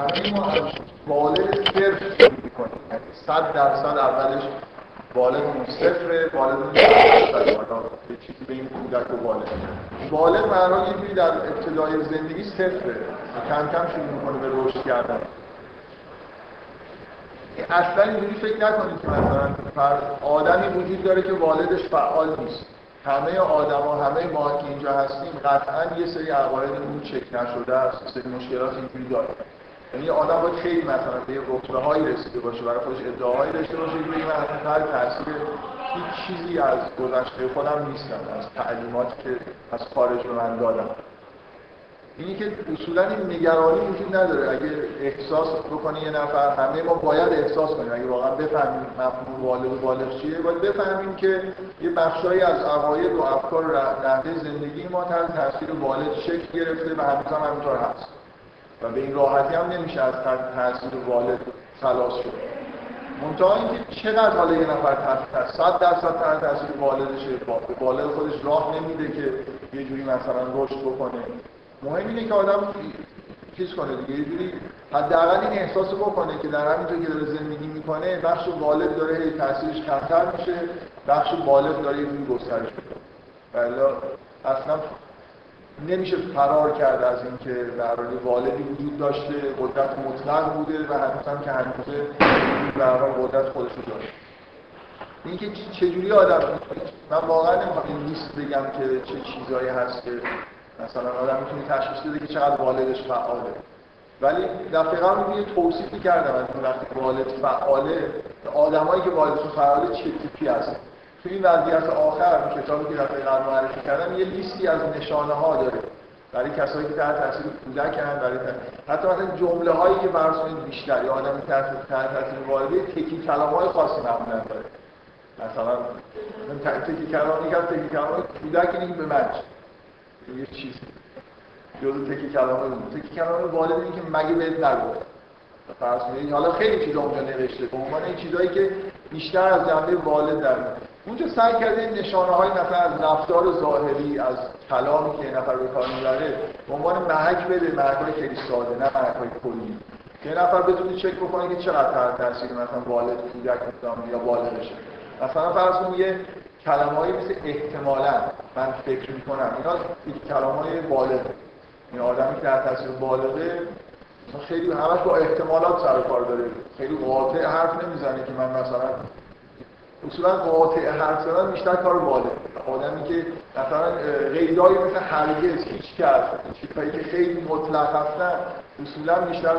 همه ما از بالغ صرف شروع می‌کنیم، 100% اولش بالغمون صفره، بالغمون 100%، یه چیزی به این کودک و بالغ معنای اینکه در ابتدای زندگی صفره، کم کم شروع می‌کنه به رشد کردن. اصلا اینجوری فکر نکنید که مثلا آدمی وجود داره که والدش فعال نیست. همه آدما، همه ما که اینجا هستیم قطعاً یه سری عوارض اون چک نشده است، یه سری مشکلات اینجوری داره. یعنی آدم باید خیلی مثلا به رتبه‌هایی رسیده باشه، برای خودش ادعاهایی داشته باشه که من اصلاً تاثیر هیچ چیزی از گذشته خودم نیستم، از تعلیماتی که از خارج به من دادن. اینی که اصولاً این نگرانی وجود نداره. اگه احساس بکنی یه نفر، همه ما باید احساس کنیم، اگه واقعا بفهمیم مفهوم والد و بالغ چیه، باید بفهمیم که یه بخشایی از عقاید و افکار و رفتار زندگی ما تحت تاثیر والد شکل گرفته و همچنان همینطور هست و به این راحتی هم نمیشه از تاثیر والد خلاص شد. منتها اینکه چقدر حالا یه نفر تحت 100% تحت تاثیر والدشه، والد خودش راه نمیده که یه جوری مثلا رشد بکنه. مهم اینه که آدم چیز کنه دیگه، یه جوری حداقل این احساسو بکنه که در همینطور که داره زندگی میکنه، بخش والد داره هی تاثیرش کمتر میشه، بخش بالغ داره یه جوری گسترش میشه. والا اصلا نمیشه فرار کرد از اینکه در واقع والدی وجود داشته، قدرت مطلق بوده و حتما که همیشه در واقع قدرت خودش رو داشته. اینکه چجوری آدم، من واقعا نمیخوام این لیست بگم که چه چیزایی هست که مثلا آدم میتونی تشخیص بده که چقدر والدش فعاله، ولی دقیقا رو یه توصیفی کردم از این وقتی والد فعاله، آدمایی که والدشون فعاله چه تیپی هستن. تو این وضعیت آخر کتابی که دقیقا معرفی کردم یه لیستی از نشانه ها داره برای کسایی که تحت تاثیر کودکن، برای حتی مثلا جمله هایی که برسونید بیشتر یا آدمی تحت تاثیر والده تکی کلمات خاصی معمولا داره، مثلا تکی کلمات کودک اینه که به من یه چیز جزو تکی کلمه والد اینه که مگه بهت نگفت. فرض کنید حالا خیلی چیزا اونجا نوشته به عنوان این چیزایی که بیشتر از جنبه والد در اونجا سعی کرده این نشانه‌های مثلا از رفتار ظاهری، از کلامی که نفر به کار می‌بره به عنوان محک بده، محک‌های خیلی ساده، نه محک‌های کلی که نفر بتونه چک بکنه که چقدر تحت تاثیر مثلا والد کودک یا والدشه. مثلا فرض کنید یه کلمه‌ای مثل احتمالاً، من فکر می‌کنم، اینا کلمه‌های بالغ، این آدمی که تحت تاثیر بالغه خیلی همش با احتمالات سر و کار داره، خیلی قاطع حرف نمیزنه که من مثلا اصولاً قاطع حرف زدن بیشتر کار بالغ. آدمی که مثلا قیدایی مثل هرگز، هیچ کس، چیزایی که خیلی مطلق هستن اصولاً بیشتر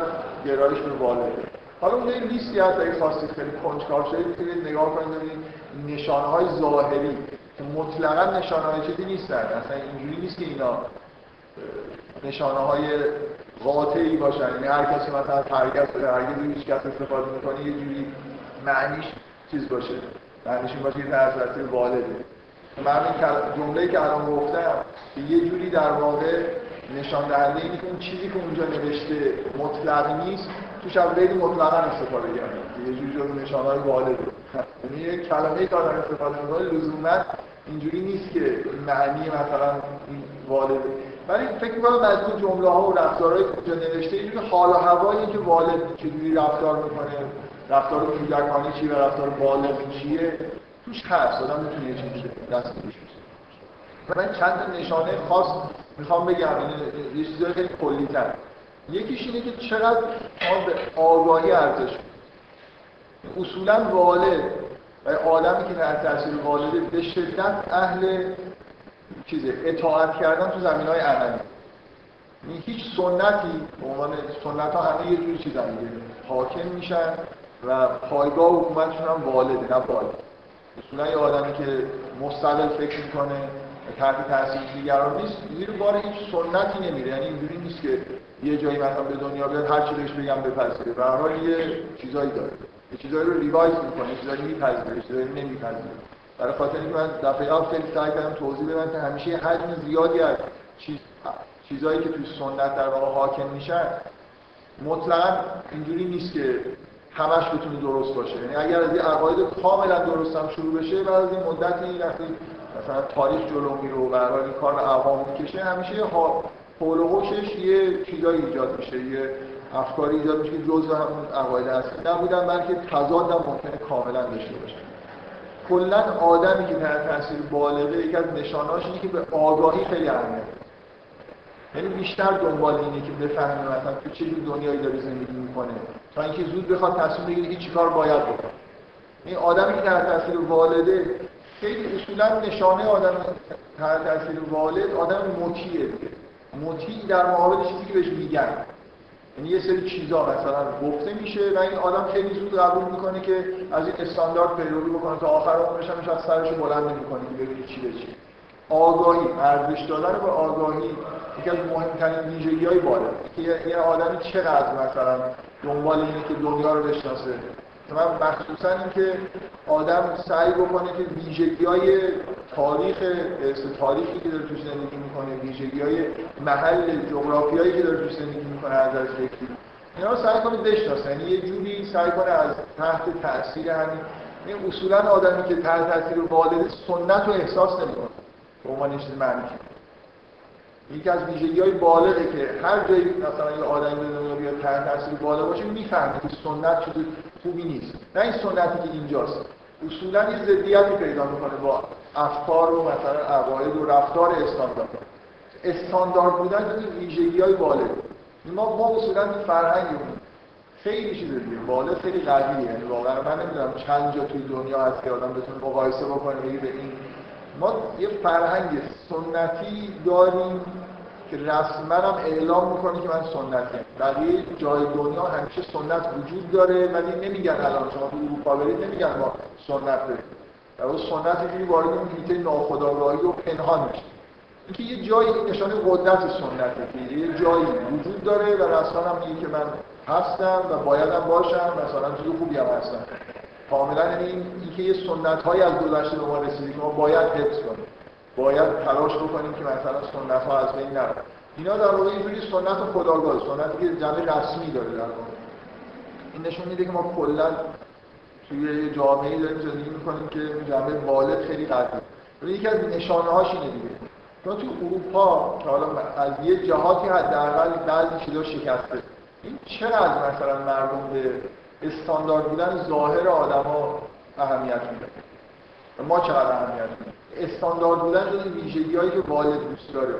گرایش به بالغه. حالا اون یه لیستی هست اگه خواستید خیلی کنجکاو شدید میتونید نگاه کنید ببینید نشانه‌های ظاهری که مطلقاً نشانه‌های چیزی نیستن، اصلا اینجوری نیست که اینا نشانه‌های قاطعی باشن. یعنی هر کسی مثلا هرگز هیچ کس استفاده می‌کنه یه جوری معنیش چیز باشه، معنیش این باشه که تحت تاثیر والده. من این جمله‌ای که الان گفتم یه جوری در واقع نشان دهنده اینه که اون چیزی که اونجا نوشته مطلق نیست، توش هم خیلی مطلقاً استفاده کردن، یه جوری جزو نشانه‌های والده. یعنی یه کلمه‌ای که آدم استفاده می‌کنه لزوماً اینجوری نیست که معنی مثلا والده، ولی فکر می‌کنم از این جمله‌ها و رفتارهایی که اونجا نوشته اینجوری حال و هوایی که والد چجوری رفتار می‌کنه، رفتار کودکانه چی و رفتار بالغ چیه توش هست. آدم می‌تونه یه چیزی دست پیش بشه. من چند تا نشانه خاص میخوام بگم، یه چیزای خیلی کلی‌تر. یکیش اینه که چقدر ما به آگاهی ارزش میدیم. اصولاً والد و آدمی که تحت تاثیر والده به شدت اهل چیزه اطاعت کردن تو زمینه‌های عملی. یعنی هیچ سنتی، به عنوان سنت‌ها همه یه جور چیزا میگه، حاکم میشن و پایگاه حکومتشون هم والده، نه والد. اصولاً یه آدمی که مستقل فکر می‌کنه تحت تاثیر دیگران نیست، زیر بار هیچ سنتی نمیره. یعنی اینجوری نیست که یه جایی مثلا به دنیا بیاد هر چی بهش بگم بپذیره. به هر حال یه چیزایی داره، یه چیزایی رو ریوایز می‌کنه، چیزایی میپذیره، چیزایی نمیپذیره. برای خاطر اینکه من دفعه‌ها خیلی سعی کردم توضیح بدم که همیشه حجم زیادی از چیزایی که توی سنت در واقع حاکم میشن مطلقاً اینجوری نیست که همش بتونه درست باشه. یعنی اگر از یه عقاید کاملا درست هم شروع بشه، بعد از این مدتی وقتی مثلا تاریخ جلو میره و به هر حال این کار عوام میکشه، همیشه حول و حوشش یه چیزایی ایجاد میشه، یه افکاری ایجاد میشه که جزء همون عقاید اصلی نبودن، بلکه تضاد هم ممکنه کاملا داشته باشه. کلا آدمی که تحت تاثیر بالغه، یکی از نشانهاش اینه که به آگاهی خیلی اهمیت، یعنی بیشتر دنبال اینه که بفهمه مثلا تو چه جور دنیایی داره زندگی میکنه تا اینکه زود بخواد تصمیم بگیره که چیکار باید بکنه. این آدمی که تحت تاثیر والده، خیلی اصولا نشانه آدم تحت تاثیر والد آدم مطیعه. مطیع در مقابل چیزی که بهش میگن، یعنی یه سری چیزا مثلا گفته میشه و این آدم خیلی زود قبول میکنه که از این استاندارد پیروی بکنه تا آخر عمرش هم از سرش بلند نمیکنه که ببینید چی به چی. آگاهی، ارزش دادن به آگاهی یکی از مهمترین ویژگی‌های بالغه که یه آدمی چقدر مثلا دنبال اینه که دنیا رو بشناسه. من مخصوصا اینکه آدم سعی بکنه که ویژگی‌های تاریخ، تاریخی که داره توش زندگی می‌کنه، ویژگی‌های محل جغرافیایی که داره توش زندگی می‌کنه، از فکری اینا رو سعی کنه بشناسه. یعنی یه جوری سعی کنه از تحت تأثیر همین، یعنی اصولاً آدمی که تحت تأثیر والد سنت رو احساس نمی‌کنه به عنوان چیز معنی. یکی از ویژگی‌های بالغه که هر جایی مثلا یه آدمی دنیا تحت تأثیر والد باشه می‌فهمه که سنت چیزی خوبی نیست. نه این سنتی که اینجاست. اصولاً این ضدیتی پیدا می‌کنه با افکار و مثلا عقاید و رفتار استاندارد. استاندارد بودن این ویژگی‌های بالغ. ما اصولاً این فرهنگی خیلی چیز دیگه. بالغ خیلی قویه. یعنی واقعاً من نمی‌دونم چند جا توی دنیا هست که آدم بتونه مقایسه بکنه به این. ما یه فرهنگ سنتی داریم که رسما هم اعلام میکنه که من سنتیم. بقیه جای دنیا همیشه سنت وجود داره ولی نمیگن الان شما تو اروپا برید نمیگن ما سنت برید. در واقع سنت اینجوری وارد اون حیطه ناخودآگاهی و پنهان میشه. اینکه یه جایی نشانه قدرت سنته که یه جایی وجود داره و رسما هم میگه که من هستم و بایدم باشم، مثلا چیز خوبی هم هستم. کاملا اینکه یه سنت‌های از گذشته به ما رسیده که ما باید حفظ کنیم. باید تلاش بکنیم که مثلا سنت‌ها از بین نره. اینا در واقع اینجوری سنت خودآگاه، سنتی که جنبه رسمی داره در واقع. این نشون میده که ما کلا توی یه جامعه‌ای داریم زندگی می‌کنیم که جنبه بالغ خیلی قویه. یکی از نشانه‌هاش اینه دیگه. چون تو اروپا که حالا از یه جهاتی حداقل بعضی چیزا شکسته. این چقدر مثلا مردم به استاندارد بودن ظاهر آدم‌ها اهمیت میده. ما چقدر اهمیت میدیم؟ استاندارد بودن این ویژگی‌هایی که والد دوست داره.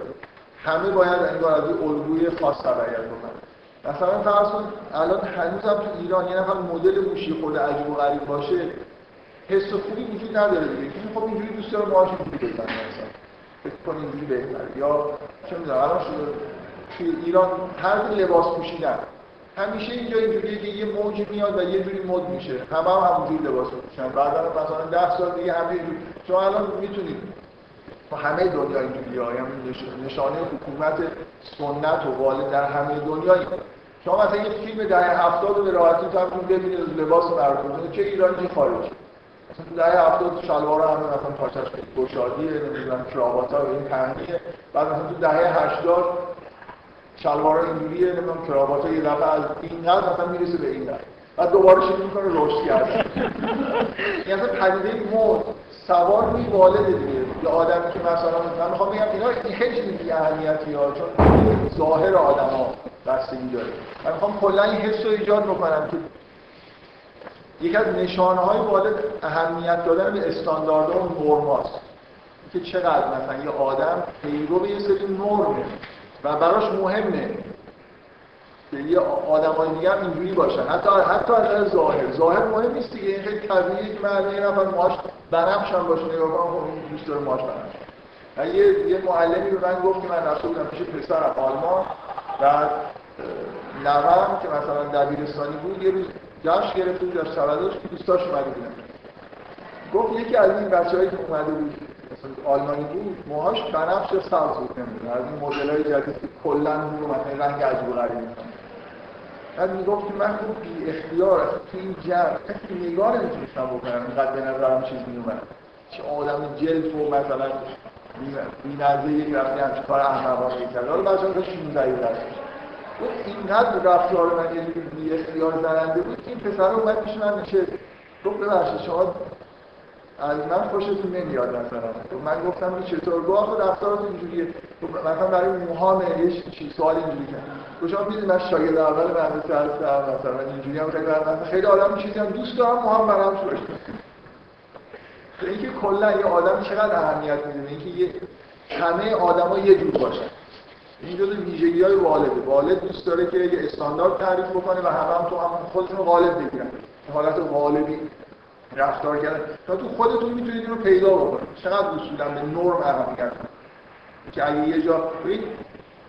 همه باید انگار از این الگوی خاص تبعیت بکنن. مثلا فرض کن الان هنوزم تو ایران یه نفر مدل گوشی خود عجیب و غریب باشه، حس خوبی وجود نداره دیگه. این خب اینجوری دوست داره ماهاش خوب بزنه مثلا. فکر کن اینجوری بهتره. یا چه می‌دونم الان تو ایران طرز لباس پوشیدن همیشه اینجا اینجوریه که یه موج میاد و یه جوری مد میشه، همه هم همونجوری لباس می‌پوشن. بعدا مثلا 10 سال دیگه همه اینجوری. شما الان میتونید تو همه دنیا اینجوریه. همین نشانه حکومت سنت و والد در همه دنیا. شما مثلا یه فیلم دهه 70 رو به راحتی تون ببینید از لباس مربوطه چه ایرانی چه خارجی. مثلا تو دهه 70 شلوار هم مثلا پارچه‌اش گشادیه، نمی‌دونم کراوات‌ها این طرحیه. بعد مثلا تو دهه 80 شلوارا اینجوریه، نمیدونم کراوات یه دفعه از این قد مثلا میرسه به این قد، بعد دوباره شروع میکنه رشد کردن. این اصلا پدیده مد سوار روی والده دیگه. یه آدمی که مثلا من میخوام بگم اینا خیلی چیزی اهمیتی ها چون ظاهر آدما بستگی داره. من میخوام کلا این حس رو ایجاد بکنم که یکی از نشانه‌های والد اهمیت دادن به استانداردها و نرم‌هاست که چقدر مثلا یه آدم پیرو یه سری نرمه و براش مهمه که یه آدمای دیگه هم اینجوری باشن. حتی از ظاهر مهم نیست دیگه. این خیلی طبیعیه که من یه نفر ماش بنفشم باشه نگاه کنم این دوست داره ماش بنفشه. یه معلمی به من گفت که من رفته بودم پیش پسر آلمان و نوام که مثلا دبیرستانی بود، یه روز جشن گرفته بود جشن تولدش، دوستاش اومده بودن. گفت یکی از این بچه‌هایی که اومده بود آلمانی بود، موهاش بنفش سبز بود، نمیدونه از این مدل‌های جدید که کلاً رو مثلا رنگ عجیب و غریب می‌کنه. بعد میگفت که من خوب بی اختیار تو این جمع کسی نگاه نمی‌تونستم بکنم، اینقدر به نظرم چیز می‌اومد. چه آدم جلف و مثلا بی‌نظیری یک رفته همچین کار احمقانه می‌کرد. حالا بچه‌ها که 16 داشت گفت اینقدر رفتار من یه جور بی اختیار زننده بود که این پسر اومد پیش من نشست. گفت ببخشید شما از من خوشتون نمیاد مثلا؟ من گفتم که چطور؟ گفت رفتارت اینجوریه. مثلا برای موهام یه سوال اینجوری کرد. تو شما میدید من شاگرد اول مدرسه هستم، مثلا اینجوری هم رگردم، خیلی آدم چیزی هم دوست دارم، محمدم توش. اینکه کلا یه آدم چقدر اهمیت میده، اینکه یه همه آدما یه جور باشن. این جزء ویژگی‌های والده. والد دوست داره که یه استاندارد تعریف بکنه و همه هم تو هم خودشون غالب بگیرن. حالت والدی رفتار کردن. تا تو خودتون میتونید اینو پیدا بکنید. چقدر اصولاً به نرم اهمیت که اگه یه جا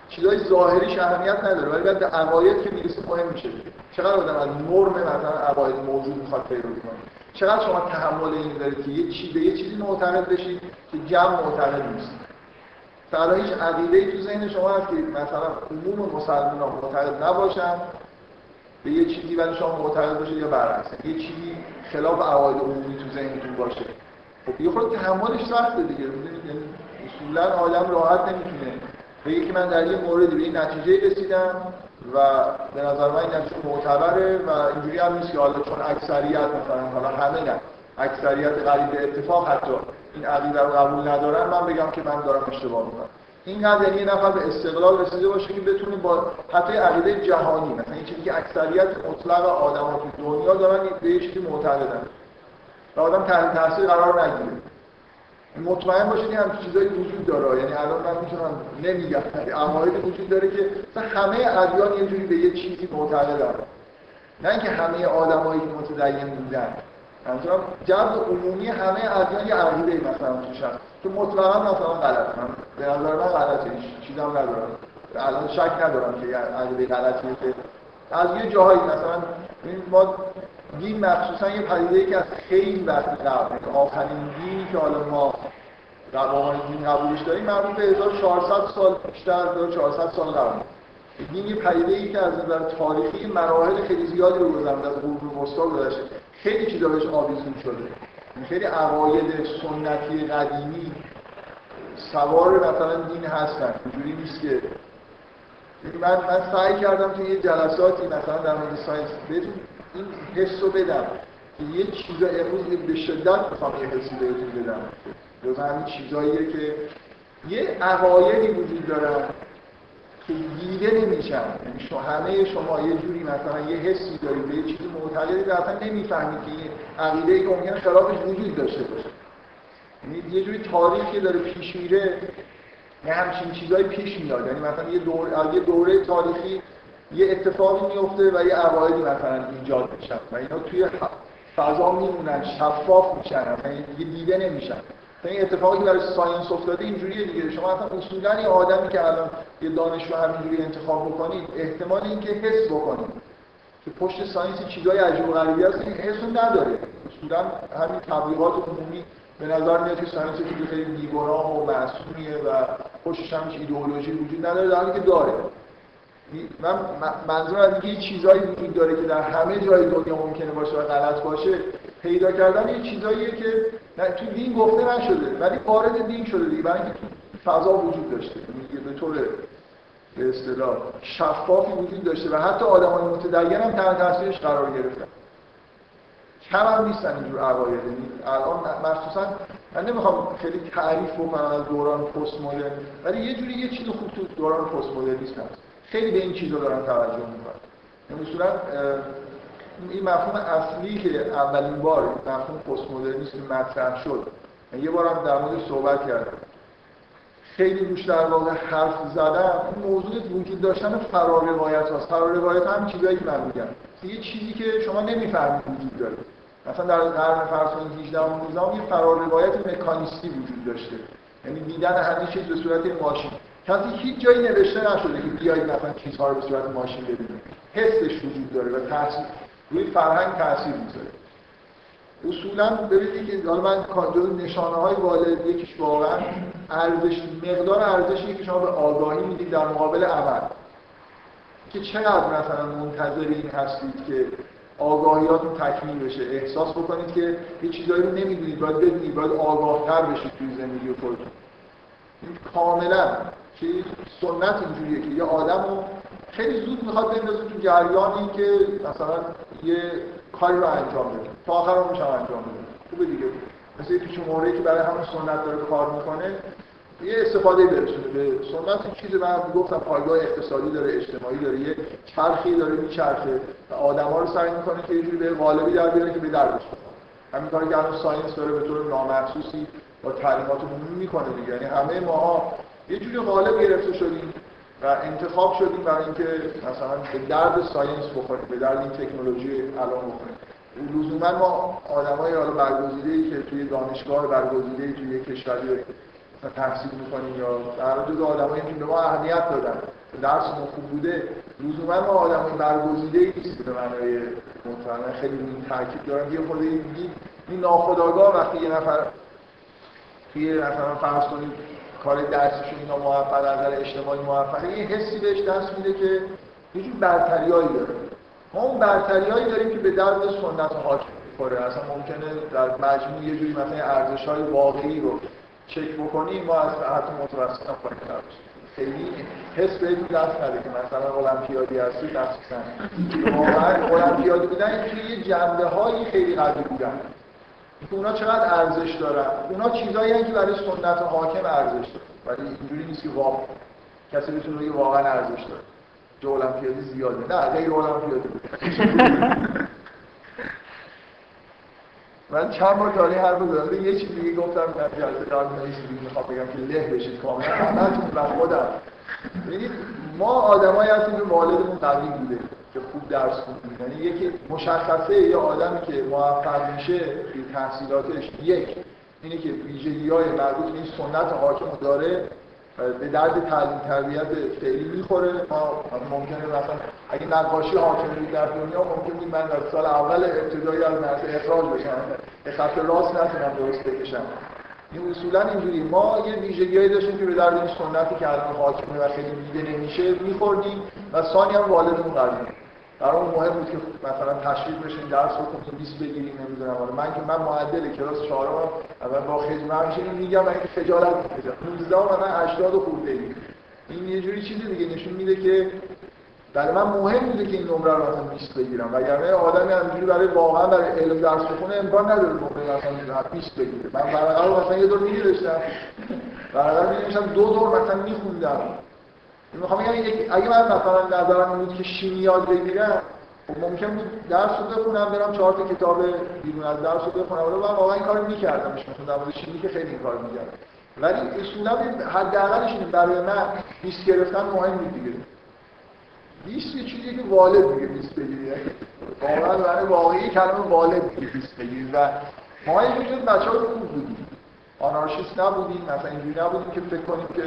چیزای ظاهریش اهمیت نداره ولی بعد به عقاید که میرسه مهم میشه. چقدر آدم از نرم مثلا عقاید موجود میخواد پیروی کنه. چقدر شما تحمل این دارید که یه چیزی معتقد بشید که جمع معتقد نیست. مثلا هیچ عقیده‌ای تو ذهن شما هست که مثلا عموم مسلمان‌ها معتقد نباشن به یه چیزی ولی شما معتقد باشید یا برعکس. یه چیزی خلاف عقاید عمومی تو ذهنتون باشه. خب یه خورده تحملش سخته دیگه. یعنی اصولاً آدم راحت نمیتونه بگه که من در یه موردی به این نتیجه رسیدم و به نظر من این نتیجه معتبره و اینجوری هم نیست که حالا چون اکثریت مثلا حالا همه نه اکثریت قریب به اتفاق حتی این عقیده رو قبول ندارن من بگم که من دارم اشتباه میکنم. اینقدر یعنی یه نفر به استقلال رسیده باشه که بتونه با حتی عقیده جهانی مثلا این چیزی که اکثریت مطلق آدما تو دنیا دارن به یه چیزی معتقدن و آدم تحت تاثیر قرار نگیره. مطمئن باشید که همچین چیزایی وجود داره. یعنی الان من میتونم نمیگم عقایدی وجود داره که همه ادیان یه جوری به یه چیزی معتقدن، نه اینکه همه آدمایی که متدین بودن. منظورم جمع عمومی همه ادیان یه عقیده مثلا توش هست که مطلقاً مثلا غلطه. من به نظر من غلطه، چیزام ندارم، الان شک ندارم که عقیده غلطیه که از یه جاهایی مثلا ما دین مخصوصا یه پدیده‌ای که از خیلی وقت قبل که آخرین دینی که حالا ما روابط دین قبولش داریم مربوط به 1400 سال بیشتر تا 400 سال قبل. دین یه پدیده‌ای که از نظر تاریخی مراحل خیلی زیادی رو گذرونده، از قرون وسطا گذشته، خیلی چیزا بهش آویزون شده. خیلی عقاید سنتی قدیمی سوار مثلا دین هستن. اینجوری نیست که من سعی کردم تو یه جلساتی مثلا در مورد ساینس بهتون این حس رو بدم که یه چیزا امروز به شدت میخوام یه حسی بهتون بدم. جز همین چیزاییه که یه عقایدی وجود دارن که دیده نمیشن. همه شما یه جوری مثلا یه حسی دارید به یه چیزی معتقدید و اصلا نمیفهمید که این عقیده‌ای که ممکنه خلافش وجود داشته باشه. یعنی یه جوری تاریخی داره پیش میره، یه همچین چیزایی پیش میاد. یعنی مثلا یه دوره تاریخی یه اتفاقی میفته و یه عقایدی مثلا ایجاد میشه و اینا توی فضا میمونن، شفاف میشن، مثلا دیگه دیده نمیشن. این اتفاقی برای ساینس افتاده اینجوریه دیگه. شما اصلا اصولاً یه آدمی که الان یه دانشجو همینجوری انتخاب بکنید، احتمال اینکه حس بکنید که پشت ساینس چیزای عجیب و غریبی هست این حسو نداره. اصولاً همین تبلیغات عمومی به نظر میاد که ساینس چیزی خیلی بی‌گناه و معصومیه و پشتش هم ایدئولوژی وجود نداره، در حالی که داره. من منظور از اینکه یه چیزایی وجود داره که در همه جای دنیا ممکنه باشه و غلط باشه، پیدا کردن یه چیزاییه که تو دین گفته نشده ولی وارد دین شده دیگه، برای اینکه فضا وجود داشته، یعنی به طور به اصطلاح شفافی وجود داشته و حتی آدمای متدین هم تحت تاثیرش قرار گرفتن. کم هم نیستن اینجور عقاید. الان مخصوصا من نمیخوام خیلی تعریف بکنم از دوران پست مدرن، ولی یه جوری یه چیزی خوب تو دوران پست مدرنیسم هست. خیلی به این چیزا دارن توجه میکنن. مثلا این مفهوم اصلی که اولین بار مفهوم پست مدرنیسم مطرح شد، یه بارم در موردش صحبت کردم، خیلی روش در واقع حرف زدم، این موضوع وجود داشتن فرارروایت هاست. فرارروایت هم چیزایی که من میگم یه چیزی که شما نمیفهمید وجود داره. مثلا در قرن فرسون 18 و 19 یه فرارروایت مکانیستی وجود داشته، یعنی دیدن همه چیز به صورت ماشین. کسی هیچ جایی نوشته نشده که بیایید مثلا چیزها رو به صورت ماشین ببینید. حسش وجود داره و تاثیر روی فرهنگ تاثیر میذاره. اصولاً ببینید که حالا من کاندید نشانه‌های والد، یکیش واقعاً مقدار ارزشی که شما به آگاهی میدید در مقابل عمل، که چقدر مثلا منتظر این هستید که آگاهیاتون تکمیل بشه، احساس بکنید که یه چیزایی رو نمیدونید، باید بدونید، باید آگاه‌تر بشید توی زندگی خودتون. این کاملاً چیز سنت اینجوریه که یه آدم رو خیلی زود میخواد بندازه تو جریانی که مثلا یه کاری رو انجام بده تا آخر اونش انجام بده. خوبه دیگه، مثل یه پیچ و مهره‌ای که برای همون سنت داره کار میکنه یه استفاده برسونه به سنت. چیزی من گفتم پایگاه اقتصادی داره، اجتماعی داره، یه چرخی داره میچرخه و آدم‌ها رو سعی می‌کنه که یه جوری به قالبی در بیاره که به در بشه. همین کاری که الان ساینس داره به طور نامحسوسی با تعلیمات عمومی می‌کنه دیگه. یعنی همه ماها یه جوری قالب گرفته شدیم و انتخاب شدیم برای اینکه مثلا به درد ساینس بخوریم، به درد این تکنولوژی الان بخوریم. لزوماً ما آدمای حالا برگزیده‌ای که توی دانشگاه برگزیده‌ای توی کشوری تحصیل می‌کنیم یا در حد آدمایی که به ما اهمیت دادن، درس ما خوب بوده، لزوماً ما آدمای برگزیده‌ای نیستیم به معنای مطلق. خیلی این تاکید دارم یه خورده این ناخودآگاه وقتی یه نفر توی مثلا فرض کنید کار درسشون اینا موفق، از نظر اجتماعی موفقه، یه حسی بهش دست میده که یه جور برتریایی داره. ما اون برتریایی داریم که به درد سنت حاکم می‌خوره. اصلا ممکنه در مجموع یه جوری مثلا ارزش‌های واقعی رو چک بکنیم، ما از حتی متوسط هم پایین تر باشیم. خیلی حس به این دست نده که مثلا المپیادی هستی دست بزنی. واقعا المپیادی بودن یه جنبه‌های خیلی قوی بودن. اونا چقدر ارزش دارن؟ اونا چیزاییه که برای سنت حاکم ارزش داره. ولی اینجوری نیست که واقعا کسی بتونه بگه واقعا ارزش داره. جو المپیادی زیاده. نه، غیر المپیادی بود. من چند بار داری هر بزرده یه چیز دیگه گفتم در جلسه دارم یه چیز دیگه میخوام بگم که له بشید کاملا همتون و خودم. ببینید ما آدمایی هستیم که والدمون قوی بوده که خوب درس خوندیم. یعنی یکی مشخصه یه آدمی که موفق میشه توی تحصیلاتش یک اینه که ویژگی‌های مربوط به این سنت حاکم داره، به درد تعلیم تربیت فعلی میخوره. ما ممکنه مثلا اگه نقاشی حاکم بود در دنیا، ممکنه بود من در سال اول ابتدایی از مدرسه اخراج بشم، به خط راست نتونم درست بکشم. این اصولا اینجوری ما یه ویژگی‌هایی داشتیم که به درد این سنتی که الان حاکمه و خیلی دیده نمیشه میخوردیم و ثانی هم والدمون قوی. برای مهم بود که مثلا تشویق بشین درس رو 20 بگیریم، نمیدونم. حالا من که معدل کلاس 4 ام، اول با خجالت میگم من که خجالت میکشم. 19 و من 80 خورده ایم. این یه جوری چیز دیگه نشون میده که برای من مهم بوده که این نمره رو مثلا 20 بگیرم. وگرنه آدمی همینجوری برای واقعا برای علم درس بخونه امکان نداره نمره مثلا 20 بگیره. من برای رو مثلا یه دور می‌نوشتم. برای می‌نوشتم دو دور مثلا می‌خوندم. میخوام بگم اگه من مثلا نظرم این بود که شیمیات بگیرم، ممکن بود درس رو بخونم، برم 4 تا کتاب بیرون از درس رو بخونم. ولی من واقعا این کارو میکردم، مثلا در مورد شیمی که خیلی این کارو میکردم. ولی اصولا حداقلش اینه برای من 20 گرفتن مهم بود دیگه. 20 یه چیزیه که والد میگه 20 بگیری. واقعا برای واقعی کلمه والد میگه 20 بگیری و ما اینجوری بچه‌ها رو بودیم. آنارشیست نبودیم، مثلا اینجوری نبودیم که فکر کنیم که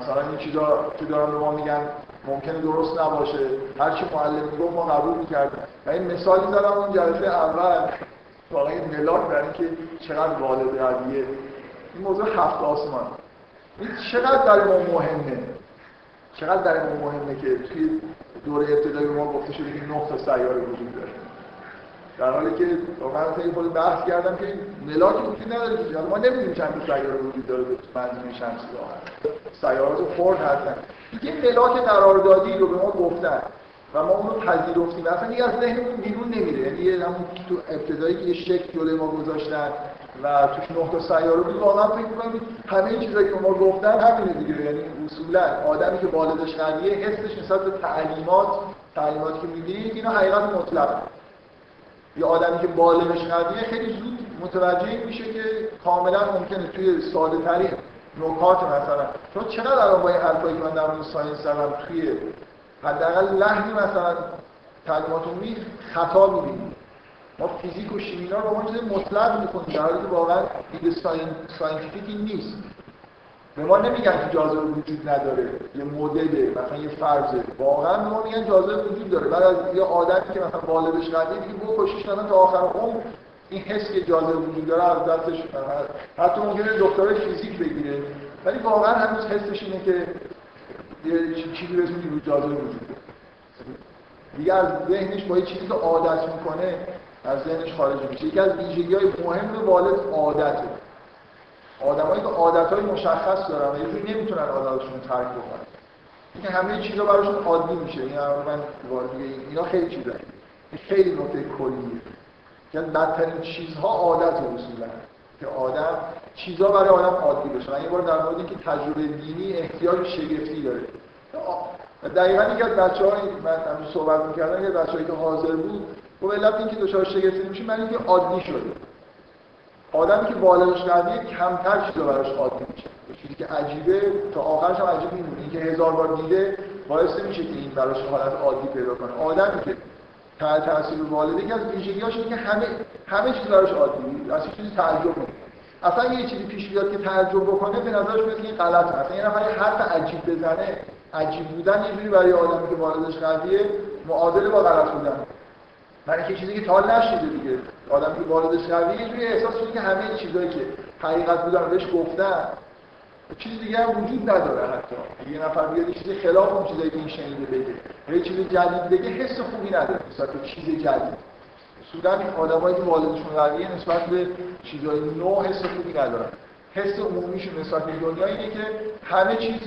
مثلا این چیزا که دارن به ما میگن ممکنه درست نباشه، هر چی معلم میگفت ما قبول می‌کردیم. و این مثالی زدم اون جلسه اول واقعا ملاک برای اینکه چقدر والد عالیه این موضوع هفت آسمان. این چقدر برای ما مهمه، چقدر برای ما مهمه که توی دوره ابتدایی ما گفته شده که 9 تا سیاره وجود داره، در حالی که واقعا یه خود بحث کردم که این ملاک وجود نداره که ما نمی‌دونیم چند تا سیاره وجود داره به منظومه شمسی ظاهر. سیارات خرد هستن. دیگه ملاک قراردادی رو به ما گفتن و ما اون رو پذیرفتیم. اصلا دیگه از ذهنمون بیرون نمیره. یعنی همون تو ابتدایی که یه شکل جلوی ما گذاشتن و توش 9 تا سیاره بود، واقعا فکر می‌کنید همه چیزایی که ما گفتن همینه دیگه. یعنی اصولا آدمی که والدش قویه، حسش نسبت به تعلیماتی که می‌بینید اینا حقیقت مطلقه. یه آدمی که بالغش قویه خیلی زود متوجه میشه که کاملا ممکنه توی ساده‌ترین نکات مثلا چون چقدر الان با این حرفایی که من در مورد ساینس زدم توی حداقل لحنی مثلا تعلیمات عمومی خطا می‌بینیم. ما فیزیک و شیمی رو به عنوان چیز مطلق می‌کنیم در حالی که واقعا دیگه ساینتیفیکی نیست. به ما نمیگن که جاذبه وجود نداره، یه مدل مثلا یه فرضه. واقعا به ما میگن جاذبه وجود داره. بعد از یه آدمی که مثلا بالغش قویه دیگه کوشش کردن تا آخر عمر این حس که جاذبه وجود داره از دستش برمیاد. حتی ممکنه دکترای فیزیک بگیره ولی واقعا هنوز حسش اینه که یه چیزی به اسم جاذبه وجود داره. دیگه از ذهنش با یه چیزی که عادت میکنه از ذهنش خارج میشه. یکی از ویژگی‌های مهم والد عادته. آدمایی که عادت‌های مشخص دارن و یه جوری نمیتونن عادتشون رو ترک بکنن. اینکه همه چیزا براشون عادی میشه. این من وارد اینا خیلی چیزا. خیلی نکته کلیه. یعنی بدترین چیزها عادت اصولا. که آدم چیزا برای آدم عادی بشه. من یه بار در مورد اینکه تجربه دینی احتیاج شگفتی داره. دقیقاً اینکه بچه‌ها من همیشه صحبت می‌کردم که بچه‌ای که حاضر بود و علت اینکه دچار شگفتی میشه من اینکه عادی شده. آدمی که بالغش نمیشه کمتر چیزا براش عادی میشه. چیزی که عجیبه تا آخرش هم عجیب میمونه. اینکه هزار بار دیده باعث میشه که این براش حالت عادی پیدا کنه. آدمی که تحت تاثیر والده که از ویژگی‌هاش اینه که همه چیز براش عادیه. اصلا چیزی تعجب نمی‌کنه. اصلا یه چیزی پیش بیاد که تعجب بکنه به نظرش میاد که غلطه. اصلا یه نفر حرف عجیب بزنه، عجیب بودن یه جوری برای آدمی که والدش قویه معادله با غلط بودن. برای اینکه چیزی که تا حالا نشده دیگه. آدمی که والدش قویه یه جوری احساس می‌کنه که همه چیزایی که حقیقت بودن بهش گفتن چیز دیگه هم وجود نداره. حتی یه نفر بیاد چیز خلاف اون چیزایی که این شنیده بگه، یه چیز جدید بگه، حس خوبی نداره نسبت به چیز جدید. اصولاً این آدمایی که والدشون قویه نسبت به چیزای نو حس خوبی ندارن. حس عمومیشون نسبت به دنیا اینه که همه چیز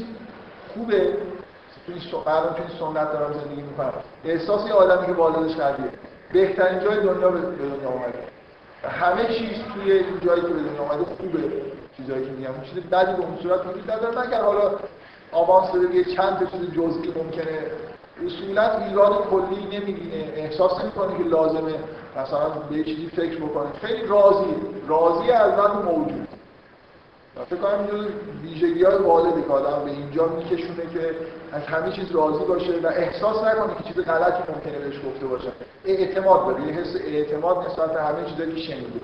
خوبه. توی سوالم توی سنت دارم زندگی می‌کنم. احساس یه آدمی که والدش قویه بهترین جای دنیا به دنیا اومده. همه چیز توی این جایی که به دنیا اومده خوبه. چیزایی که میگم چیز بدی به اون صورت وجود نداره مگر حالا آوانس بده یه چند تا چیز جزئی ممکنه. اصولاً ایراد کلی نمیبینه، احساس میکنه که لازمه مثلا به یه چیزی فکر بکنه. خیلی راضی از وضع موجود. من فکر کنم اینجور ویژگی‌های والدی که آدم به اینجا میکشونه که از همه چیز راضی باشه و احساس نکنه که چیز غلطی ممکنه بهش گفته باشه. اعتماد داره، یه حس اعتماد نسبت به همه چیزایی که شنیده.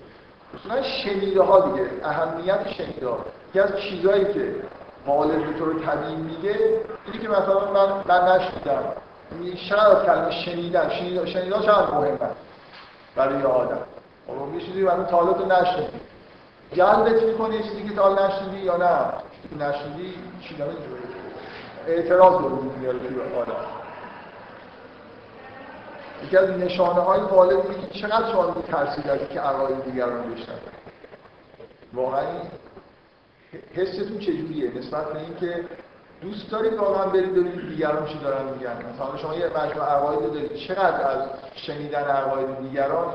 اصولاً شنیده‌ها دیگه، اهمیت شنیده‌ها. یکی از چیزایی که والد به طور طبیعی میگه اینی که مثلا من نشنیدم. شاید کلمه شنیدن چقدر مهمه برای آدم. اون یه چیزی برای طالب نشنید. جلبت میکنه یه چیزی که تا حالا نشنیدی یا نه. نشنیدی چی داره اینجوری؟ اعتراض داره میاره به آدم. یکی از نشانه های والد اینه که چقدر شما میترسید که عقاید دیگران بشنوید. واقعاً حستون چجوریه نسبت به اینکه دوست دارید واقعا برید دیگران چی دارن میگن. مثلا شما یه مجموعه عقاید دارید، چقدر از شنیدن عقاید دیگران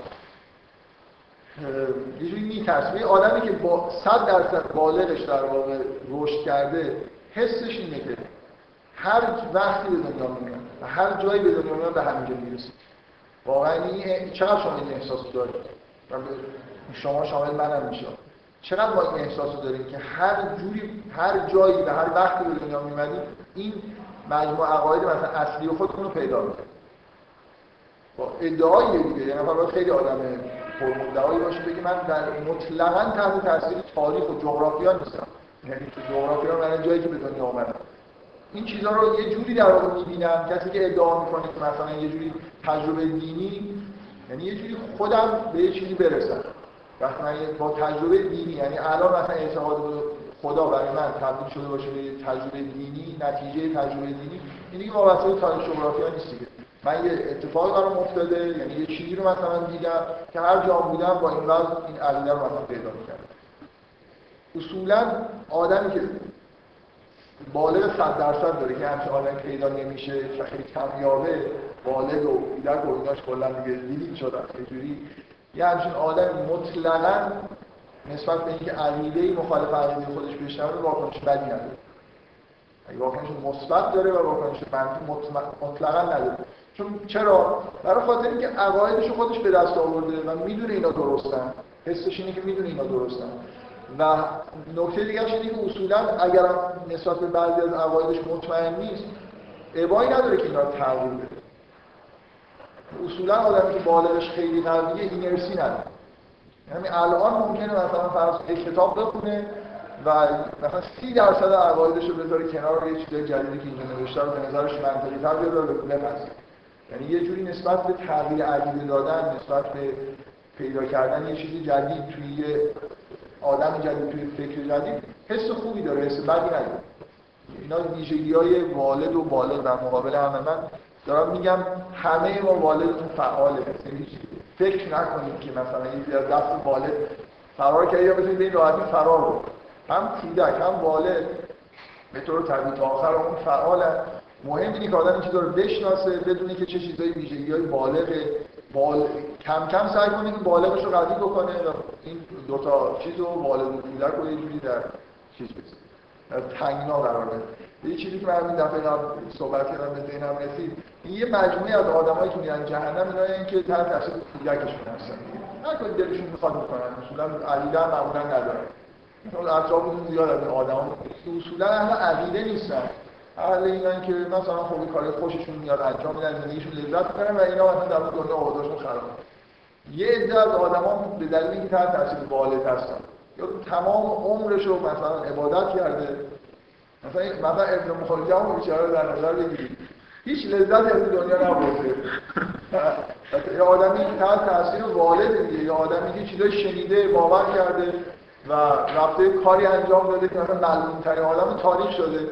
یه جوری میترسید. یه آدمی که با 100% بالغش در واقع رشد کرده حسش اینه که هر وقتی به دنیا میاد و هر جایی به دنیا میاد به همینجا میرسید. واقعا این چقدر شما این احساسو دارید؟ شما شامل منم میشه. چقدر ما این احساس رو داریم که هر جایی و هر وقتی به دنیا میمدیم این مجموع عقاید مثلا اصلی خودمون رو پیدا میکنیم با ادعایی دیگه. یعنی مثلا خیلی آدم پرمدعایی باشه بگه من در مطلقاً تحت تاثیر تاریخ و جغرافیا نیستم، یعنی تو جغرافیا من جایی که به دنیا اومدم. این چیزا رو یه جوری در واقع میبینم. کسی که ادعا میکنه که مثلا یه جوری تجربه دینی، یعنی یه جوری خودم به یه چیزی برسم. وقتی با تجربه دینی، یعنی الان مثلا اعتقاد خدا برای من تبدیل شده باشه به تجربه دینی، نتیجه تجربه دینی اینی که وابسته به تاریخ جغرافیا نیست دیگه. من یه اتفاقی برام افتاده، یعنی یه چیزی رو مثلا دیدم که هر جا بودم با این وضع این عقیده رو مثلا پیدا می‌کردم. اصولاً آدمی که بالغ 100% داره که همچین آدمی پیدا نمیشه، خیلی کمیابه، والد و پدر و ایناش کلاً دیگه دیدید شده اینجوری. یه همچین آدم مطلقاً نسبت به اینکه عقیده‌ای مخالف عقیده خودش بشنوه واکنش بدی نداره. اگه واکنش مثبت داره و واکنش منفی مطلقاً نداره. چون چرا؟ برای خاطر اینکه عقایدش خودش به دست آورده و میدونه اینا درستن. حسش اینه که میدونه اینا درستن. و نکته دیگه‌اش اینه که اصولاً اگر نسبت به بعضی از عقایدش مطمئن نیست، ابایی نداره که اینا رو تغییر بده. اصولا آدمی که بالغش خیلی قویه اینرسی نداره. یعنی الان ممکنه مثلا فرض یک کتاب بخونه و مثلا 30% عقایدش رو بذاره کنار یه چیز جدیدی که اینجا نوشته رو به نظرش منطقی‌تر بیاد و بپذیره. یعنی یه جوری نسبت به تغییر عقیده دادن، نسبت به پیدا کردن یه چیزی جدید توی یه آدم جدید، توی فکر جدید حس خوبی داره، حس بدی نداره. اینا ویژگی‌های والد و بالغ در مقابل هم. من دارم میگم همه ما والدتون فعاله. فکر نکنید که مثلا یکی از دست والد فرار کرده یا بتونید به این راحتی فرار رو. هم کودک هم والد به طور طبیعی تا آخر اون فعاله. مهم اینه که آدم این چیزا رو بشناسه، بدونه که چه چیزایی ویژگی‌های بالغه، کم کم سعی کنه که بالغش رو قوی بکنه و این دو تا چیز رو بالغ و کودک رو یه جوری در چیز بزنه، در تنگنا قرار بده. یه چیزی که من این دفعه صحبت کردم به ذهنم رسید، این یه مجموعه از آدمایی که میرن جهنم، اینا این که تحت تاثیر کودکشون هستن، هر کاری دلشون میخواد میکنن، اصولا عقیده معمولا ندارن. اون اطرافمون زیاد از آدما اصولا اهل عقیده نیستن، اهل اینن که مثلا خیلی کار خوششون میاد انجام میدن، زندگیشون لذت میبرن و اینا مثلا در دنیا اوضاعشون خرابه. یه عده از آدما به دلیل اینکه تحت تاثیر بالغ هستن یا تمام عمرش رو مثلا عبادت کرده، مثلا ابن مخلجه هم بیچاره در نظر بگیرید هیچ لذتی از دنیا نبرده. یه آدمی تحت تاثیر والده دیگه، یه آدمی که چیزای شنیده باور کرده و رفته کاری انجام داده که مثلا معلوم‌ترین آدم تاریخ شده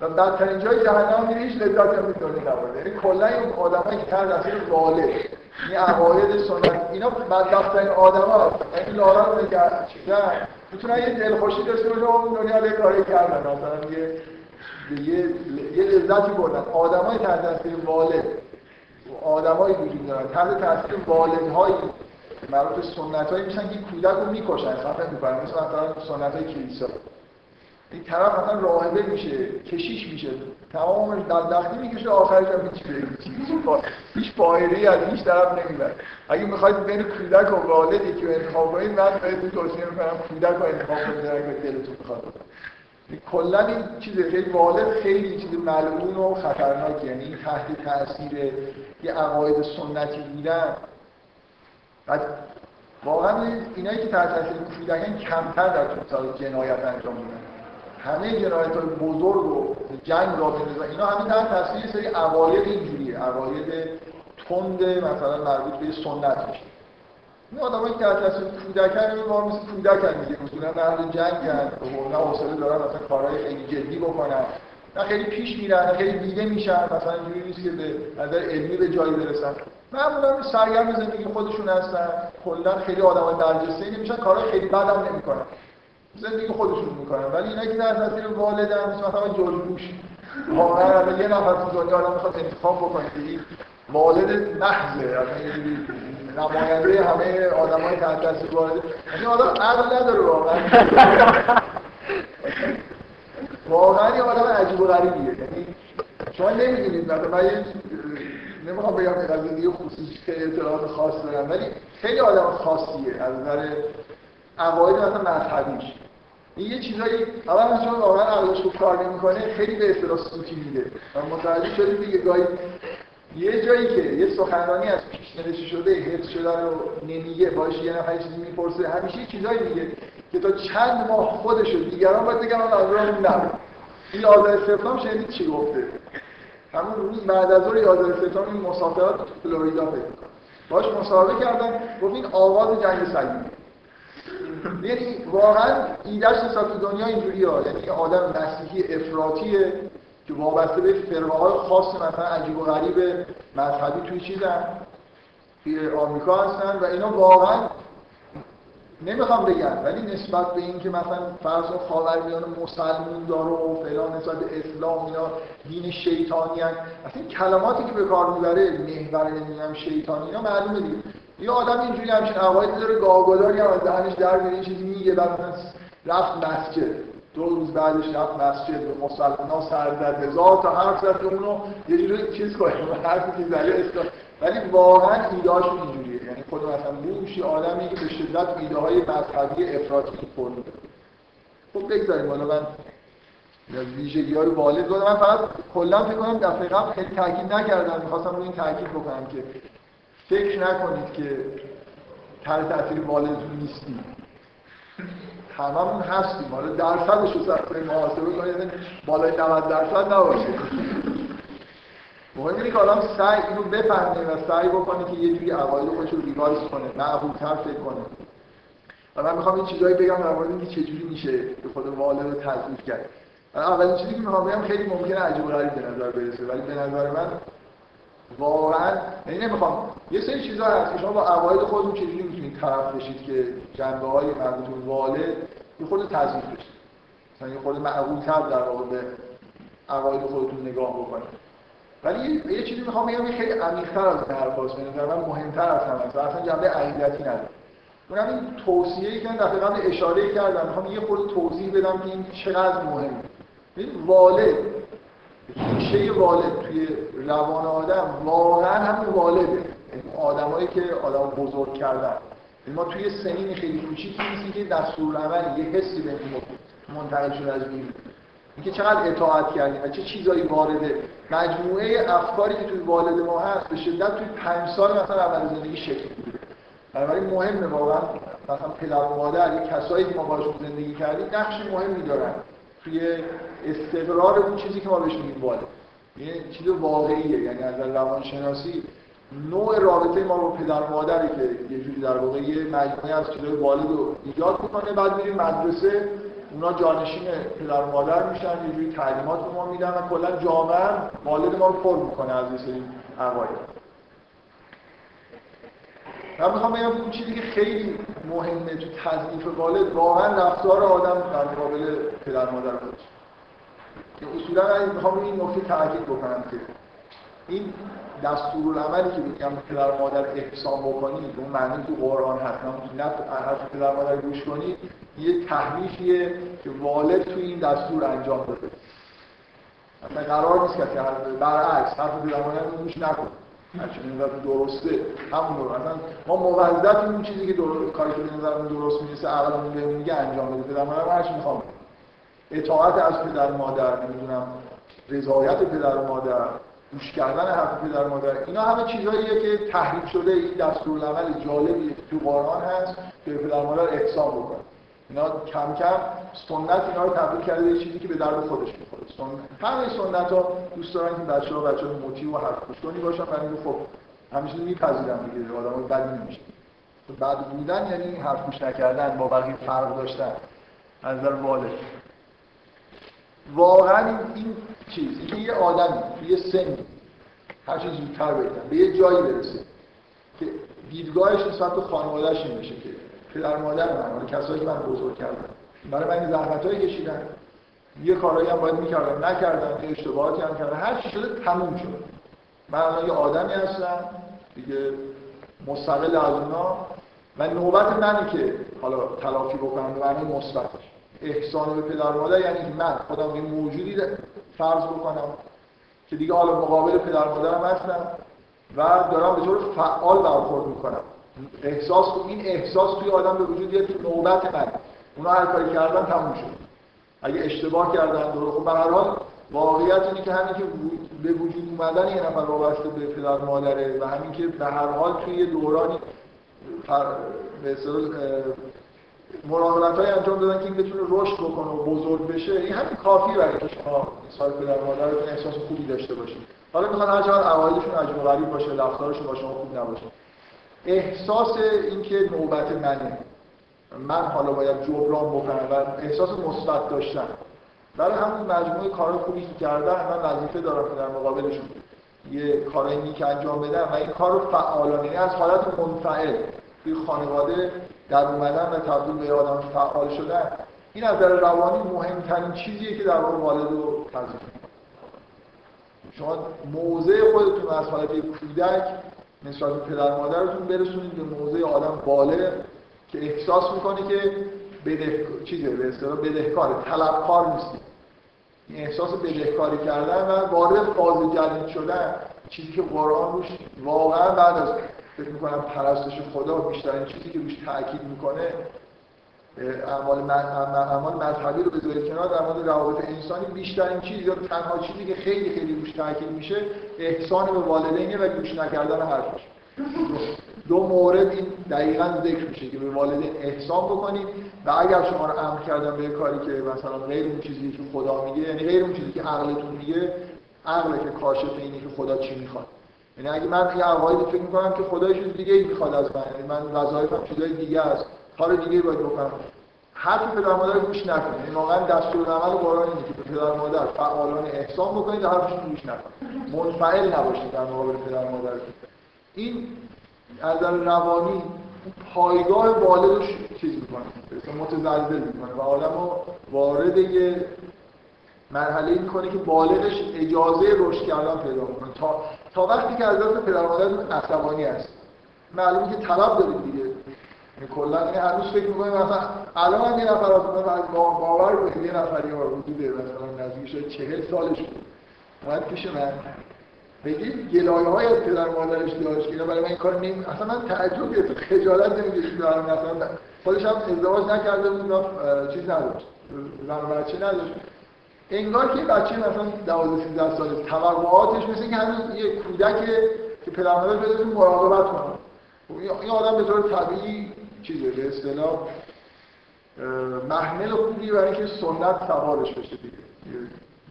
و بدترین جای جهنم میره، هیچ لذتی از دنیا نبرده. یعنی کلا این آدمایی که تحت تاثیر والد، این عقاید سنت، اینا بدبخت‌ترین آدما هستن. این لارا رو نگاه چیکار میتونن یه دلخوشی داشته باشن اون دنیا به کاری کردن، مثلا یه لذتی بردن. آدمای تحت تاثیر والد، آدمایی وجود دارن تحت تاثیر والدهای مربوط به سنت‌هایی میشن که کودک رو میکشن، مثلا میبرن، مثلا سنت‌های کلیسا. این طرف مثلا راهبه میشه، کشیش میشه، تمام دلدختی میکشه، آخرش هم هیچ فایده‌ای از هیچ طرف نمیبره. اگه میخواید بین کودک و والدی که انتخاب کنید، من بهتون توصیه میکنم کودک رو انتخاب کنید اگه دلتون بخواد. کلا این چیز خیلی والد خیلی چیز ملعون و خطرناکه، یعنی این تحت تاثیر یه عقاید سنتی بودن. واقعا اینایی که تحت تاثیر کودکن کمتر در طول جنایت انجام میدن. همه جنایت‌های بزرگ و جنگ را می‌ندازن، اینا همین در تاثیر سری عقاید اینجوریه، عقاید تند مثلا مربوط به سنت میشه. این آدمایی که تحت تاثیر کودکن می‌مونن، مثل کودکن دیگه، اصولا اهل جنگن، نه حوصله دارن مثلا کارهای خیلی جدی بکنن، نه خیلی پیش میرن، نه خیلی دیده میشن، مثلا اینجوری نیست که به نظر علمی به جایی برسن. معمولا سرگرم زندگی خودشون هستن، کلا خیلی آدمای درجسته نمیشن، کارهای خیلی بد هم نمی‌کنن. زندگی خودشون میکنن. ولی اینا که در تاثیر والدن، مثلا جورج بوش، واقعا یه نفر تو دنیا الان میخواد انتخاب بکنه که والد محضه، یعنی نماینده همه آدمای تحت تاثیر والد. این آدم عقل نداره واقعا. واقعا یه آدم عجیب و غریبیه. یعنی شما نمیدونید، مثلا نمیخوام بگم که از زندگی خصوصی که اطلاعات خاص دارم، ولی خیلی آدم خاصیه از نظر عقاید مثلا مذهبیش. این یه چیزایی اولا چون واقعا عقلش خوب کار نمی‌کنه، خیلی به اصطلاح سوتی میده. ما متوجه شدیم دیگه گاهی یه جایی که یه سخنرانی از پیش‌نوشته شده، حفظ شده رو نمیگه، باشه یه نفر چیزی میپرسه، همیشه چیزایی میگه که تا چند ماه خودش و دیگران باید بگن اون آدم نبود. این 11 سپتامبر شنیدید چی گفته؟ همون روز بعد از اون 11 سپتامبر این مسافرات فلوریدا پیدا کرد. باش مصاحبه کردن، گفت این آغاز جنگ سگیه. یعنی واقعا ایدهش نسبت به دنیا اینجوریه، یعنی آدم مسیحی افراطیه که وابسته به فرقه‌های خاص مثلا عجیب و غریب مذهبی توی چیزن توی آمریکا هستن و اینا واقعا نمیخوام بگم، ولی نسبت به این که مثلا فرض و خاورمیانه مسلمون داره و فلان نسبت به اسلام اینا دین شیطانی هست، اصلا کلماتی که به کار میبره محور نمیدونم شیطانی اینا معلومه دیگه. یه آدم اینجوری همچین عقاید داره، گاه‌گداری هم از دهنش در میاد، این چیزی میگه، بعد مثلا رفت مسجد، دو روز بعدش رفت مسجد به مسلمان‌ها سر زد، هزار تا حرف زد که اونو یه جوری چیز کنه، حرفی که زده است. ولی واقعا ایده‌هاشون اینجوریه، یعنی خود مثلا بوش آدمی که به شدت ایده‌های مذهبی افراطی پر می‌ده. خب بگذاریم حالا من ویژگی‌های والد رو من فقط کلا فکر کنم دفعه قبل خیلی تاکید نکردم، می‌خواستم این تاکید بکنم که فکر نکنید که تحت تاثیر والدتون نیستیم، هممون هستیم. حالا درصدش رو سرطوری محاسبه کنید، بالای 90% نباشه. مهم اینه که آدم سعی اینو بفهمه و سعی بکنه که یه جوری عقاید خودش رو ریوایز کنه، معقول‌تر فکر کنه. و من میخوام این چیزایی بگم در مورد اینکه چجوری میشه به خود والد رو تضعیف کرد. اولین چیزی که میخوام بگم خیلی ممکنه عجیب و غریب به نظر برسه، ولی به نظر من واقعا یعنی نمیخوام یه سری چیزا هست که شما با عقاید خودتون چجوری میتونید طرف بشید که جنبه‌های مربوط به والد یه خورده تضعیف بشه، مثلا یه خورده معقول‌تر در واقع به عقاید خودتون نگاه بکنید. ولی یه چیزی میخوام بگم خیلی عمیق‌تر از درخواست میده، در واقع مهم‌تر از همه است، اصلا جنبه عقیدتی نداره. اونم این توصیه‌ای که دفعه قبل اشاره کردم، میخوام یه خورده توضیح بدم که این چقدر مهمه. ببین والد، ریشه والد توی روان آدم واقعا هم والده. آدمایی که آدمو بزرگ کردن. ما توی سنین خیلی کوچیکی نیستی که دستورالعمل یه حسی به منتقل شده از بیرون. اینکه چقدر اطاعت کردیم و چه چیزایی وارده، مجموعه افکاری که توی والد ما هست به شدت توی 5 سال مثلا اول زندگی شکل میگیره. بنابراین مهمه واقعا مثلا پدر و مادر یا کسایی که ما باهاشون زندگی کردیم نقش مهمی دارن توی استقرار اون چیزی که ما بهش میگیم والد. یه چیز واقعیه، یعنی از نظر روانشناسی نوع رابطه ما با پدر و مادری که یه جوری در واقع یه مجموعه از چیزهای والد رو ایجاد می‌کنه، بعد میریم مدرسه اونا جانشین پدر و مادر میشن، یه جوری تعلیمات به ما میدن و کلا جامعه والد ما رو پر میکنه از این سری عقاید. من میخوام بگم اون چیزی که خیلی مهمه تو تضعیف والد واقعا رفتار آدم در مقابل پدر و مادر باشه. که اصولا میخوام این نکته تاکید بکنم که این دستورالعملی که میگم پدر و مادر احسان بکنید، اون معنی تو قرآن حتما میاد، حرف پدر و مادر گوش کنید، یه تحریفیه که والد تو این دستور انجام بده. اصلا قرار نیست که برعکس حرف پدر و مادر رو گوش نکنید. هرچند این وقت درسته، همون رو مثلا ما موظفیم اون چیزی که کاری که به نظرمون درست میرسه عقلمون بهمون میگه انجام بده. پدر و مادر هرچی میخوام. اطاعت از پدر و مادر، نمیدونم رضایت پدر و مادر، گوش کردن حرف پدر مادر، اینا همه چیزاییه که تحریف شده. این دستورالعمل جالبی تو قرآن هست که پدر مادر احسان بکنه. اینا کم کم سنت اینا رو تبدیل کرده یه چیزی که به درد خودش میخوره. همه سنت‌ها دوست دارن که بچه‌ها موتی و حرف گوش‌کنی باشن، برای اینکه خب همیشه میپذیرن دیگه، آدمو بد نمیشه. بد بودن یعنی حرف گوش نکردن، با بقیه فرق داشتن. از نظر والد واقعا این چیزی که یه آدمی توی یه سنی هرچی زودتر بگیرن به یه جایی برسه که دیدگاهش نسبت به خانواده‌اش این بشه که پدر مادر من، کسایی که من بزرگ کردن، برای من این زحمت‌هایی کشیدن، یه کارهایی هم باید می‌کردم نکردم، یه اشتباهاتی هم کردم، هر چی شده تموم شده، من الان یه آدمی هستم دیگه، مستقل از اونا و نوبت منه که حالا تلافی بکنم به معنی مثبتش. احسان به پدر مادر یعنی من خودم یه موجودی فرض بکنم که دیگه حالا مقابل پدر مادرم هستم و دارم به طور فعال برخورد میکنم. این احساس توی آدم به وجود میاد که نوبت من، اونا هر کاری کردن تموم شد، اگه اشتباه کردن درست. خب به هر حال واقعیت اینه که همین که به وجود اومدن یه نفر وابسته به پدر مادره و همین که به هر حال توی دورانی به اصطلاح مراقبت‌های انجام دادن که این بتونه رشد بکنه و بزرگ بشه، این همین کافی برای که شما مثال پدر مادرتون احساس خوبی داشته باشید. حالا میخوان هر چقدر عوایدشون عجیب و غریب باشه، رفتارشون با شما خوب نباشه، احساس اینکه نوبت منه، من حالا باید جبران بکنم و احساس مثبت داشتن برای همون مجموعه کارهای خوبی که کردن، من وظیفه دارم که در مقابلشون یه کارایی نیک انجام بدم و این کارو فعالانه از حالت منفعل توی خانواده در اومدن و تبدیل به آدم فعال شدن، این از نظر روانی مهمترین چیزیه که در واقع والد رو تضعیف می‌کنه. شما موضع خودتون از حالت کودک نسبت به پدر مادرتون برسونید به موضع آدم بالغ که احساس می‌کنه که به اصطلاح بدهکار، طلبکار نیست. این احساس بدهکاری کردن و وارد فاز جدید شدن، چیزی که قرآن روش واقعا بعد از فکر می‌کنم پرستش خدا بیشترین چیزی که روش تأکید می‌کنه، اعمال مذهبی رو بذارید کنار، در مورد روابط انسانی بیشترین چیز یا تنها چیزی که خیلی خیلی روش تأکید میشه احسان به والدینه و گوش نکردن حرفش. دو مورد این دقیقاً ذکر میشه که به والدین احسان بکنید و اگر شما رو امر کردن به کاری که مثلا غیر اون چیزی که خدا میگه، یعنی غیر اون چیزی که عقلتون میگه، عقل که کاشف اینه که خدا چی می‌خواد. یعنی اگه من یه عقایدی فکر می‌کنم که خدا یه چیز دیگه‌ای می‌خواد از من، من وظایفم چیزای دیگه است، کار دیگه‌ای باید بکنم، حرف پدر مادر گوش نکنید. این واقعاً دستورالعمل قرآن اینه که پدر مادر فعالانه احسان بکنید و حرفشون گوش نکنید، منفعل نباشید در مقابل پدر مادر. این از نظر روانی پایگاه والدش چیز می‌کنه، مثلا متزلزل می‌کنه و آدمو وارد یه مرحله این کنه که بالغش اجازه رشد کردن پیدا کنه. تا وقتی که از دست پدر مادرتون عصبانی هست معلومه که طلب دارید دیگه. کلا این هر روز فکر می‌کنید مثلا الان یه نفر از باور کنید یه نفری حدود مثلا نزدیک 40 سالش بود بعد پیش من بگید گلایه‌های از پدر مادرش داشت که برای من این کار نمی اصلا من تعجب خجالت نمی‌کشید دارم مثلا خودش هم ازدواج نکرده بود چیز نداشت زن بچه نداشت انگار که بچه مثلا 12-13 ساله توقعاتش مثل که همین یه کودک که پدر مادرش بذارتون مراقبت کنه. این آدم به طور طبیعی چیزه به اصطلاح محمل خوبی برای اینکه سنت سوارش بشه دیگه.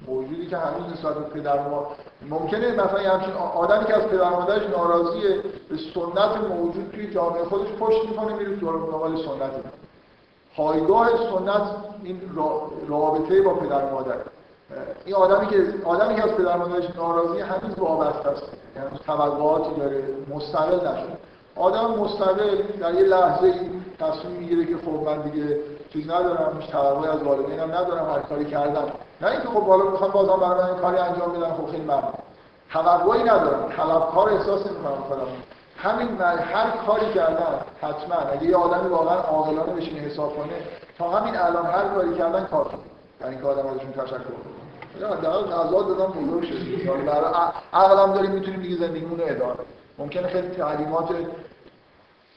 موجودی که هنوز نسبت به پدر ما ممکنه مثلا یه همچین آدمی که از پدر مادرش ناراضیه به سنت موجود توی جامعه خودش پشت می‌کنه میره دنبال سنت. پایگاه سنت این رابطه با پدر مادر. این آدمی که از پدر مادرش ناراضیه هنوز وابسته است. یعنی توقعاتی داره مستقل نشده. آدم مستقل در یه لحظه تصمیم میگیره که خب من دیگه چیز ندارم، توقعی از والدینم ندارم، هر کاری کردم. نه اینکه خب بالا میخوام بازم برای من این کاری انجام بدن خب خیلی ممنون. توقعی ندارم، طلبکار احساس نمی‌کنم خودم. همین من هر کاری کردم حتما اگه یه آدمی واقعا عاقلانه بشینه حساب کنه تا همین الان هر کاری کردن کافیه. یعنی که آدم ازشون تشکر کنه. یا در آزاد دادن بزرگ شدی. یعنی برای عقلم داریم میتونیم دیگه زندگیمون رو اداره کنیم. ممکنه خیلی تعلیمات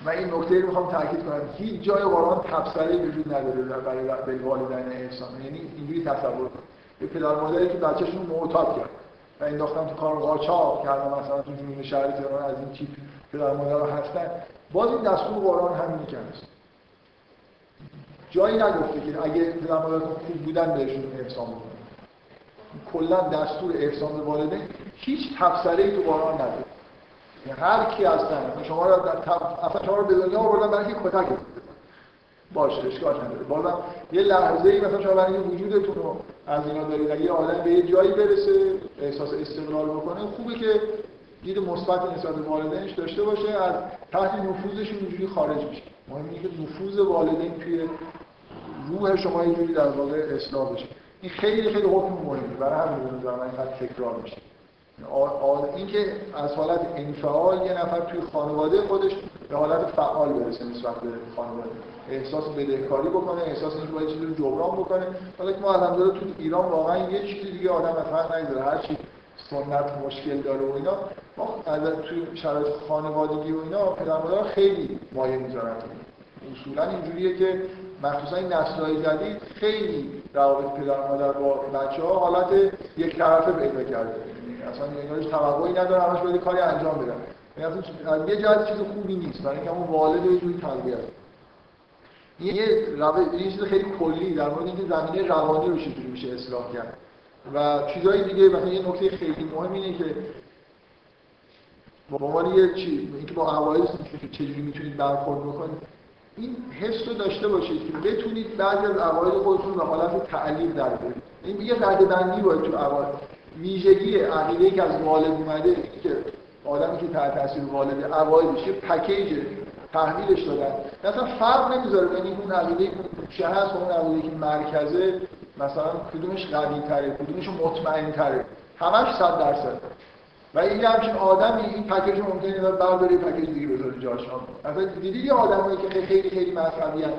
من این نکته رو میخوام تاکید کنم هیچ جای قرآن تفسیری وجود نداره برای والدین احسان. یعنی اینجوری تصور کنید یه پدر مادری که بچه‌شون معتاد کرد و انداختن تو کار قاچاق کردن مثلا تو جنوب شهر تهران از این تیپ پدر مادرها هستن باز این دستور قرآن همین که هست جایی نگفته که اگه پدر مادرتون خوب بودن بهشون احسان بکنید. کلا دستور احسان به والدین هیچ تفسیری تو قرآن نداره. هر کی هستن شما رو اصلا شما رو به دنیا آوردن برای اینکه کتک بزنن باشه اشکال نداره. بازم یه لحظه‌ای مثلا شما برای اینکه وجودتون رو از اینا دارید اگه آدم به یه جایی برسه احساس استقلال بکنه خوبه که دید مثبت نسبت به والدینش داشته باشه از تحت نفوذش اینجوری خارج بشه. مهم اینه که نفوذ والدین توی روح شما اینجوری در واقع اصلاح بشه. این خیلی خیلی حکم مهمه برای همین به نظر من این تکرار میشه. اینکه از حالت انفعال یه نفر توی خانواده خودش به حالت فعال برسه نسبت به خانواده احساس بدهکاری بکنه احساس اینکه باید چیزی رو جبران بکنه. حالا که ما الحمدلله تو ایران واقعا یه چیزی دیگه آدم مثلا نمیذاره هر چی سنت مشکل داره و اینا ما توی شرایط خانوادگی و اینا پدر مادرها خیلی مایه میذارن. اصولا اینجوریه که مخصوصا این نسل‌های جدید خیلی روابط پدر مادر با بچه‌ها حالت یک طرفه پیدا کرده. اصلا اینجوریش توقعی نداره همش باید کاری انجام بدن. یعنی اصلا یه جایی چیز خوبی نیست برای اینکه اون والد یه جوری تربیت کنه. یه چیز خیلی کلی در مورد اینکه زمینه روانی رو چجوری میشه اصلاح کرد. و چیزای دیگه مثلا یه نکته خیلی مهم اینه که با عنوان یه چیز اینکه با حوادث چجوری میتونید برخورد بکنید. این حس رو داشته باشید که بتونید بعضی از عوامل خودتون رو به حالت تعلیم در بیارید. این یه ردبندی باید تو عوامل ویژگی عقیده‌ای که از والد اومده که آدمی که تحت تاثیر والد عقایدش یه پکیج تحویلش دادن مثلا فرق نمیذاره بین اون عقیده‌ای که کوچه هست و اون عقیده‌ای که مرکزه مثلا کدومش قوی‌تره کدومش مطمئن‌تره همش 100% و این همچین آدمی این پکیج ممکنه برداره پکیج دیگه بذاره جاش. مثلا دیدید یه آدمایی که خیلی خیلی مذهبی‌ان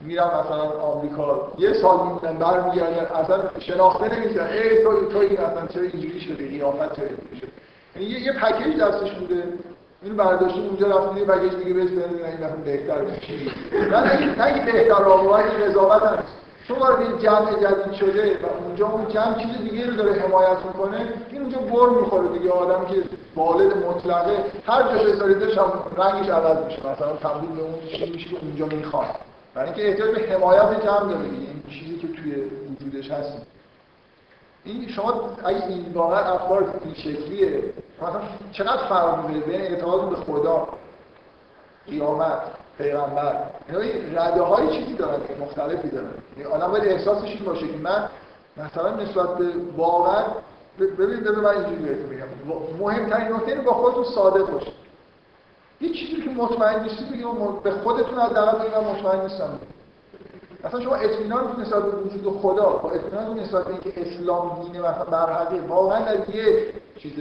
میرم مثلا آمریکا یه سال میمونن برمیگردن اصلا شناخته نمیشن ای تو این اصلا چه اینجوری شده قیافت چه اینجوری شده. یعنی یه پکیج دستش بوده اینو برداشتن اونجا رفتن یه پکیج دیگه بهش دادن این مثلا بهتر بشه. نه بهتر آقا این قضاوت هست شما رو به جمع جدید شده و اونجا اون جمع چیز دیگه رو داره حمایت میکنه این اونجا بر میخوره دیگه. آدم که والد مطلقه هر چه بساریدش رنگش عوض میشه مثلا تبدیل به اون چیزی میشه که اونجا میخواد. یعنی که احتیاج به حمایت جمع داره این چیزی که توی وجودش هست. این شما اگه این واقعا افکار این شکلیه مثلا چقدر فرق می‌کنه بین اعتقاد به خدا قیامت پیغمبر اینا رده‌های چیزی دارن که مختلفی دارن. یعنی آدم باید احساسش این باشه که من مثلا نسبت به واقعا ببینید من اینجوری بهتون میگم مهم‌ترین نکته اینه با خودتون صادق باشید. یه چیزی که مطمئن نیستید بگید به خودتون از درون اینا مطمئن نیستم اصلا شما اطمینان نسبت به وجود خدا با اطمینان نسبت به اینکه اسلام دین مثلا برحقه واقعا در یک چیز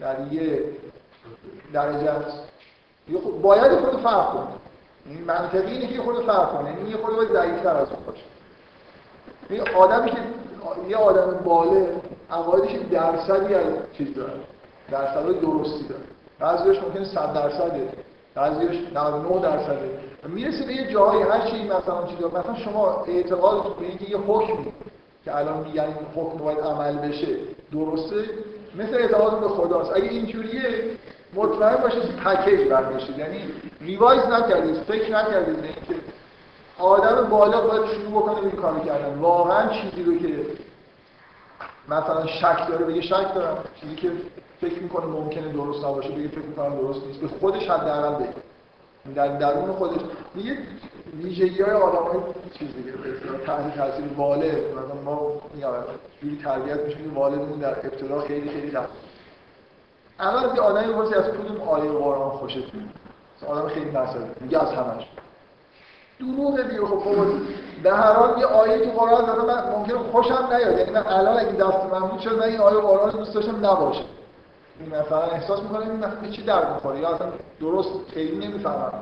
در یک درجه است، باید خود فرق کنه. این منطقی اینه که خود فرق کنه، این یه خود باید ضعیف‌تر از اون باشه. این آدمی که یه آدم باله عقایدش درصدی از چیز داره، درصدی درستی داره، بعضیش ممکنه 100%، بعضیش 99%. میرسه به یه جایی هر چی مثلا چیزا، مثلا شما اعتقاد به اینکه یه حکمی که الان میگن این حکم باید عمل بشه درسته، مثل اعتقاد به خداست. اگه اینجوریه مطمئن باشید پکیج برمیشید، یعنی ریوایز نکردید، فکر نکردید به اینکه آدم بالغ باید شروع بکنه به این کارو کردن. واقعا چیزی رو که مثلا شک داره بگه شک دارم، چیزی که فکر میکنه ممکنه درست نباشه بگه فکر میکنم درست نیست، به خودش حداقل بگه، در درون خودش دیگه ویژگی‌های آدمای چیز دیگه تحت تاثیر والد، مثلا ما میگم جوری تربیت میشیم والدمون در ابتدا خیلی خیلی دقیق. اول یه آدمی میپرسی از کدوم آیه قرآن خوشت میاد، آدم خیلی مسئله میگه از همش. دروغه دیگه. خب به هر حال یه آیه تو قرآن داره من ممکنه خوشم نیاد، یعنی من الان اگه دست محمود شد من این آیه قرآن رو دوست داشتم نباشه، این مثلا احساس میکنم این مثلا چی در میخوره یا اصلا درست خیلی نمیفهمم.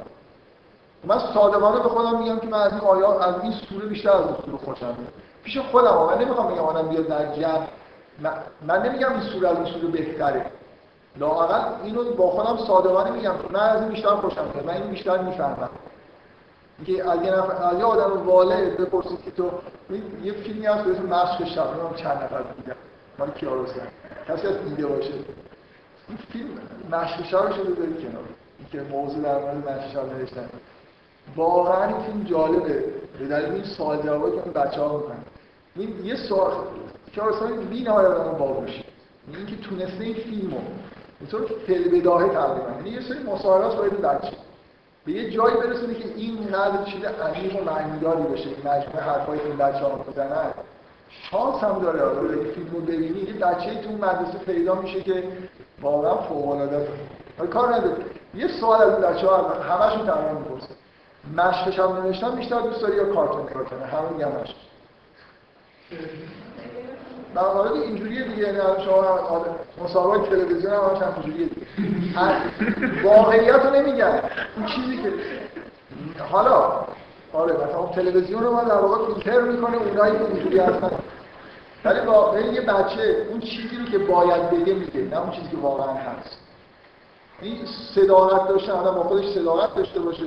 من صادقانه به خودم میگم که من از این آیات از این سوره بیشتر از اون سوره خوشم میاد پیش خودم. من نمیخوام بگم آدم بیاد در جمع، من نمیگم این سوره از اون سوره بهتره، لااقل اینو با خودم صادقانه میگم که من از این بیشتر خوشم میاد، من این بیشتر میفهمم. اینکه از یه آدم والد بپرسید که تو یه فیلمی هست به اسم مشق شب، من چند نفر دیدم مال کیاروسکی، کسی از دیده باشه این فیلم مشق شب شده داری کنار اینکه موضوع در مورد مشق شب نوشتن. واقعا این فیلم جالبه به دلیل این سوال جوابی که بچه‌ها میکنن. این یه سوال کیاروسکی بی‌نهایت آدم باهوشه، اینکه تونسته این فیلمو به طور فی‌البداهه تقریبا، یعنی یه سری مصاحبه‌هاش باید بچه‌ها به یه جایی برسونه که این قدر چیز عمیق و معنیداری باشه. این مجموعه حرفایی که بچه‌ها می‌زنن شانس هم داره آره این فیلمو ببینی یه بچه‌ای تو مدرسه پیدا میشه که واقعا فوق‌العاده است. کار نداره. یه سوال از بچه‌ها همشون تمام می‌پرسه. مشقش هم نوشتن بیشتر دوست داری یا کارتون می‌کنه؟ همون گمش. باور اینجوریه دیگه، یعنی شما مسابقه تلویزیون هم چند جوریه دیگه. واقعیت رو نمیگن، اون چیزی که حالا آره مثلا تلویزیون رو ما در واقع فیلتر میکنه اونایی که اینجوری هستن، ولی واقعا یه بچه اون چیزی رو که باید بگه میگه، نه اون چیزی که واقعا هست. این صداقت داشته آدم با خودش صداقت داشته باشه،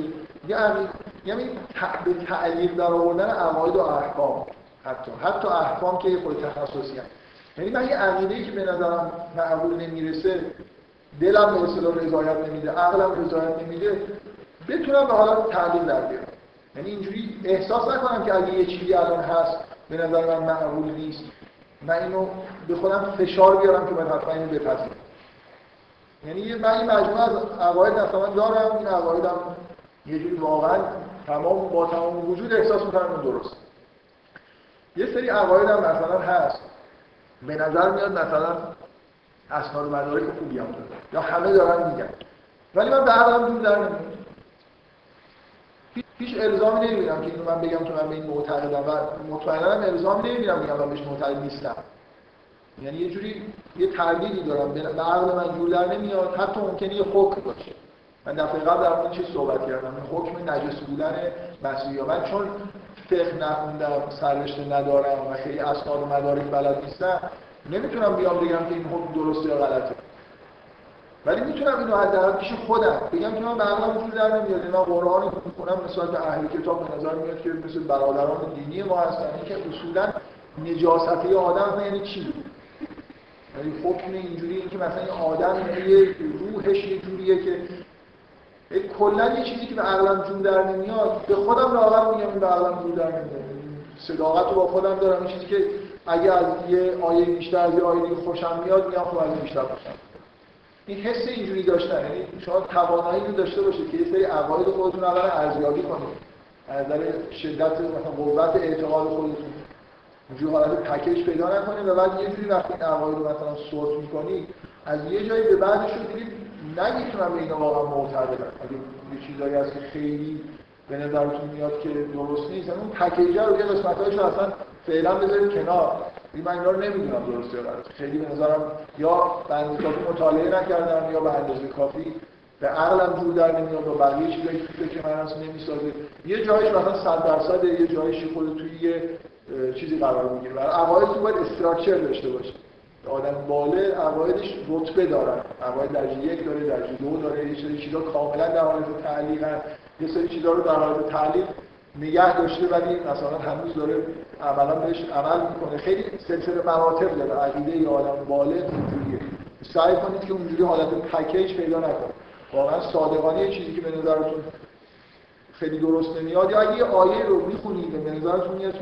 یعنی به تعلیق در آوردن عقاید و احکام، حتی احکام که خود تخصصی هست. یعنی من یه عقیده‌ای که به نظرم معقول نمیرسه، دلم به اصطلاح رضایت نمیده، عقلم رضایت نمیده، بتونم به حالت تعلیل در بیارم. یعنی اینجوری احساس نکنم که اگه یه چیزی الان هست به نظر من معقول نیست، من اینو به خودم فشار بیارم که من حتما اینو بپذیرم. یعنی من این مجموعه از عقاید مثلا دارم، این عقایدم یه جوری واقعا تمام با تمام وجود احساس می‌کنم اون درست. یه سری عقایدم مثلا هست به نظر میاد مثلا اسناد و مدارک خوبی هم داره یا همه دارن میگن، ولی من به عقلم دور در نمیاد. هیچ الزامی نمیبینم که اینو من بگم که من به این معتقدم و مطمئنا هم الزام نمیبینم بگم من بهش معتقد نیستم. یعنی یه جوری یه تعلیلی دارم به عقل من جور در نمیاد. حتی ممکنه یه حکم باشه، من دفعه قبل در مورد چیز صحبت کردم، حکم نجس بودن مسیحا. من چون فقه نخوندم، سررشته ندارم و خیلی اسناد و مدارک بلد نیستم، نمیتونم بیام بگم که این حکم درسته یا غلطه، ولی میتونم اینو حداقل پیش خودم بگم که من به عقلم جور در نمیاد. من قرآنی که میخونم نسبت به اهل کتاب به نظر میاد که مثل برادران دینی ما هستن که اصولا نجاستی آدم یعنی چی؟ یعنی حکم اینجوریه که مثلا این آدم یه روحش یه جوریه که کلا یه چیزی که به عقلم جور در نمیاد به خودم لااقل میگم این به عقلم جور در نمیاد. صداقت رو با خودم دارم. این چیزی که اگه از یه آیه بیشتر از یه آیه خوشم میاد میگم خب از این بیشتر خوشم. این حس اینجوری داشتن، یعنی شما توانایی رو داشته باشید که یه سری عقاید خودتون رو ارزیابی کنید از نظر شدت مثلا قوت اعتقاد خودتون، اینجوری حالت پکیج پیدا نکنید و بعد یه جوری وقتی عقاید رو مثلا سورت می‌کنید از یه جایی به بعدش دیگه نمی‌تونم به اینا واقعا معتقدم. اگه یه چیزایی هست که خیلی به نظرتون میاد که درست نیست، اون پکیجه رو که قسمت‌هاش اصلا فعلا بذارید کنار. من اینا رو نمیدونم درسته، خیلی به نظرم یا به اندازه کافی مطالعه نکردم یا به اندازه کافی به عقلم جور در نمیاد و بقیه چیزایی که من اصلا نمیسازه. یه جایش مثلا 100% یه جایش خود توی یه چیزی قرار میگیره. برای عقاید تو باید استراکچر داشته باشه. آدم باله عقایدش رتبه دارن، عقاید درجه 1 داره، درجه 2 داره، یه سری چیزا کاملا در حالت تعلیقن، یه سری چیزا رو در حالت تعلیق نگه داشته ولی مثلا هنوز داره عملا بهش عمل میکنه. خیلی سلسله مراتب داره عقیده ی آدم باله اینجوریه. سعی کنید که اونجوری حالت پکیج پیدا نکنه. واقعا صادقانه چیزی که به نظرتون خیلی درست نمیاد یا اگه یه آیه رو میخونید به نظرتون میاد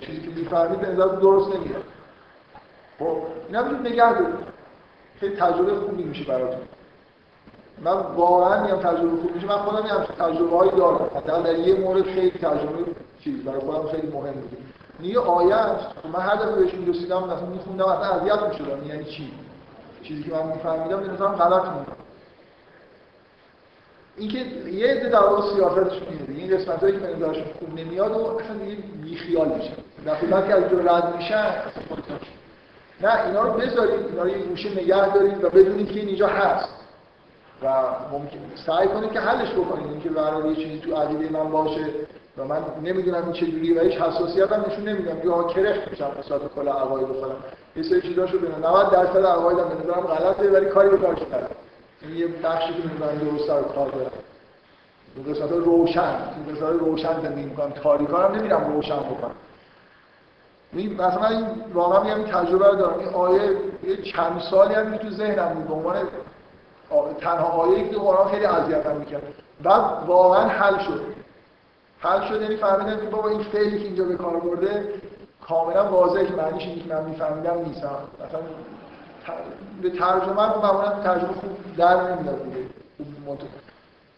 چیزی که میفهمید به نظرتون درست نمیاد. خب اینا رو نگاه کنید. خیلی تجربه خوبی میشه براتون. من واقعا میام تجربه خوب میشه، من خودم میام تجربه‌ای دارم، حتی در یه مورد خیلی تجربه چیز برای خودم خیلی مهم بود. یه آیه است من هر دفعه بهش می‌رسیدم مثلا می‌خوندم اصلا اذیت می‌شدم، یعنی چیزی که من می‌فهمیدم مثلا غلط بود. اینکه یه عده در واقع سیافتش می‌ده، این قسمتایی که من داشتم خوب نمیاد و اصلا بی‌خیال میشم. وقتی که از رد میشن نه اینا رو بذارید، اینا رو یه گوشه نگه دارید و بدونید که اینجا هست. و ممکنه سعی کنید که حلش بکنید، اینکه قرار یه چیزی تو عقیده من باشه و من نمیدونم این چجوریه و هیچ حساسیتی هم نشون نمیدم یا کرخ میشم وسط کل عقاید خودم. یه سری چیزاشو ببینم 90% عقایدم به نظرم غلطه ولی کاری به کارش ندارم. این یه بخشی که من درست رو کار دارم. درسته روشن، درسته روشن زندگی می‌کنم، تاریکا هم نمیرم روشن بکنم. این مثلا این واقعا میگم تجربه رو دارم. این آیه یه چند سالی هم تو ذهنم بود به عنوان تنها آیه‌ای که قرآن خیلی اذیتم می‌کرد. بعد واقعا حل شد یعنی فهمیدم که بابا این فعلی که اینجا به کار برده کاملا واضحه که معنیش اینه که من می‌فهمیدم نیست. مثلا به ترجمه رو معمولا ترجمه خوب در نمیاد دیگه.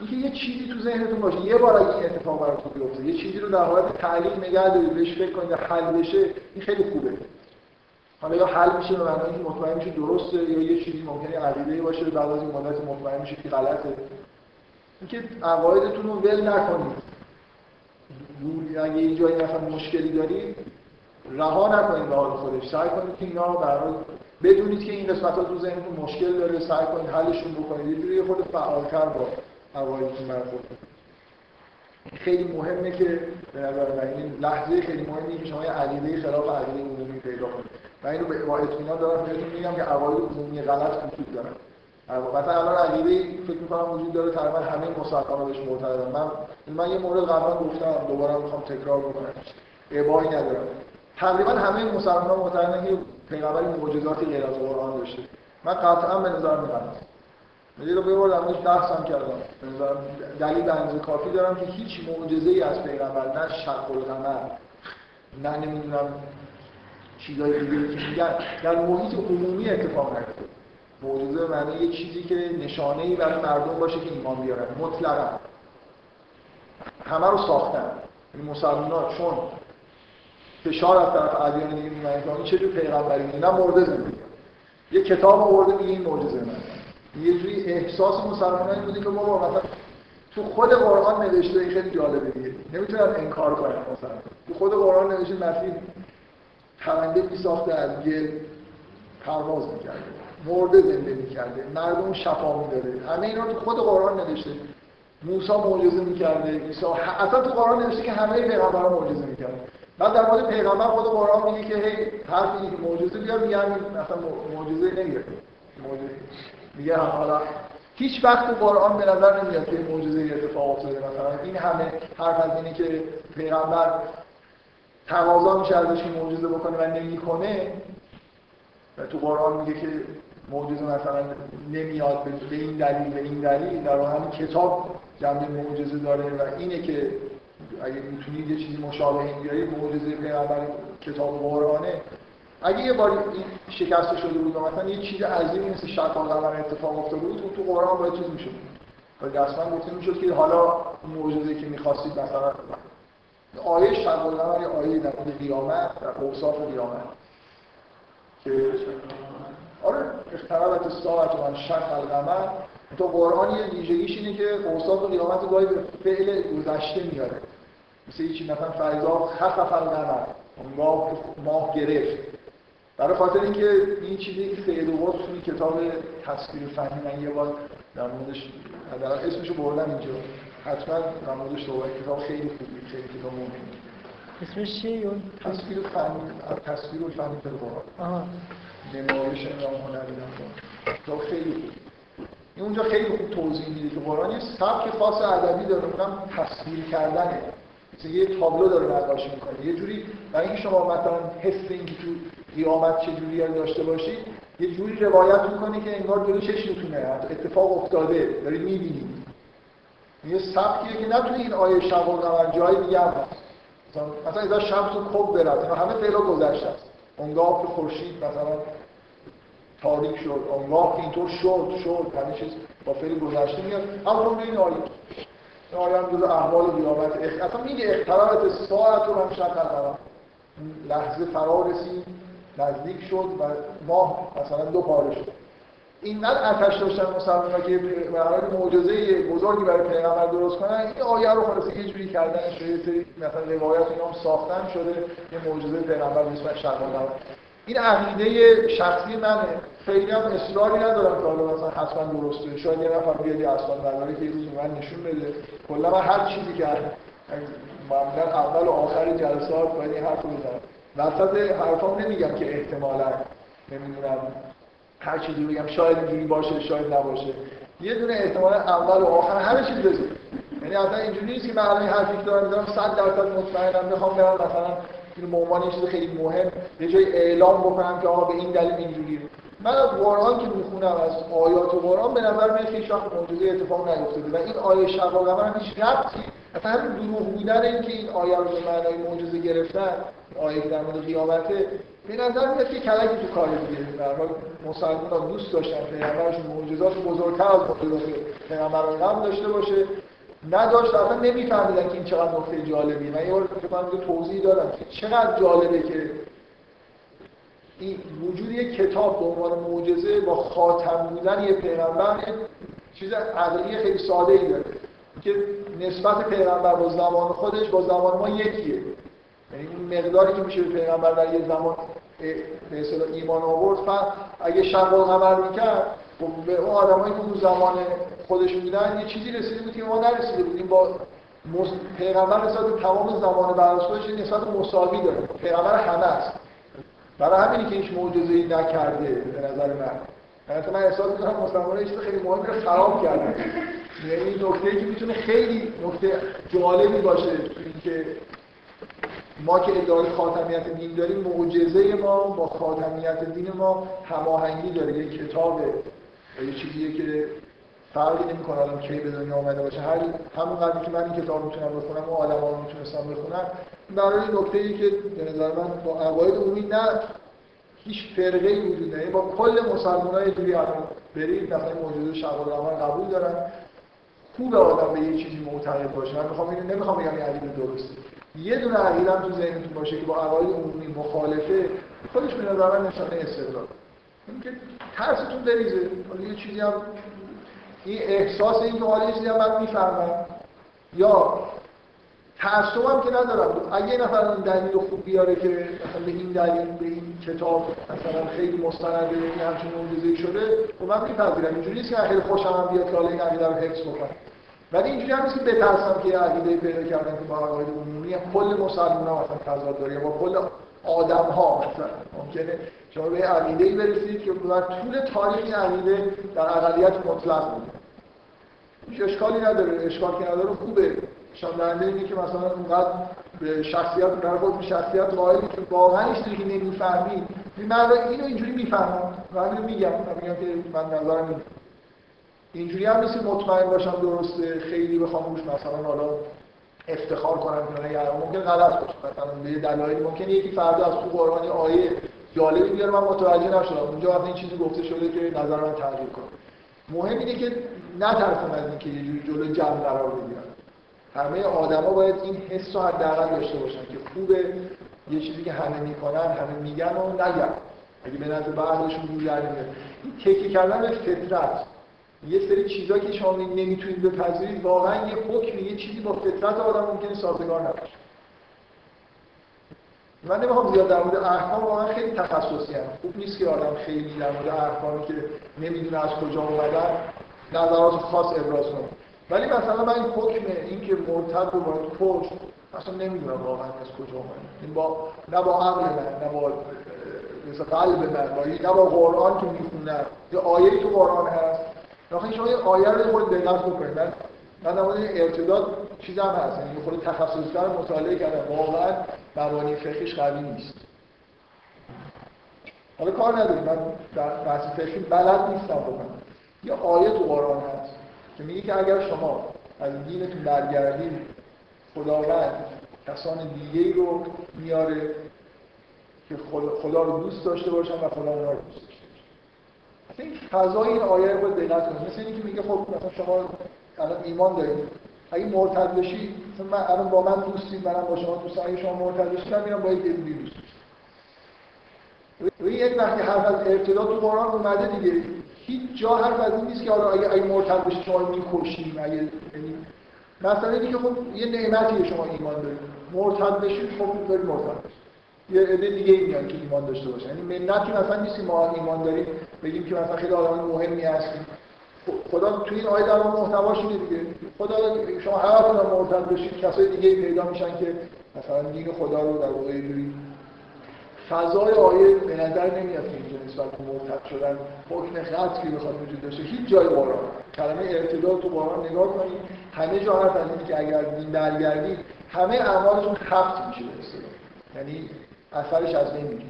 اینکه یه چیزی تو ذهنتون باشه، یه بار این اتفاق براتون بیفته، یه چیزی رو در حالت تعلیق نگه دارید، بهش فکر کنید حل بشه، این خیلی خوبه. حالا یا حل میشه به معنی اینکه مطمئن میشید درسته یا یه چیزی ممکنه عقیده‌ای باشه بعد از این مدت مطمئن میشید که غلطه. اینکه عقایدتون رو ول نکنید. اگه یه جایی مثلا مشکلی دارید، رها نکنید به حال خودش. سعی کنید که اینا برای بدونید که این قسمت‌ها تو ذهنتون مشکل داره، سعی کنید حلشون بکنید. یه جوری خود فعال‌تر باشه. عوایدی مربوط خیلی مهمه که به نظر من این لحظه خیلی مهمه که شما یه عقیده خلاف عقیده عمومی پیدا کنید. من اینو با اطمینان دارم بهتون میگم که عقاید عمومی غلط وجود داره. مثلا الان عقیده فکر می‌کنم وجود داره تقریبا همه مسلمان‌ها بهش معتقدن. من یه مورد قبلا گفتم، دوباره می‌خوام تکرار بکنم. ابایی ندارم. تقریبا همه مسلمان‌ها معتقدن که پیغمبر معجزاتی غیر از قرآن داشته. من قطعاً به نظر من میاد رو بردم روش بحثم کردم. دلیل به اندازه کافی دارم که هیچ معجزه‌ای از پیغمبر نه شق القمر نه نمیدونم چیزای دیگه که میگن در محیط عمومی اتفاق افتاده. معجزه معنی یه چیزی که نشانه‌ای برای مردم باشه که ایمان بیارن. مطلقاً همه رو ساختن. این مسلمان‌ها چون فشار از طرف ادیان دیگه میاد که چه جور پیغمبری نه معجزه میگه. یه کتاب آورده میگه این معجزه منه. یه جوری احساس مسلمانایی بوده که بابا مثلا تو خود قرآن نوشته، این خیلی جالبه دیگه، نمیتونن انکار کنن. مثلا تو خود قرآن نوشته مسیح پرنده میساخته از گل پرواز میکرده، مرده زنده میکرده، مردم شفا میداده، همه اینا تو خود قرآن نوشته. موسی معجزه میکرده، عیسی، اصلا تو قرآن نوشته که همه پیغمبرها معجزه میکردن. بعد در مورد پیغمبر خود قرآن میگه که هی حرفی که معجزه بیار میگن مثلا معجزه نمیگه، میگه حالا هیچ وقت قرآن به نظر نمیاد که معجزه اتفاق افتاده. مثلا این همه حرف از اینه که پیغمبر تقاضا میشه ازش که معجزه بکنه و نمیکنه و تو قرآن میگه که معجزه مثلا نمیاد به این دلیل به این دلیل. در واقع همین کتاب جنبه معجزه داره و اینه که اگه میتونید یه چیزی مشابه این بیارید، معجزه پیغمبر کتاب قرآنه. اگه یه بار این شکسته شده بود مثلا یه چیز عظیمی مثل شق القمر اتفاق افتاده بود، تو قرآن باید چیز میشد، باید اصلا گفته میشد که حالا معجزه‌ای که می‌خواستید مثلا آیه شق القمر یا آیه در مورد قیامت، در اوصاف قیامت که آره اقتربت الساعة و انشق القمر تو قرآن یه ویژگیش اینه که اوصاف قیامت رو گاهی به فعل گذشته میاره. مثل یه چیز مثلا فیضا خفف القمر، ماه گرفت. برای خاطر اینکه این چیزی که سید قطب توی کتاب تفسیر فهمی من یه بار در موردش اسمشو بردم اینجا، حتما در موردش صحبت کتاب خیلی خوبی، خیلی کتاب مهمی. اسمش چیه اون؟ تفسیر فهمی، تفسیر فهمی قرآن. آها. نمایش نام هنری داشت. کتاب خیلی خوبی. اونجا خیلی خوب توضیح میده که قرآن یه سبک خاص ادبی داره، مثلا تصویر کردنه، مثلا یه تابلو داره نقاشی میکنه یه جوری، برای اینکه شما مثلا حس اینکه تو قیامت چجوریه داشته باشید یه جوری روایت میکنه که انگار جلوی چشمتونه اتفاق افتاده دارید میبینید. یه سبکیه که نه تو این آیه شب و قمر جای دیگه هست، مثلا اذا شمس کب برد، همه فعلا گذشته است، اونگاه خورشید مثلا تاریک شد، اونگاه اینطور شد، همه چیز با فعل گذشته میاد. اما رو این آیه، این آیه هم جزو احوال قیامت، اصلا میگه اقتربت ساعت رو هم شکل دارم، لحظه فرا رسید، نزدیک شد و ماه مثلا دو پاره شد. این نه آتش داشتن مسلمان‌ها که برای معجزه بزرگی برای پیغمبر درست کنن، این آیه رو خلاص یه جوری کردن شده مثلا روایت اینا ساختن شده یه معجزه پیغمبر نسبت شرمنده‌ها. این عقیده شخصی منه، خیلی هم اصراری ندارم که حالا مثلا حتما درسته، شاید یه نفر بیاد یه اصلا برداری که یه روز من نشون بده. کلا من هر چیزی که معمولا اول و آخر جلسات باید این حرف رو بزنم، وسط حرفام نمیگم که احتمالا نمیدونم هر چیزی بگم، شاید اینجوری باشه شاید نباشه، یه دونه احتمالا اول و آخر همه چیز بزن. یعنی اصلا اینجوری نیست که من الان حرفی که دارم میذارم 100% مطمئنم بخوام برم مثلا این مومان یه چیز خیلی مهم یه جای اعلام بکنم که آقا به این دلیل اینجوریه. من از قرآن که میخونم، از آیات قرآن به نظر میاد که هیچ وقت معجزه اتفاق نیفتاده و این آیه شب و قمر هیچ ربطی اصلا همین دروغ بودن این که این آیه رو به معنای معجزه گرفتن، آیه که در مورد قیامته، به نظر میاد که کلکی تو کار دیگه. در واقع مسلمان‌ها دوست داشتن پیامبرشون معجزات بزرگتر از معجزات پیامبران قبل داشته باشه، نداشت، اصلا نمیفهمیدن که این چقدر نکته جالبیه. من یه بار فقط توضیح دادم که چقدر جالبه که این وجود یک کتاب به عنوان معجزه با خاتم بودن یه پیغمبر چیز عقلی خیلی ساده ای داره که نسبت پیغمبر با زمان خودش با زمان ما یکیه. یعنی این مقداری که میشه به پیغمبر در یه زمان به اصطلاح ایمان آورد، اگه شب و قمر میکرد به اون آدمایی که اون زمان خودش بودن یه چیزی رسیده بود که ما نرسیده بودیم. با پیغمبر نسبت تمام زمان بعد از خودش نسبت مساوی داره، پیغمبر همه است. برای همینی که هیچ معجزه‌ای نکرده به نظر من، البته من احساس می‌کنم مسلمان‌ها یه چیز خیلی مهمی رو خراب کردن. یعنی نکته‌ای که میتونه خیلی نکته جالبی باشه اینکه ما که ادعای خاتمیت دین داریم، معجزه ما با خاتمیت دین ما هماهنگی داره. یک کتابه، یه چیزیه که فرقی نمی‌کنه الان کی به دنیا اومده باشه، هر همونقدر که من این کتاب میتونم بخونم و آدم‌ها رو میتونستم بخونم. برای نکته‌ای که به نظر من با عقاید عمومی نه هیچ فرقه‌ای وجود نداره، با کل مسلمان‌ها اینجوری الان برید مثلا معجزه شب و قمر قبول دارن. خوبه آدم به یه چیزی معتقد باشه. من می‌خوام اینو نمی‌خوام بگم این عقیده درسته، یه دونه عقیده هم تو ذهنتون باشه که با عقاید عمومی مخالفه، خودش به نظر من نشانه استدلال. اینکه ترستون بریزه، حالا یه چیزی هم این احساس این که حالا یه چیزی هم من میفهمم یا تعصبم که ندارم. اگه یه نفر دلیل خوب بیاره که مثلا به این دلیل به این کتاب مثلا خیلی مستنده این همچین معجزه‌ای شده و من میپذیرم. اینجوری نیست که خیلی خوشم هم بیاد که حالا این عقیده رو حفظ کنم، ولی اینجوری هم نیست که بترسم که یه عقیده پیدا کردن که با عقاید عمومی کل مسلمان‌ها مثلا تضاد داره با کل آدم‌ها. مثلا ممکنه شما به عقیده‌ای برسید که در طول تاریخ عقیده در اقلیت مطلق بوده، هیچ اشکالی نداره، اشکال که نداره خوبه. شاندنده اینه که مثلا اونقدر به شخصیت در خود به شخصیت قائلی که واقعا هیچ چیزی نمی‌فهمی، من اینو اینجوری می‌فهمم و همین میگم که من نظرم اینه. اینجوری هم نیست مطمئن باشم درسته، خیلی بخوام روش مثلا حالا افتخار کنم که نه، یا ممکن غلط باشه، مثلا به دلایلی ممکن یکی فردا از تو قرآن آیه جالبی بیاره من متوجه نشدم، اونجا اصلا این چیزی گفته شده که نظر من تغییر کنه. مهم اینه که نترسم از اینکه یه جوری جلوی جمع قرار بگیرم. همه آدما باید این حس رو حداقل داشته باشن که خوبه یه چیزی که همه میکنن، همه میگن و نگن. اگه به نظر بعضیشون روی در میاد، این تکی کردن به فطرت یه سری چیزا که شما نمیتونید بپذیرید، واقعا یه حکم، یه چیزی با فطرت آدم ممکنه سازگار نباشه. من نمیخوام زیاد در مورد احکام، واقعا خیلی تخصصی هست، خوب نیست که آدم خیلی در مورد احکامی که نمیدونه از کجا اومده نظرات خاص ابراز کنه. ولی مثلا من حکم این که مرتد رو باید کشت اصلا نمیدونم واقعا از کجا اومده، این با نه با عقل من، نه با قلب من، نه با قرآن که میخونم، یه آیه تو قرآن هست. آخه شما یه آیه رو خود دقت بکنید، من در مورد ارتداد چیزم هست، یعنی خود تخصصی‌تر مطالعه کردم، واقعا مبانی فقهیش قوی نیست. حالا کار نداریم، من در بحث فقهی بلد نیستم بکنم. یه آیه تو قرآن هست که میگه که اگر شما از دینتون برگردید، خداوند کسان دیگه‌ای رو میاره که خدا رو دوست داشته باشن و خدا اونا رو دوست داشته باشه. این فضای این آیه رو دقت کنید. مثل اینکه میگه خب مثلا شما الان ایمان دارید، اگه مرتد بشی، مثلا من الان با من دوستید، منم با شما دوستم، اگه شما مرتد بشید من میرم با یک دیگه دوست بشم. یک وقتی حرف از ارتداد تو قرآن اومده دیگه، هیچ جا حرف از این نیست که حالا اگه مرتد بشید شما میکشید. یعنی مثلا اینکه خب یه نعمتیه شما ایمان دارید، مرتد بشید خب برید مرتد بشید. یه عده دیگه میان که ایمان داشته باشه، یعنی منتی مثلا نیست که ما ایمان داریم بگیم که مثلا خیلی آدم مهمی هستیم. خدا توی این آیه در اون محتواش اینه دیگه، خدا شما هراتون مرتد بشید کسای دیگه پیدا میشن که مثلا دین خدا رو در واقع جوری فضای آیه به نظر نمیاد که نسبت به مرتد شدن حکم خاصی بخواد وجود داشته. هیچ جای قرآن کلمه ارتداد تو قرآن نگاه کنید، همه جا هست از اینکه اگر دین درگردید همه اعمالتون خفت میشه، یعنی اثرش از بین میره.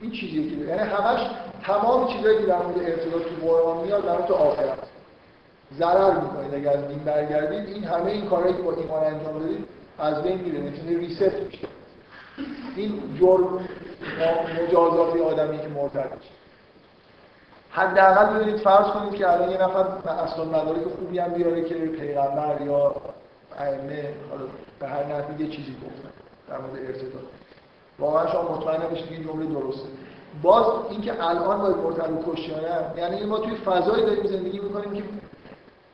این چیزیه که یعنی همش تمام چیزایی که در مورد ارتداد تو قرآن میاد در مورد آخرت ضرر میکنید اگه از دین برگردید. این همه این کارهایی که با ایمان انجام دادید از بین میره، نتونه ریست میشه. این جرم مجازات آدمی که مرتد میشه. حداقل ببینید، فرض کنید که الان یه نفر اصل مدارک خوبی هم بیاره که پیغمبر یا ائمه حالا به هر نحوی یه چیزی گفتن در مورد ارتداد، واقعا شما مطمئن نمیشید این جمله درسته. باز اینکه الان باید مرتد کشی یا نه، یعنی ما توی فضایی داریم زندگی میکنیم که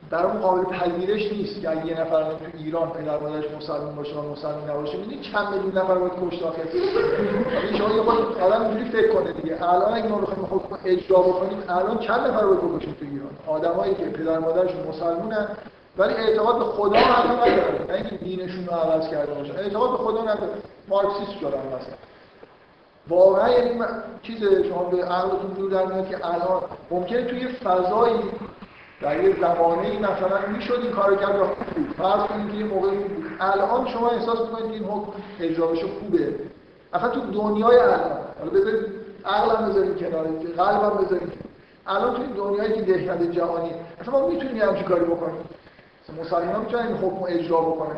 برامون قابل پذیرش نیست که اگه یه نفر تو ایران پدر مادرش مسلمان باشه و مسلمان نباشه، میدونید چند میلیون نفر باید کشت آخر. یعنی شما یه وقت آدم اینجوری فکر کنه دیگه، الان اگه ما بخوایم حکم اجرا بکنیم الان چند نفر باید بکشیم تو ایران؟ آدمایی که پدر مادرشون مسلمانن ولی اعتقاد به خدا ندارن، نه اینکه دینشون رو عوض کرده باشن، اعتقاد به خدا ندارن، مارکسیست شدن مثلا. واقعا یعنی چیز شما به عقلتون دور در میاد که الان ممکنه توی فضایی در یه زمانه‌ای مثلا میشد این کارو کرد یا خوب. فرض کنید که یه موقعی بود، الان شما احساس می‌کنید این حکم اجرا بشه خوبه. اصلا تو دنیای الان، حالا بذارید عقلم بذارید کنار، قلبم بذارید، الان توی دنیایی که دهکده جهانی اصلا ما میتونیم همین کارو بکنیم. مسلمان‌ها میتونن این حکم رو اجرا بکنن.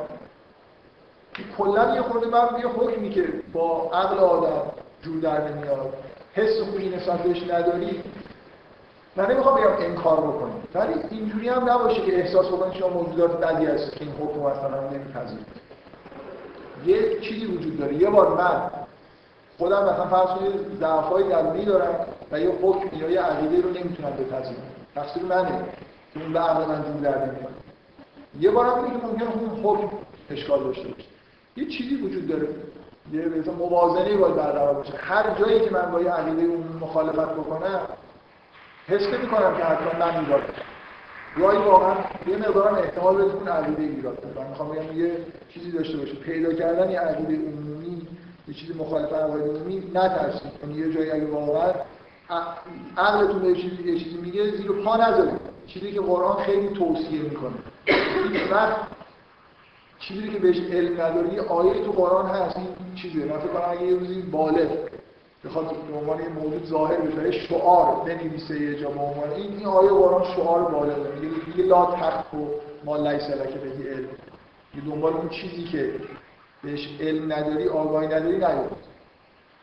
کلا یه خورده من یه حکمی که با عقل آدم جور در نمیاد، حس خوبی نسبت بهش نداری، من نمیخوام بگم انکار بکنم، ولی اینجوری هم نباشه که احساس بکنید شما موجودات بدی هستید که این حکم اصلا نمیپذیرید. یه چیزی وجود داره. یه بار من خودم مثلا فرض کنید ضعفای درونی دارم و یه حکم یا یه عقیده رو نمیتونم بپذیرم، تقصیر منه که اون به عقل من جور در نمیاد. یه بارم میگه ممکنه اون حکم اشکال داشته باشه. یه چیزی وجود داره، یه مثلا موازنه‌ای باید برقرار باشه. هر جایی که من با یه عقیده اون مخالفت بکنم حس می‌کنم که حتما من ایراد دارم، یا واقعا یه مقدارم احتمال بده اون عقیده ایراد داره. من می‌خوام بگم یه چیزی داشته باشه. پیدا کردن یه عقیده عمومی، یه چیزی مخالف عقاید عمومی نترسید. یعنی یه جایی اگه واقعا عقلتون یه چیزی میگه زیر پا نذارید. چیزی که قرآن خیلی توصیه می‌کنه. هیچ وقت چیزی که بهش علم نداری، آیه تو قرآن هست این چیزه. من فکر کنم اگه یه روزی بالغ بخواد به عنوان یه موجود ظاهر بشه، شعار بنویسه یه جا به عنوان این آیه قرآن شعار بالغه، میگه لا تحقو ما لیس لک به علم، میگه دنبال اون چیزی که بهش علم نداری، آگاهی نداری نرو.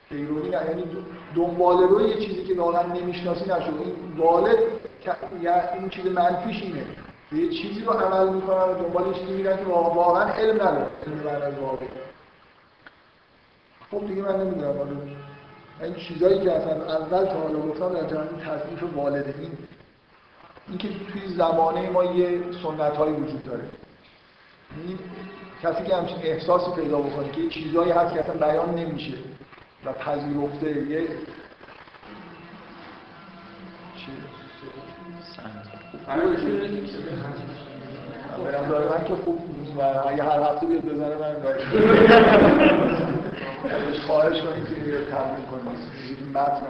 پیروی نه، یعنی دنبال رو یه چیزی که واقعا نمیشناسی نشو. این بالغ این چیز منفیش اینه، یه چیزی رو عمل میکنن و دنبال یه چیزی میرن که واقعا علم نداره، علم برای واقعی. خب دیگه من نمیدونم حالا این چیزایی که اصلا اول تا حالا گفتم در جهان تضعیف والدین اینکه توی زمانه ما یه سنت‌های وجود داره. این کسی که همچین احساسی پیدا بکنه که چیزایی هست که اصلا بیان نمیشه و پذیرفته یه به نظر من که خوب و اگه هر هفته بیاد بزنه من خواهش کنید که تمرین کنید متن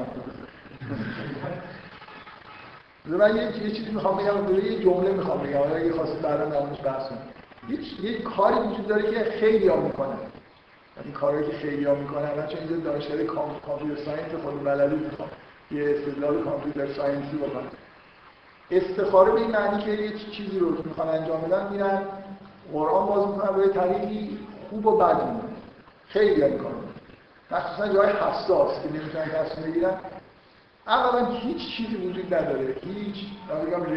من یه چیزی میخوام بگم دوره یه جمله میخوام بگم اگه خواستید بعدا درمونش بحث کنید. یه کاری وجود داره که خیلی ها میکنن، این کارهایی که خیلی ها میکنن من چون اینجا دانشکده کامپیوتر ساینس خود بلدی میخوام یه استدلال کامپیوتر ساینسی بکنم. استخاره به این معنی که یه چیزی رو میخوان انجام بدن میرن قرآن باز میکنن به طریقی خوب و بد میکنن. خیلی ها میکنن مخصوصا جای حساس که نمیتونن تصمیم بگیرن. اولا هیچ چیزی وجود نداره، هیچ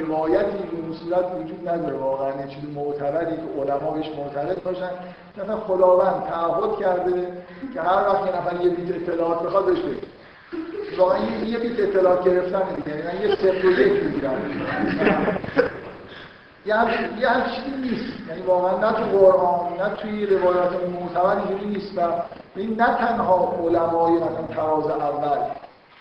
روایتی به صورت وجود نداره واقعا یه چیزی معتبری که علما بهش معترض باشن. مثلا خداوند تعهد کرده که هر وقت یه نفر یه بیت اطلاعات بخواد بهش بده. واقعا یه بیت اطلاعات گرفتن دیگه، یعنی یه صفر و یک میگیرن یه هر چیزی نیست، یعنی واقعا نه تو قرآن نه توی روایات معتبر اینجوری نیست. و نه تنها علمای مثلا تراز اول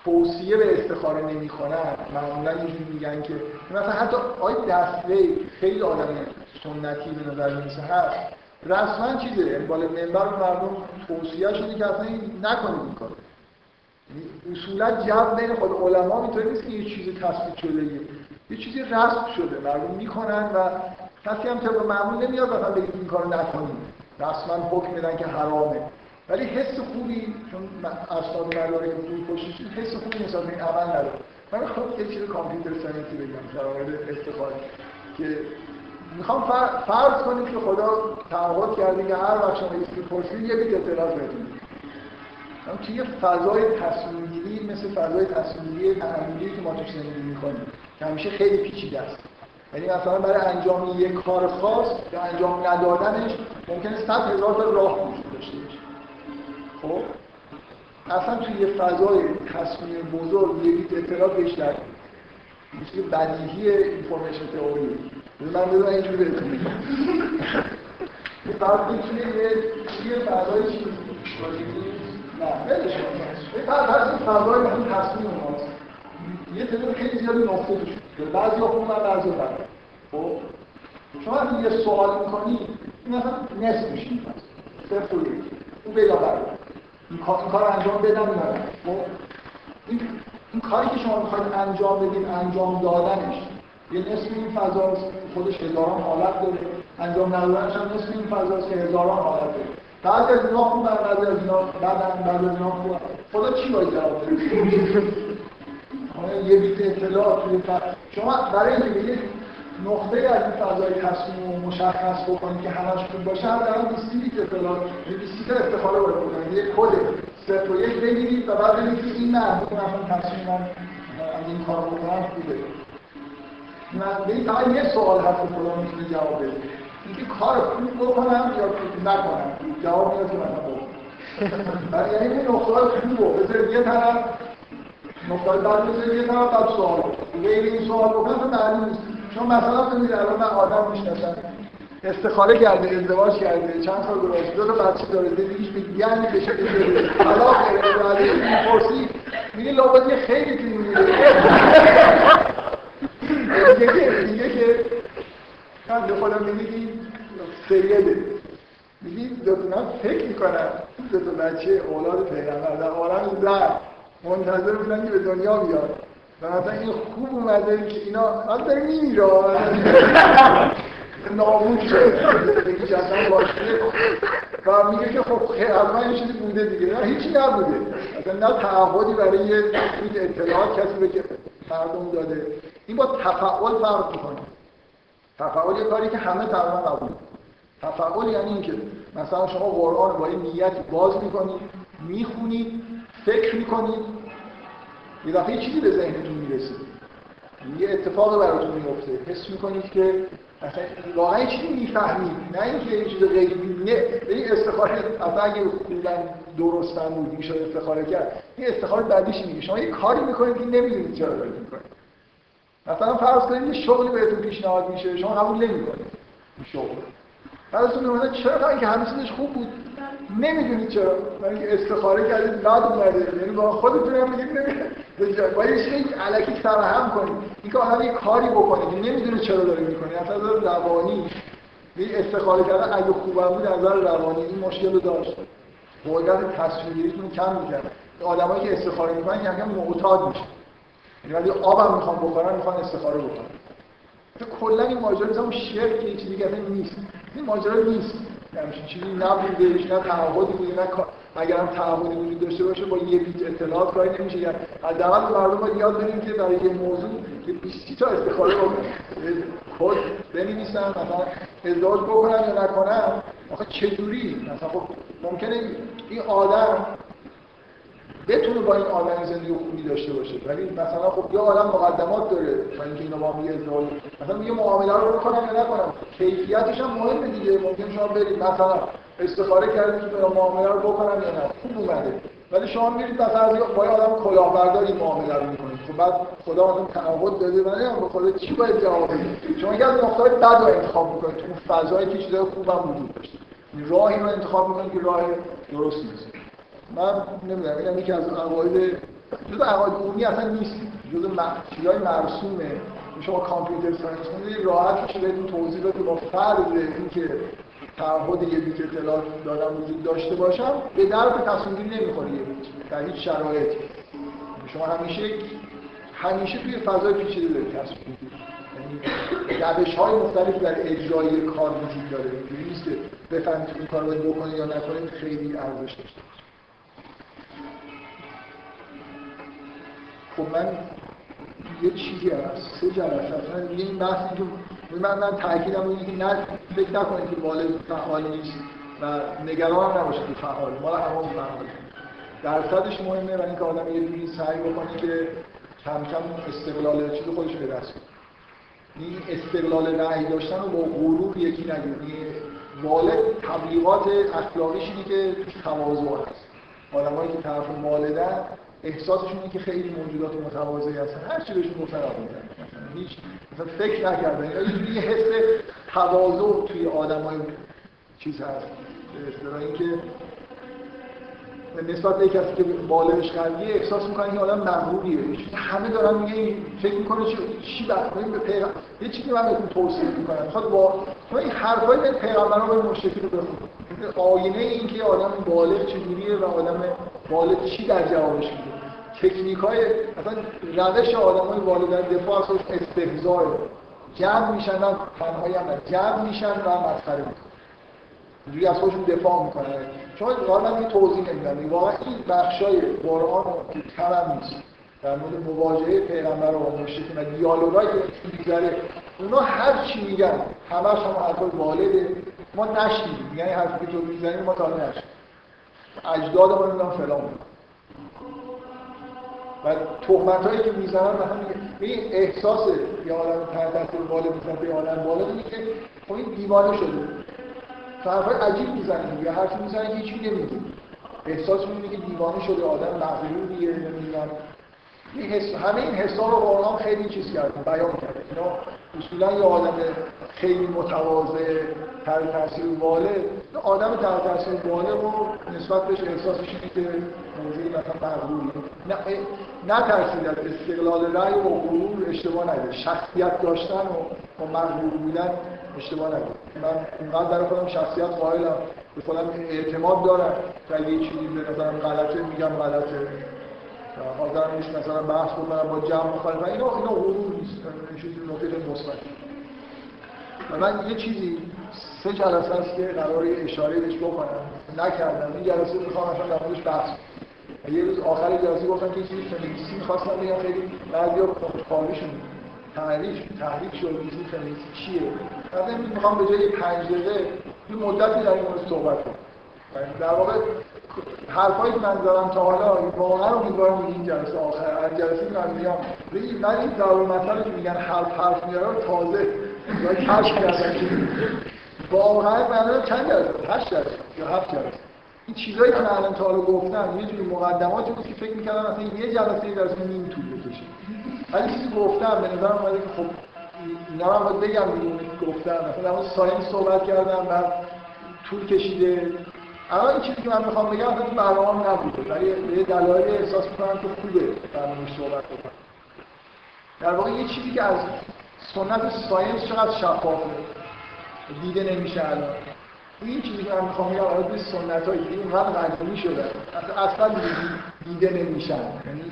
توصیه به استخاره نمی‌کنن، معمولاً اینجوری میگن که مثلا حتی آید دستوی خیلی آدم سنتی به نظر میسه هست رسما چیزه بالا منبر مردم توصیه شده که اصلا نکنید این کارو. اصولا جذب بین خود علما اینطوری نیست که یه چیزی تصفیه شده، یه چیزی رسم شده مردم میکنن و کسی هم طبق معمول نمیاد مثلا بگید این کارو نکنید، رسما حکم میدن که حرامه. ولی حس خوبی چون اصلا نداره که توی پشتش حس خوبی نسبت به این عمل نداره. من خب یه چیز کامپیوتر ساینسی بگم در مورد استخاره که میخوام فرض کنیم که خدا تعهد کرده که هر وقت شما استخاره یه بیت اطلاعات بدید. من که یه فضای تصمیم گیری مثل فضای تصمیم گیری معمولی که ما توش زندگی می‌کنیم که همیشه خیلی پیچیده است. یعنی مثلا برای انجام یک کار خاص یا انجام ندادنش ممکنه 100 هزار تا راه وجود داشته باشه. خب اصلا توی یه فضای تصمیم بزرگ یه بیت اطلاع بهش نکنید، یه چیز بدیهی اینفورمیشن تئوریه. من بدونم اینجوری بهتون میگم فرض می‌کنید یه فضای چیزی نه بهش کنید فرض فضای مثل تصمیم ماست یه تعداد خیلی زیادی نقطه توش داره، بعضی‌ها خوب و بعضی‌ها بد. خب شما اگه یه سوال می‌کنید مثلا نصف می‌شید صفر و یک اون بیدا برد این کار انجام بدم این کاری که شما میخواید انجام بدید انجام دادنش یه نصف این فضا خودش هزاران حالت داره، انجام ندادنش هم نصف این فضا که هزاران حالت داره. بعد از اینا خوب بعد از اینا خوب خدا چی باید جواب داره؟ یه بیت اطلاع توی شما برای اینکه بگید نقطه از این فضای تصمیم رو مشخص بکنید که همش خوب باشه هم در اون 20 بیت اطلاعات 20 تا استخاره باید بکنید، یک کد 0 و 1 بگیرید و بعد بگید این محدود مثلا تصمیم من از این کار بکنم خوبه. من بگید فقط یه سوال هست که خدا میتونه جواب بده، اینکه کار خوب بکنم یا خوب نکنم جواب میاد که مثلا بکنم. یعنی این نقطه‌های خوب رو بذارید یه طرف، نقطه‌های بد بذارید یه طرف، بعد سوال غیر این سوال بکنم معلوم نیست. چون مثلا تو میره الان من آدم میشناسم استخاره کرده ازدواج کرده چند سال گذشته دو تا بچه داره دیگه بگی یعنی به شکلی حالا خیلی میپرسی میگه لابد خیلی تیم میره دیگه که من خودم میگم سریده میگم دکترا فکر میکنم دو تا بچه اولاد پیغمبر در آرام زر منتظر بودن که به دنیا بیاد و مثلا این خوب اومده که اینا من داره میمیره نابود شد و میگه که خب از من یه چیزی بوده دیگه، نه هیچی نبوده اصلا، نه تعهدی برای یه بیت اطلاعات کسی به که مردم داده. این با تفاعل فرق میکنه. تفاعل یه کاری که همه تقریبا قبول، تفاعل یعنی اینکه مثلا شما قرآن با این نیت باز میکنید میخونید فکر میکنید یه دفعه یه چیزی به ذهنتون میرسه، یه اتفاق براتون میفته، حس میکنید که اصلا واقعا یه چیزی میفهمید، نه اینکه یه چیز غیبی. نه این استخاره اصلا اگه کلا درستن بود میشد استخاره کرد، این استخاره بعدیش میگه شما یه کاری میکنید که نمیدونید چرا دارید میکنید. مثلا فرض کنید یه شغلی بهتون پیشنهاد میشه، شما قبول نمی‌کنید این شغل. فرض کنید چرا، اینکه همسرش خوب بود، نمیدونید چرا، یعنی استخاره کردید بعد اومده، یعنی با خودتون هم میگید نمیدونید، با یه چیزی الکی ترحم کنید، اینکه آدم یه کاری بکنه که نمیدونه چرا داره میکنه، از نظر روانی یه استخاره کردن اگه خوبم بود از نظر روانی این مشکل رو داشت. قدرت تصویریتون کم می‌کنه. آدمایی که استخاره می‌کنن یه‌کم معتاد میشن. یعنی وقتی آبم می‌خوام بخورم می‌خوام استخاره بکنم. تو کلا این ماجرا هم شرک یه چیزی دیگه نیست. این ماجرا نیست. یعنی چیزی نبوده، هیچ تعهدی بوده، اگر هم تعهدی وجود داشته باشه با یه بیت اطلاعات کاری نمیشه. یعنی حداقل مردم باید یاد بگیرن که برای یه موضوع که 20 تا استخاره بکنن. کد بنویسن مثلا ازدواج بکنن یا نکنن. آخه چجوری؟ مثلا خب ممکنه این آدم بتونه با این آدم زندگی خوبی داشته باشه، ولی مثلا خب یه آدم مقدمات داره تا اینکه اینا با هم یه ازدواج مثلا یه معامله رو بکنم یا نکنم، کیفیتش هم مهمه دیگه. ممکن شما برید مثلا استخاره کردید که برای معامله رو بکنم یا نه، خوب اومده، ولی شما میرید مثلا با یه آدم کلاهبرداری معامله رو میکنید، خب بعد خدا اون تعهد داده ولی به خدا چی باید جواب بده؟ شما یه نقطه بد رو انتخاب میکنید، اون فضایی که چیزای خوبم وجود داشته، راهی رو انتخاب میکنید که راه درست نیست. من نمیدونم، اینم یکی از عقاید، جزء عقاید عمومی اصلا نیست، جزء چیزای مرسومه. شما کامپیوتر ساینس می‌خونید، راحت میشه بهتون توضیح بده با فرض اینکه تعهد یه بیت اطلاعات دادم وجود داشته باشم، به درد تصمیم‌گیری نمی‌خوره در هیچ شرایطی. شما همیشه توی فضای پیچیده دارید تصمیم می‌گیرید. روش‌های مختلف در اجرای کار وجود داره، اینجوری نیست که بفهمید این کارو باید بکنید یا نکنید. خیلی ارزش داره. خب من یه چیزی از 3 جلسه اصلا دیگه این بحث اینجور من تأکیدم اینه که نه، فکر نکنید که والد فعال نیست و نگران نباشید که فعال، مال همون فعال درصدش مهمه، و اینکه آدم یه جوری سعی بکنه که کم کم استقلال چیز خودش به دست بیاره. این استقلال رأی داشتن رو با غرور یکی نگیرید. والد تبلیغات اخلاقیش اینه که توش تواضع هست. آدمایی که طرف والدن احساسشون اینه که خیلی موجودات متواضعی هستن، هر چی بهشون گفتن قبول می‌کنن، هیچ مثلا فکر نکردن. یه حس تواضع توی آدمای چیز هست، به اصطلاح اینکه نسبت به کسی که بالغش قویه احساس می‌کنه این آدم مغروریه. همه دارن میگن فکر می‌کنه چی بکنیم به پیغمبر، یه چیزی من بهتون توصیه می‌کنم، می‌خواد با این حرفای به پیغمبران به مشرکین رو بخونه. آینه این که آدم بالغ چجوریه و آدم بالغ چی در جوابش میده. تکنیک‌های مثلا روش آدمای بالغ در دفاع از استهزاء، جمع میشن، تنهایی هم جمع میشن و مسخره می‌کنن. دیگه از خودشون دفاع می‌کنن. چون واقعا من توضیح نمیدم، واقعا این بخشای قرآن رو کلام نیست در مورد مواجهه پیغمبر و مشرکین و دیالوگایی که می‌گذره، اونا هر چی میگن همش هم حرفای والده، ما نشنیدیم. یعنی حرفی که تو می‌زنی ما تا نشنیدیم، اجدادمون میگن فلان بود. و تهمتایی که می‌زنن به هم میگه این احساس یه آدم تحت تاثیر والد می‌زنه به آدم والد میگه خب این دیوانه شده. حرفای عجیب میزنید یا حرفی میزنید که هیچی نمیگید، احساس می‌کنید که دیوانه شده، آدم مغروریه، نمی‌دونم. همه این حسا رو قرآن خیلی چیز کرده، بیان کرده. اینا اصولاً یه آدم خیلی متواضع تحت تاثیر والد، آدم تحت تاثیر والد رو نسبت بهش احساسش اینه که موضوعی مثلا مغروریه. نترسید از استقلال رأی و غرور اشتباه نگیرید. شخصیت داشتن و مغرور بودن اشتباه نگیرید. من اینقدر برای خودم شخصیت قائلم، به خودم اعتماد دارم که اگه یه چیزی به نظرم غلطه میگم غلطه، حاضر نیست مثلا بحث بکنم با جمع مخالفه. اینا غرور نیست، این چیزی نکته مثبت. و من یه چیزی 3 جلسه است که قراره اشاره بهش بکنم، نکردم. این جلسه میخوام مثلا در موردش بحث. یه روز آخر جلسه گفتم که چیزی فمینیستی می‌خواستم بگم، خیلی بعضیا خودخواهیشون تحریک شد چیزی فمینیستی چیه. مثلا می‌خوام به جای 5 دقیقه یه مدتی در این مورد صحبت کنم. در واقع حرفایی که من زدم تا حالا واقعا امیدوارم این جلسه آخر هر جلسه من میام ببین من این ضرب مثلا که میگن حرف میارم تازه یا کشف کردم که واقعا من چند جلسه 8 جلسه یا 7 جلسه این چیزایی که من الان تا حالا گفتم یه جوری مقدماتی بود که فکر می‌کردم مثلا یه جلسه درس نیم طول بکشه. ولی چیزی گفتم به نظرم اومد که خب اینا رو بگم دیگه. گفتم مثلا اون ساینس صحبت کردم بعد طول کشیده. اما این چیزی که من می‌خوام بگم اصلا برنامه نبوده. ولی به دلایل احساس می‌کنم که خوبه برنامه صحبت کنم. در واقع یه چیزی که از سنت ساینس چقدر شفافه دیده نمیشه الان. این چیزی که من میخوام بگم عادت سنت‌های اینقدر قدیمی شده اصلا دیده نمیشن، یعنی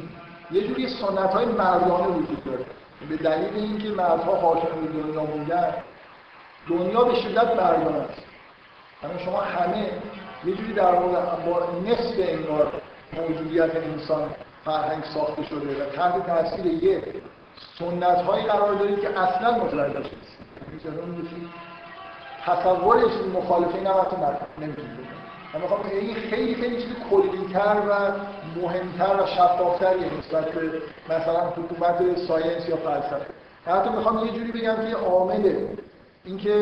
یه جوری سنت‌های مردانه وجود داره به دلیل اینکه مردها حاکم دنیا بودن. دنیا به شدت مردانه است، یعنی شما همه یه جوری در با نصف انگار موجودیت انسان فرهنگ ساخته شده و تحت تاثیر یه سنت‌های قرار دارید که اصلا مترادف نیست. یعنی تصور یه چیز مخالفه این هم حتی نمیتونی بکنم. من میخوام این خیلی چیز کلی‌تر و مهمتر و شفافتریه نسبت به مثلا حکومت ساینس یا فلسفه. حتی میخوام یه جوری بگم که عامل اینکه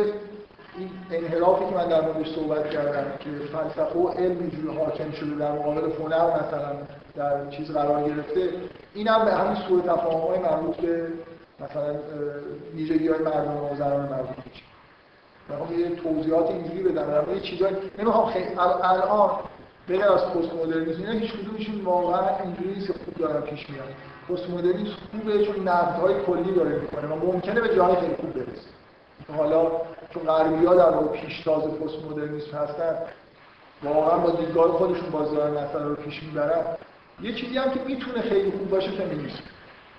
این انحرافی که من در موردش صحبت کردم که فلسفه و علم اینجوری حاکم شده در مقابل هنر مثلا در چیز قرار گرفته، اینم به همین سوء تفاهم‌های مربوط به مثلا ویژگی‌های مردانه و زنانه مربوط میشه. میخوام یه توضیحات اینجوری بدم در مورد چیزایی نمیخوام خیلی الان بغیر از پست مدرنیسم اینا هیچ کدومشون واقعا اینجوری نیست خوب دارن پیش میاد. پست مدرنیسم خوبه چون نقدهای کلی داره میکنه و ممکنه به جای خیلی خوب برسه. حالا چون غربی‌ها در واقع پیشتاز پست مدرنیسم هستن واقعا با دیدگاه خودشون باز دارن مسئله رو پیش میبرن. یه چیزی هم که میتونه خیلی خوب باشه فمینیسم.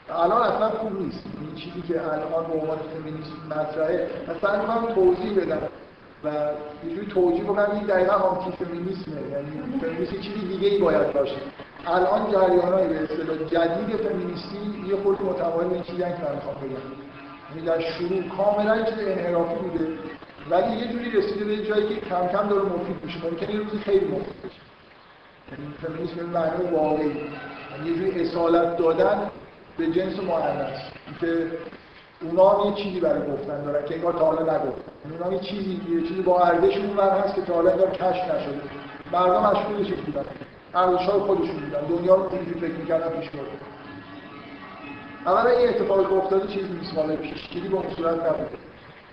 الان اصلا خوب نیست. این چیزی که الان به عنوان فمینیسم مطرحه اصلا میخوام توضیح بدم و یه جوری توضیح بکنم این دقیقا آنتی فمینیسمه، یعنی فمینیسم چیزی دیگه ای باید باشه. الان جریان‌های به اصطلاح جدید فمینیستی یه خورده متمایل به چیزی هستن که میخوام بگم، یعنی در شروع کاملا یه چیز انحرافی بوده ولی یه جوری رسیده به جایی که کم کم داره مفید میشه، ممکنه یه روزی خیلی مفید بشه. یعنی فمینیسم به معنی واقعی یه جوری اصالت دادن به جنس مؤنث که اونا یه چیزی برای گفتن دارن که انگار تا حالا نگفتن. اونا یه چیزی با ارزششون اونور هست که تا حالا انگار کشف نشده. مردم مشغول چیز بودن، ارزش‌های خودشون بودن، دنیا رو اینجوری فکر می‌کردن پیش برده. اولا این اتفاقی که افتاده چیز نیست، مال پیشگیری به اون صورت نبوده.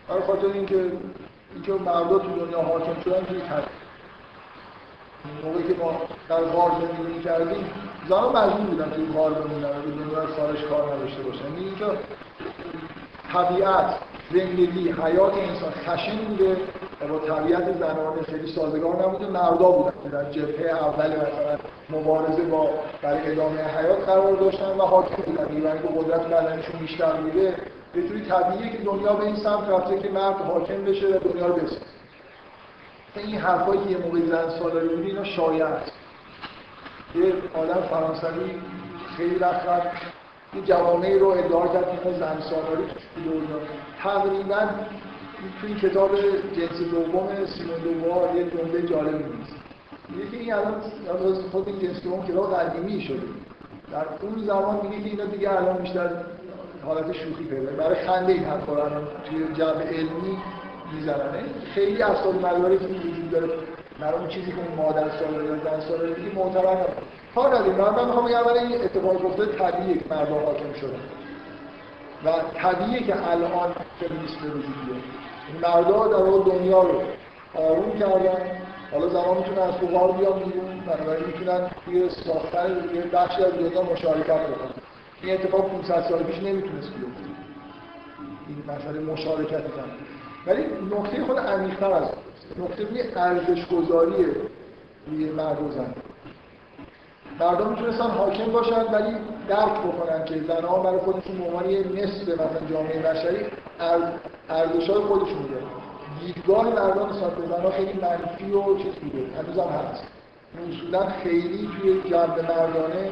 برای خاطر اینکه مردا تو دنیا حاکم شدن چیزی هست. موقعی که ما در غار زندگی می‌کردیم زنان مجبور بودن توی غار بمونن و به دنیا خارج کار نداشته باشن. یعنی اینجا طبیعت، زندگی، حیات انسان خشن بوده و با طبیعت زنان خیلی سازگار نبوده. مردا بودن که در جبهه اول مثلا مبارزه با برای ادامه حیات قرار داشتن و حاکم بودن. یعنی که قدرت بدنشون بیشتر بوده، به طوری طبیعیه که دنیا به این سمت رفته که مرد حاکم بشه و دنیا رو بسازه. این حرفایی که یه موقع زن سالاری بوده اینا شایع است. یه آدم فرانسوی خیلی وقت این جوامعی رو ادعا کرد که زن سالاری توی دنیا تقریباً توی کتاب جنس دوم سیمون دوبوار یه جمله جالب نیست. میگه که این الان خود این جنس دوم کتاب قدیمی شده. در اون زمان میگه که اینا دیگه الان بیشتر حالت شوخی پیدا برای خنده این حرفا رو توی جامعه علمی می‌زنن. خیلی اصلا مدارکی که وجود داره برای چیزی که اون مادر سالاری یا زن سالاری دیگه معتبر نبود. کار نداریم. من می‌خوام بگم اولا این اتفاق افتاده طبیعیه که مردا حاکم شدن و طبیعیه که الان فمینیسم وجود داره. مردا در واقع دنیا رو آروم کردن. حالا زنان میتونن از غار بیان بیرون، بنابراین میتونن توی ساختن یه بخشی از دنیا مشارکت کنن. این اتفاق 500 سال پیش نمیتونست بیفته. این مسئله مشارکت زن. ولی نکته خود عمیق‌تر از نکته بینی ارزش‌گذاریه روی مرد و زن. مردم میتونستن حاکم باشن ولی درک بکنن که زنها برای خودشون به عنوان یه نصف مثلا جامعه بشری ارزش‌های خودشون دارن. دیدگاه مردان نسبت به زنها خیلی منفی و چیز بوده، هنوز هم هست. اصولا خیلی توی جامعه مردانه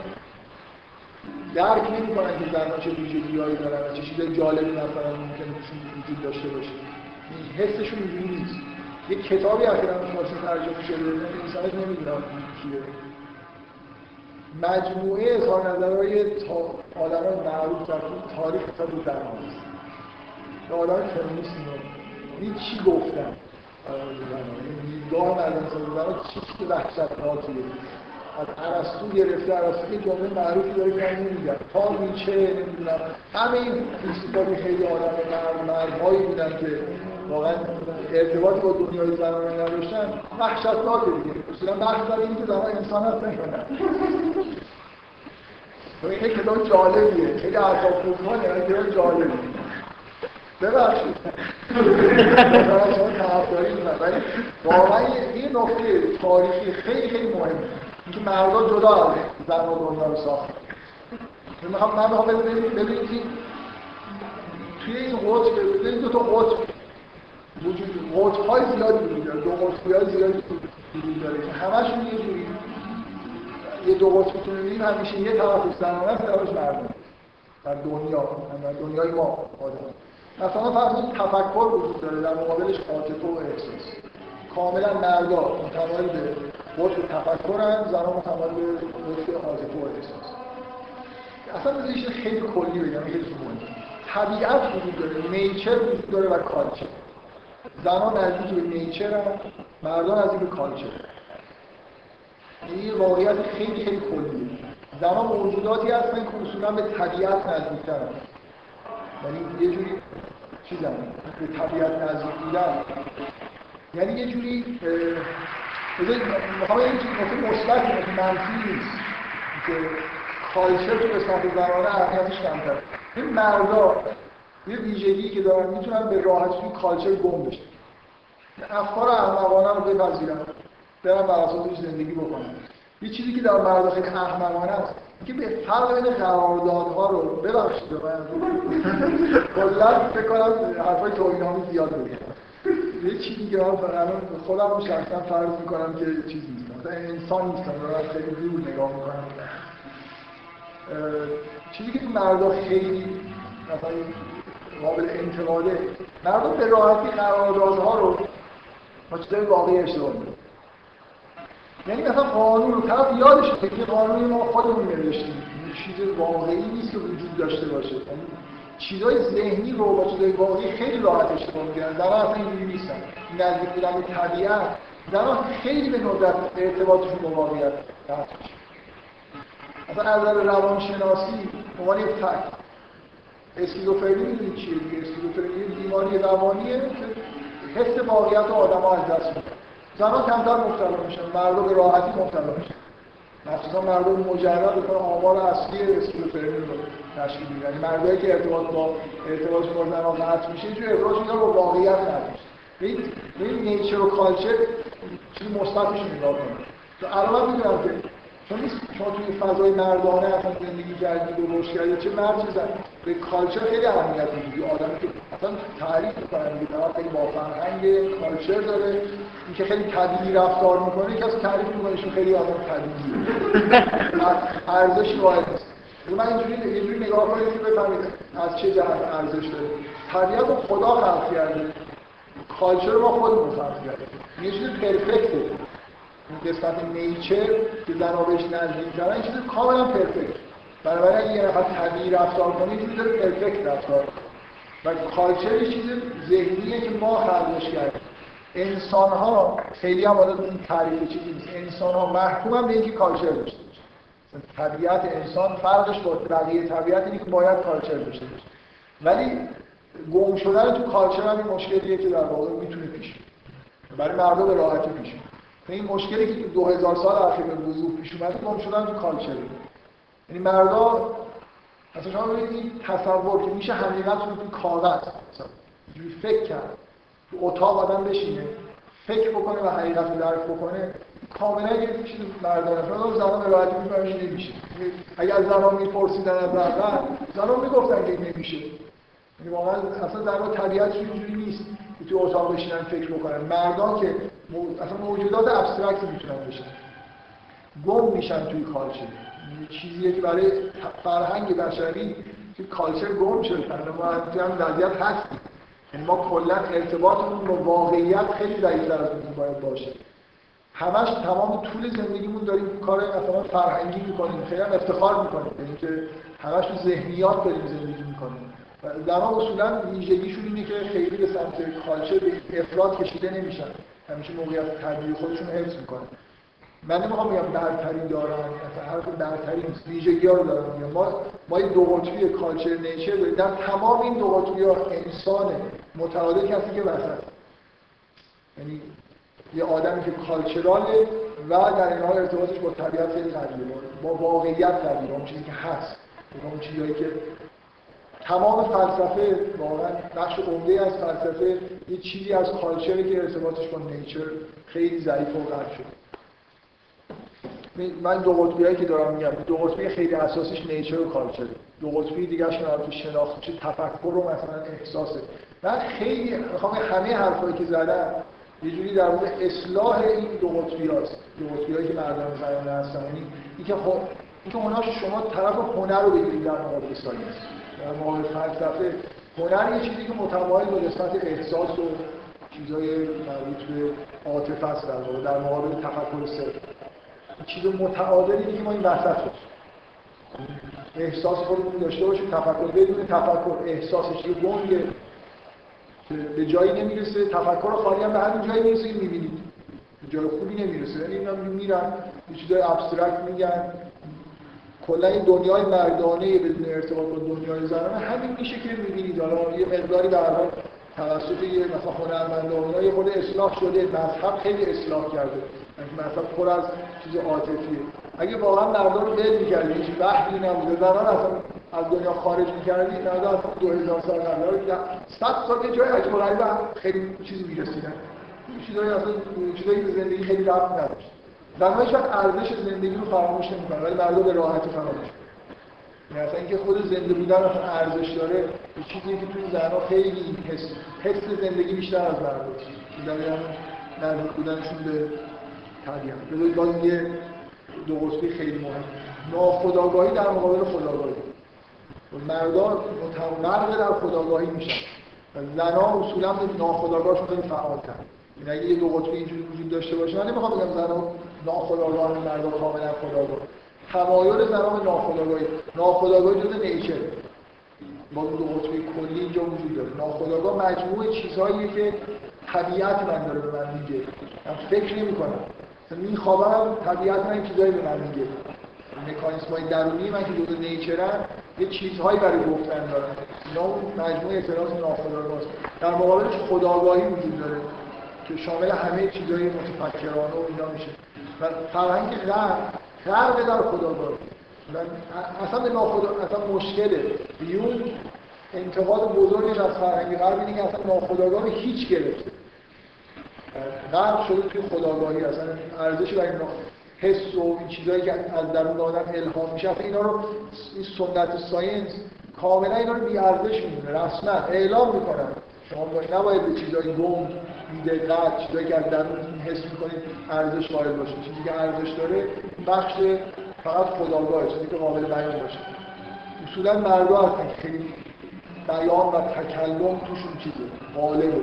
درک نمی‌کنن که زنها چه ویژگی‌هایی دارن و چه چیز جالبی مثلا ممکنه وجود داشته باشه. حسشون اینجوری نیست. یک کتابی اخیراً فارسی ترجمه شده، انسانش نمیدونم کیه. مجموعه اظهار نظرهای آدمای معروف در تاریخ تا دو درمانیست. آدم فمینیست میگه چی گفتن؟ دیدگاه مردم‌سالارانه چیزی که وحشتناکیه. از ارسطو گرفته، ارسطو یه جمله معروفی داره که من نمیگم، تا نیچه نمیدونم، همه این فیلسوفای خیلی آدم مرمرهایی بودن که واقعا ارتباطی با دنیای زنانه نداشتن. وحشتناکه دیگه، اصولا بحث برای اینکه زنان انسان هست نکنن. این کتاب جالبیه، خیلی اعصاب‌خردکنه، کتاب جالبیه. ببخشید برای شما طرفداری می‌کنم، ولی واقعا این نکته تاریخی خیلی خیلی مهمه که مردا جدا از زن‌ها دنیا رو ساختن. من میخوام ببینید که توی این قطب، ببینید دو تا قطب وجود داره، قطب‌های زیادی وجود داره، دو قطبی‌های زیادی وجود داره که همشون یه جوری، یه دو قطبی‌تون می‌بینید همیشه یه طرف زنانه است، طرفش مردانه. در دنیا، در دنیای ما آدم مثلا فرض کنید تفکر وجود داره، در مقابلش عاطفه و احساس. کاملا مردا متمایل به قطب تفکرن، زنان متمایل به قطب عاطفه و احساس. اصلا بذارید خیلی کلی بگم، خیلی زبون. طبیعت وجود داره، نیچر وجود داره و کالچر. زنان نزدیک به نیچرن، مردان نزدیک به کالچرن. این واقعیت خیلی خیلی کلیه. زنان موجوداتی هستن که اصولا به طبیعت نزدیک‌ترن. یعنی یه جوری چیز هم به طبیعت نزدیک بودن، یعنی یه جوری میخوام یه چیز مثل مثبت منفی نیست که کالچر تو قسمت زنانه اهمیتش کمتر. این مردا یه ویژگی که دارن میتونن به راحتی کالچر گم بشن، افکار احمقانه رو بپذیرن، برن بر اساسش زندگی بکنن. یه چیزی که در مردا خیلی احمقانه است که به فرق این قراردادها رو ببخشید کلا فکر کنم حرفای توهین‌آمیز زیاد بگم. یه چیزی که الان خودم رو شخصا فرض می‌کنم که چیزی نیست، مثلا انسان نیست، من خیلی دور نگاه می‌کنم. چیزی که مردا خیلی مثلا قابل انتقاده، مردا به راحتی قراردادها رو با چیزای واقعی اشتباه می‌کنه. یعنی مثلا قانون رو طرف یادش میاد که قانون ما خودمون نوشتیم، چیز واقعی نیست که وجود داشته باشه. یعنی چیزای ذهنی رو با چیزای واقعی خیلی راحت اشتباه می‌کنن. در اصل اینجوری نیستن. نزدیک بودن به طبیعت، در اصل خیلی به ندرت ارتباطشون با واقعیت قطع میشه. مثلا از نظر روانشناسی عنوان یک فکت اسکیزوفرنی می‌دونید چیه؟ اسکیزوفرنی بیماری روانیه که حس واقعیت رو آدم‌ها از دست می‌ده. زنان کمتر مبتلا میشن، مردا به راحتی مبتلا میشن. مخصوصا مردم مجرد به آمار اصلی اسکیزوفرنی رو تشکیل میدن. یعنی مردایی که ارتباط با زنان قطع میشه، اینجور افراج میدن با واقعیت قطع میشه. ببین نیچر و کالچر چیز مثبتش نگاه کنید. تو الان میدونم که چون توی فضای مردانه اصلا زندگی کردید و رشد کردید، چه مرد چه زن، به کالچر خیلی اهمیت میدید. آدمی که اصلا تعریف میکنن که طرف خیلی بافرهنگ کالچر داره، اینکه خیلی طبیعی رفتار میکنه، یکی از تعریف میکنیشون خیلی آدم طبیعیه، ارزش واحد است. من اینجوری نگاه کنید که بفهمید از چه جهت ارزش داره. طبیعت رو خدا خلق کرده، کالچر رو ما خودمون خلق کردیم. یه چیز پرفکته. این قسمت نیچر که زن‌ها بهش نزدیک‌ترن، این چیز کاملا پرفکت. بنابراین اگه یه نفر طبیعی رفتار کنه، این چیز پرفکت رفتار کنه. و کالچر یه چیز ذهنیه که ما خلقش کردیم. انسان‌ها خیلی هم عادت این تعریف چیزی نیست. انسان‌ها محکومن به اینکه کالچر داشته باشه. طبیعت انسان فرقش با بقیه طبیعت اینه که باید کالچر داشته باشه. ولی گم شدن تو کالچر هم این مشکلیه که در واقع میتونه پیش بیاد. برای مردم به راحتی پیش بیاد. این مشکلی که تو 2000 سال اخیر به وضوح پیش اومده، گم شدن تو کالچر. یعنی مردا اصلا شما ببینید تصور که میشه حقیقت رو تو کاغذ مثلا اینجوری فکر کرد، تو اتاق آدم بشینه فکر بکنه و حقیقت رو درک بکنه، کاملا یه چیز مردانه. فرض زنان به راحتی میفهمش نمیشه. اگه از زنان میپرسیدن از زنان، زنان میگفتن که نمیشه. یعنی واقعا اصلا زنان طبیعتش اینجوری نیست که تو اتاق بشینن فکر بکنن. مردان که اصلا موجودات ابسترکت میتونن بشن، گم میشن توی کالچر. چیزیه که برای فرهنگ بشری که کالچر گم شده، ما توی هم وضعیت هستیم. یعنی ما کلا ارتباطمون با واقعیت خیلی ضعیف‌تر از اون باید باشه. همش تمام طول زندگیمون داریم کار مثلا فرهنگی میکنیم، خیلی هم افتخار میکنیم، یعنی که همش تو ذهنیات داریم زندگی میکنیم. زنها اصولا ویژگیشون اینه که خیلی به سمت خالچه به افراد کشیده نمیشن، همیشه موقعیت طبیعی خودشون حفظ میکنن. من نمیخوام بگم برتری دارن، هر کدوم برتری ویژگی‌ها رو دارن. ما این دو قطبی کالچر نیچر داریم. در تمام این دو قطبی‌ها انسان متعادل کسی که وسط، یعنی یه آدمی که کالچراله و در این حال ارتباطش با طبیعت خیلی قویه، با واقعیت قویه، اون چیزی که هست، اون چیزایی که تمام فلسفه واقعا بخش عمده از فلسفه یه چیزی از کالچره که ارتباطش با نیچر خیلی ضعیف و قوی شده. من دو قطبی‌هایی که دارم میگم، دو قطبی خیلی اساسیش نیچر و کالچر، دو قطبی دیگه‌اش هم تو شناخت چه تفکر رو مثلا احساسه. من خیلی می‌خوام همه حرفایی که زدم یه جوری در مورد اصلاح این دو قطبی‌هاست، دو قطبی‌هایی که مردم بیان هستن. اینکه خب اینکه اونا شما طرف هنر رو بگیرید در مقابل ساینس، در مقابل فلسفه، هنر یه چیزی که متمایل به قسمت احساس و چیزای مربوط به عاطفه است، در مقابل تفکر صرف چیز متعادلی دیگه. ما این وسط احساس خودمون داشته باشیم، تفکر بدون تفکر احساسش یه گنگه که به جایی نمیرسه، تفکر خالی هم به همین جایی میرسه که میبینید، به جای خوبی نمیرسه. یعنی اینا میرن یه چیزای ابسترکت میگن. کلا این دنیای مردانه بدون ارتباط با دنیای زنانه همین میشه که میبینید. حالا یه مقداری به هر حال توسط یه مثلا هنرمندان یه خود اصلاح شده، مذهب خیلی اصلاح کرده، مثلا پر از چیز عاطفیه. اگه واقعا مردم رو دل می‌کردی، هیچ وقتی نبوده زنان اصلا از دنیا خارج می‌کردی، مردم اصلا 2000 سال قبل 100 سال که جای عجب و غریب خیلی چیزی می‌رسیدن، این چیزایی اصلا چیزایی به زندگی خیلی ربط نداشت. زن‌ها هیچ وقت ارزش زندگی رو فراموش نمی‌کنن، ولی مردم به راحتی فراموش می‌کنن. مثلا اینکه خود زنده بودن اصلا ارزش داره، چیزی که توی زن‌ها خیلی حس زندگی بیشتر از مردم چیزایی نزدیک بودنشون به طبیعت. باز یه دو قطبی خیلی مهم، ناخودآگاهی در مقابل خودآگاهی. مردان متمرکز در خودآگاهی میشن و زنان اصولا ناخودآگاهشون خیلی فعال‌تر. یعنی اگه یه دو قطبی اینجوری وجود داشته باشه، من نمیخوام بگم زنان ناخودآگاهن، مردان کاملا خودآگاه. تمایل زنان به ناخودآگاهی، ناخودآگاهی جزء نیچر با دو قطبی کلی اینجا وجود داره. ناخودآگاه مجموعه چیزهاییه که طبیعت من داره به من میگه، من فکر نمی‌کنم، میخوابم، طبیعت من این چیزهایی به من میگه. مکانیسم‌های درونی من که جزء نیچرن یه چیزهایی برای گفتن دارن. اینا مجموعه اعتراض ناخودآگاه است. در مقابلش خودآگاهی وجود داره که شامل همه چیزهای متفکرانه و اینا میشه. و فرهنگ غرب در خودآگاهی. اصلا به ناخودآگاه اصلا مشکله. بیون انتقاد بزرگش از فرهنگ غرب اینه که اصلا ناخودآگاه هیچ گرفته. غرب شده توی خودآگاهی، اصلا ارزشی برای اینا حس و این چیزایی که از درون آدم الهام میشه، اینا رو این سنت ساینس کاملا اینا رو بی ارزش میدونه، رسما اعلام میکنن. شما نباید به چیزای گنگ بی‌دقت، چیزایی که از درون حس میکنید ارزش قائل باشه. چیزی که ارزش داره بخش فقط خودآگاهی، چیزی که قابل بیان باشه. اصولا مردا هستن خیلی بیان و تکلم توشون چیزه غالبه.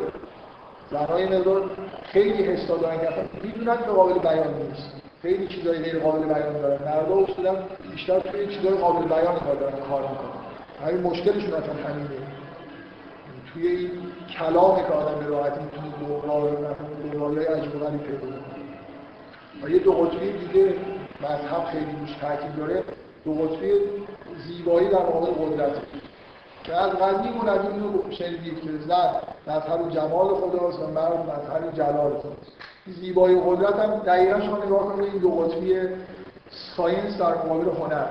زنهای مقدار خیلی حسا دارن که اصلا میدونن که قابل بیان نیست، خیلی چیزایی غیر قابل بیان دارن. مردا اصولا بیشتر توی چیزای قابل بیان کار میکنن. همین مشکلشون اصلا همینه، توی این کلامی که آدم به راحتی میتونه دوره‌های عجیب و غریب پیدا کنه. یه دو قطبی دیگه مذهب خیلی روش تاکید داره، دو قطبی زیبایی در مقابل قدرت. که از قضیه مولدی اینو شنیدید که زن مظهر جمال خداست و مرد مظهر جلال خداست. این زیبایی و قدرت هم دقیقا شما نگاه کنید این دو قطبی ساینس در مقابل هنر،